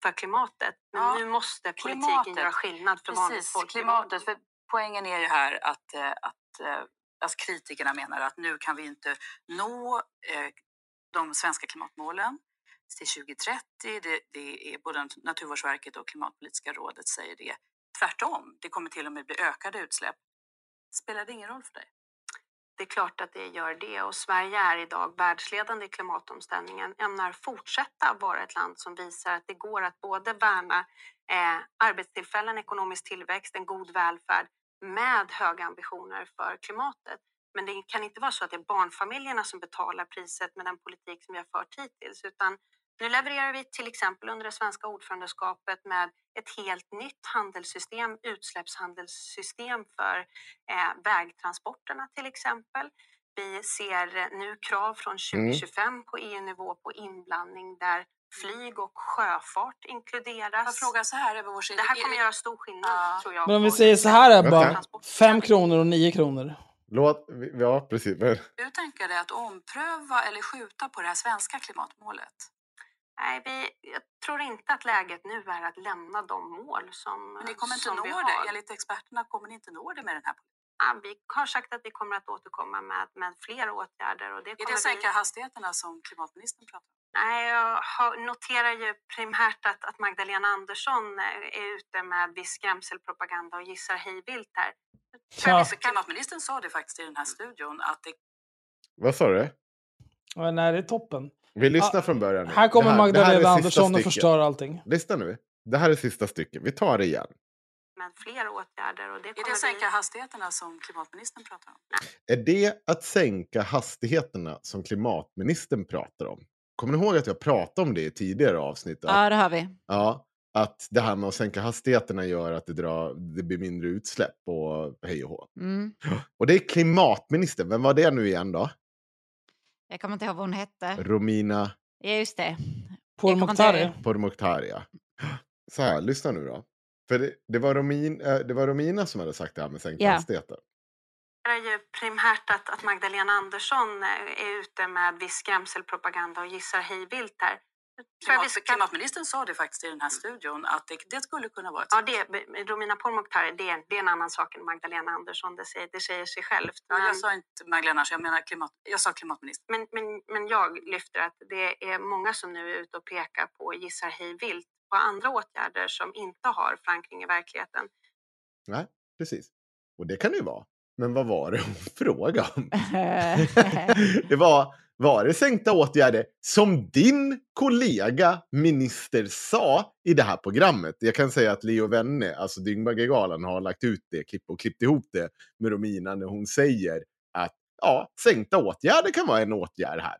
för klimatet. Men ja, nu måste politiken göra skillnad för vanligt folk. Klimatet. För poängen är ju här att kritikerna menar att nu kan vi inte nå de svenska klimatmålen till 2030. Det är både Naturvårdsverket och Klimatpolitiska rådet säger det. Tvärtom, det kommer till och med bli ökade utsläpp. Spelar det ingen roll för dig? Det är klart att det gör det, och Sverige är idag världsledande i klimatomställningen. Ämnar fortsätta vara ett land som visar att det går att både värna arbetstillfällen, ekonomisk tillväxt, en god välfärd med höga ambitioner för klimatet. Men det kan inte vara så att det är barnfamiljerna som betalar priset med den politik som vi har fört hittills, utan nu levererar vi till exempel under det svenska ordförandeskapet med ett helt nytt handelssystem, utsläppshandelssystem för vägtransporterna till exempel. Vi ser nu krav från 2025 på EU-nivå på inblandning där flyg och sjöfart inkluderas. Jag frågar så här över vår sida. Det här kommer göra stor skillnad, tror jag. Men om vi säger så här är bara 5 kronor och 9 kronor. Ja, precis. Hur tänker du att ompröva eller skjuta på det här svenska klimatmålet? Nej, jag tror inte att läget nu är att lämna de mål som vi har. Ni kommer inte nå det, enligt experterna kommer ni inte nå det med den här politiken. Ja, vi har sagt att vi kommer att återkomma med fler åtgärder. Och det är det sänka hastigheterna som klimatministern pratar om? Nej, jag noterar ju primärt att Magdalena Andersson är ute med viss skrämselpropaganda och gissar hejvilt här. Ja. Klimatministern sa det faktiskt i den här studion att det... Vad sa du? Ja, nej, det är toppen. Vi lyssnar från början nu. Här kommer Magdalena Andersson och förstör allting. Lyssna nu. Det här är sista stycket. Vi tar det igen. Men fler åtgärder och det kommer... Är det sänka hastigheterna som klimatministern pratar om? Nej. Är det att sänka hastigheterna som klimatministern pratar om? Kommer ni ihåg att jag pratade om det i tidigare avsnitt? Ja, det har vi. Ja, att det här med att sänka hastigheterna gör att det blir mindre utsläpp och hej och hå. Mm. Och det är klimatministern. Vem var det nu igen då? Jag kommer inte ihåg vad hon hette. Romina. Ja, just det. Pourmokhtari. Så här, lyssna nu då. För det var Romina som hade sagt det här med sänkta hastigheter. Det är ju primärt att Magdalena Andersson är ute med viss skrämselpropaganda och gissar hejvilt här. Klimatministern sa det faktiskt i den här studion att det skulle kunna vara ett... Ja, Romina Pourmokhtari, det är en annan sak än Magdalena Andersson. Det säger sig självt. Men... Ja, jag sa inte Magdalena, jag menar klimatministern. Men jag lyfter att det är många som nu är ute och pekar på gissar hejvilt på andra åtgärder som inte har förankring i verkligheten. Nej, precis. Och det kan det ju vara. Men vad var det hon frågade om? Det var det sänkta åtgärder som din kollega minister sa i det här programmet. Jag kan säga att Leo Wenne, alltså Dyngbaggegalan, har lagt ut det och klippt ihop det med Romina när hon säger att sänkta åtgärder kan vara en åtgärd här.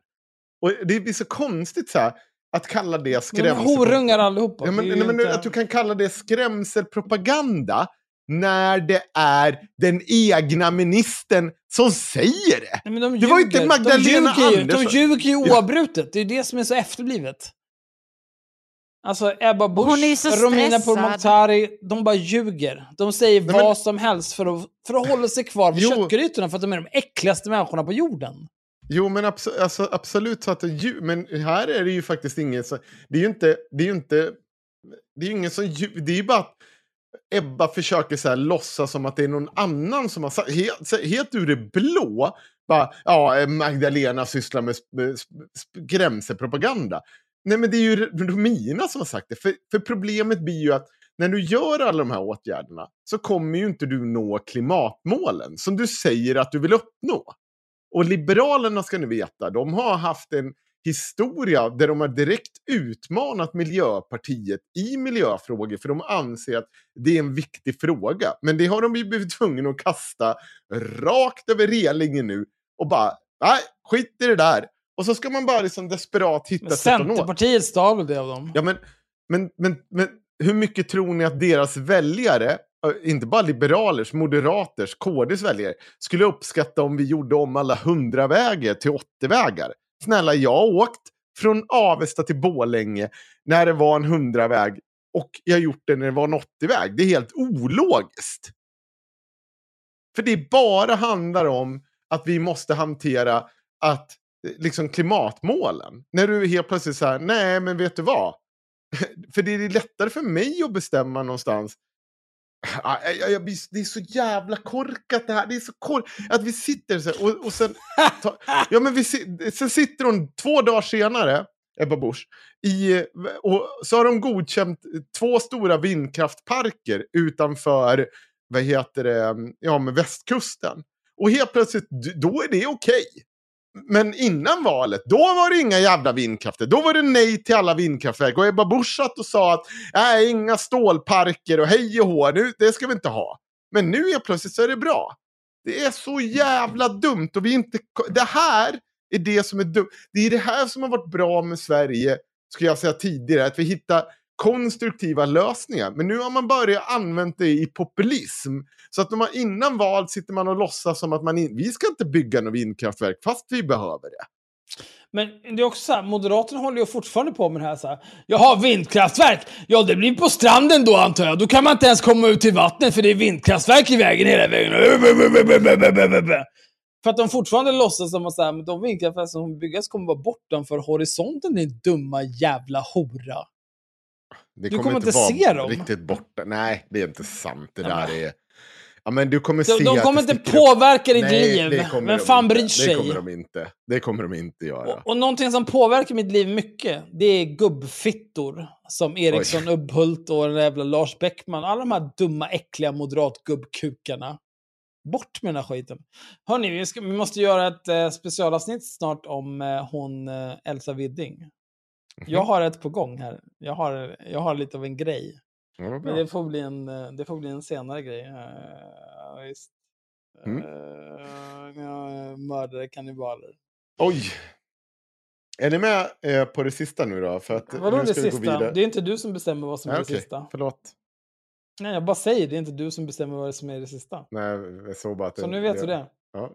Och det blir så konstigt så här, att kalla det skrämselpropaganda. Allihopa. Ja, men att du kan kalla det skrämselpropaganda när det är den egna ministern som säger det. Nej, men de ljuger. Det var inte Magdalena Andersson. De ljuger ju oavbrutet. Det är det som är så efterblivet. Alltså Ebba Busch, Romina Pourmokhtari, de bara ljuger. De säger vad som helst för att hålla sig kvar vid köttgrytorna för att de är de äckligaste människorna på jorden. Jo, men absolut så att men här är det ju faktiskt ingen så. Det är ju bara att Ebba försöker så här låtsas som att det är någon annan som har sagt helt ur det blå Bara, ja, Magdalena sysslar med skrämselpropaganda. Nej, men det är ju Romina som har sagt det. För problemet blir ju att när du gör alla de här åtgärderna så kommer ju inte du nå klimatmålen som du säger att du vill uppnå. Och Liberalerna, ska ni veta, de har haft en historia där de har direkt utmanat Miljöpartiet i miljöfrågor, för de anser att det är en viktig fråga. Men det har de ju blivit tvungna att kasta rakt över relingen nu och bara, nej, skit i det där. Och så ska man bara liksom desperat hitta... Men Centerpartiet stal det av dem. Ja, men hur mycket tror ni att deras väljare, inte bara liberalers, moderaters, KDs väljare, skulle uppskatta om vi gjorde om alla 100-vägar till 80-vägar? Snälla, jag har åkt från Avesta till Borlänge när det var en 100-väg och jag har gjort det när det var en 80-väg. Det är helt ologiskt. För det bara handlar om att vi måste hantera att liksom klimatmålen. När du helt plötsligt så här, nej men vet du vad? För det är lättare för mig att bestämma någonstans. Det är så jävla korkat det här. Det är så korkat att vi sitter så här, och sen ja, men sen sitter hon 2 dagar senare, Ebba Busch, och så har de godkänt 2 stora vindkraftparker utanför, vad heter det, ja, med västkusten. Och helt plötsligt då är det okej. Men innan valet, då var det inga jävla vindkrafter. Då var det nej till alla vindkraftverk. Och Ebba Busch och sa att inga stålparker och hej och hå, nu, det ska vi inte ha. Men nu är plötsligt så är det bra. Det är så jävla dumt. Och vi inte, det här är det som är dumt. Det är det här som har varit bra med Sverige, skulle jag säga tidigare. Att vi hittar konstruktiva lösningar. Men nu har man börjat använda det i populism. Så att innan val sitter man och låtsas som att vi ska inte bygga något vindkraftverk fast vi behöver det. Men det är också så här, Moderaterna håller ju fortfarande på med det här så här. Jaha, vindkraftverk! Ja, det blir på stranden då, antar jag. Då kan man inte ens komma ut till vattnet för det är vindkraftverk i vägen hela vägen. För att de fortfarande låtsas som att de vindkraftverk som byggas kommer vara bortanför horisonten, din dumma jävla hora. Det du kommer inte se dem riktigt borta. Nej, det är inte sant. Det där är... Ja, men du kommer se de kommer inte påverka ditt liv. Men fan bryr sig. Det kommer de inte göra. Och någonting som påverkar mitt liv mycket, det är gubbfittor. Som Eriksson Ubbhult och den jävla Lars Bäckman. Alla de här dumma, äckliga moderatgubbkukarna. Bort med den här skiten. Hörrni, vi måste göra ett specialavsnitt snart om hon Elsa Widding. Mm-hmm. Jag har ett på gång här. Jag har lite av en grej. Ja, men det får bli en senare grej. Visst. Mördare, kannibaler. Oj. Är ni med på det sista nu då? För att, vadå det sista? Det är inte du som bestämmer vad som är det sista. Förlåt. Nej, jag bara säger, det är inte du som bestämmer vad som är det sista. Nej, så bara att... Så nu vet du det. Ja.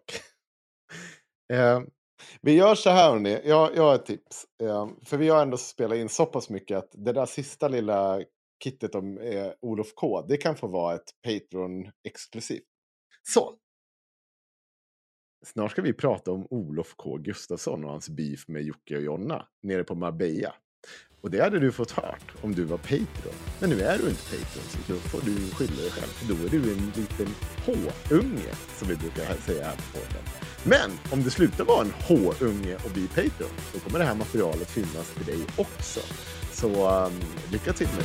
Vi gör så här, hörni. Jag har ett tips. För vi har ändå spelat in så pass mycket att det där sista lilla kittet om Olof K, det kan få vara ett Patreon-exklusivt. Så. Snart ska vi prata om Olof K Gustafsson och hans beef med Jocke och Jonna nere på Marbella. Och det hade du fått hört om du var Patreon. Men nu är du inte Patreon, så då får du skylla dig själv. För då är du en liten H-unge, som vi brukar säga här på podden. Men om det slutar vara en H-unge och bli Patreon, då kommer det här materialet finnas för dig också. Så lycka till med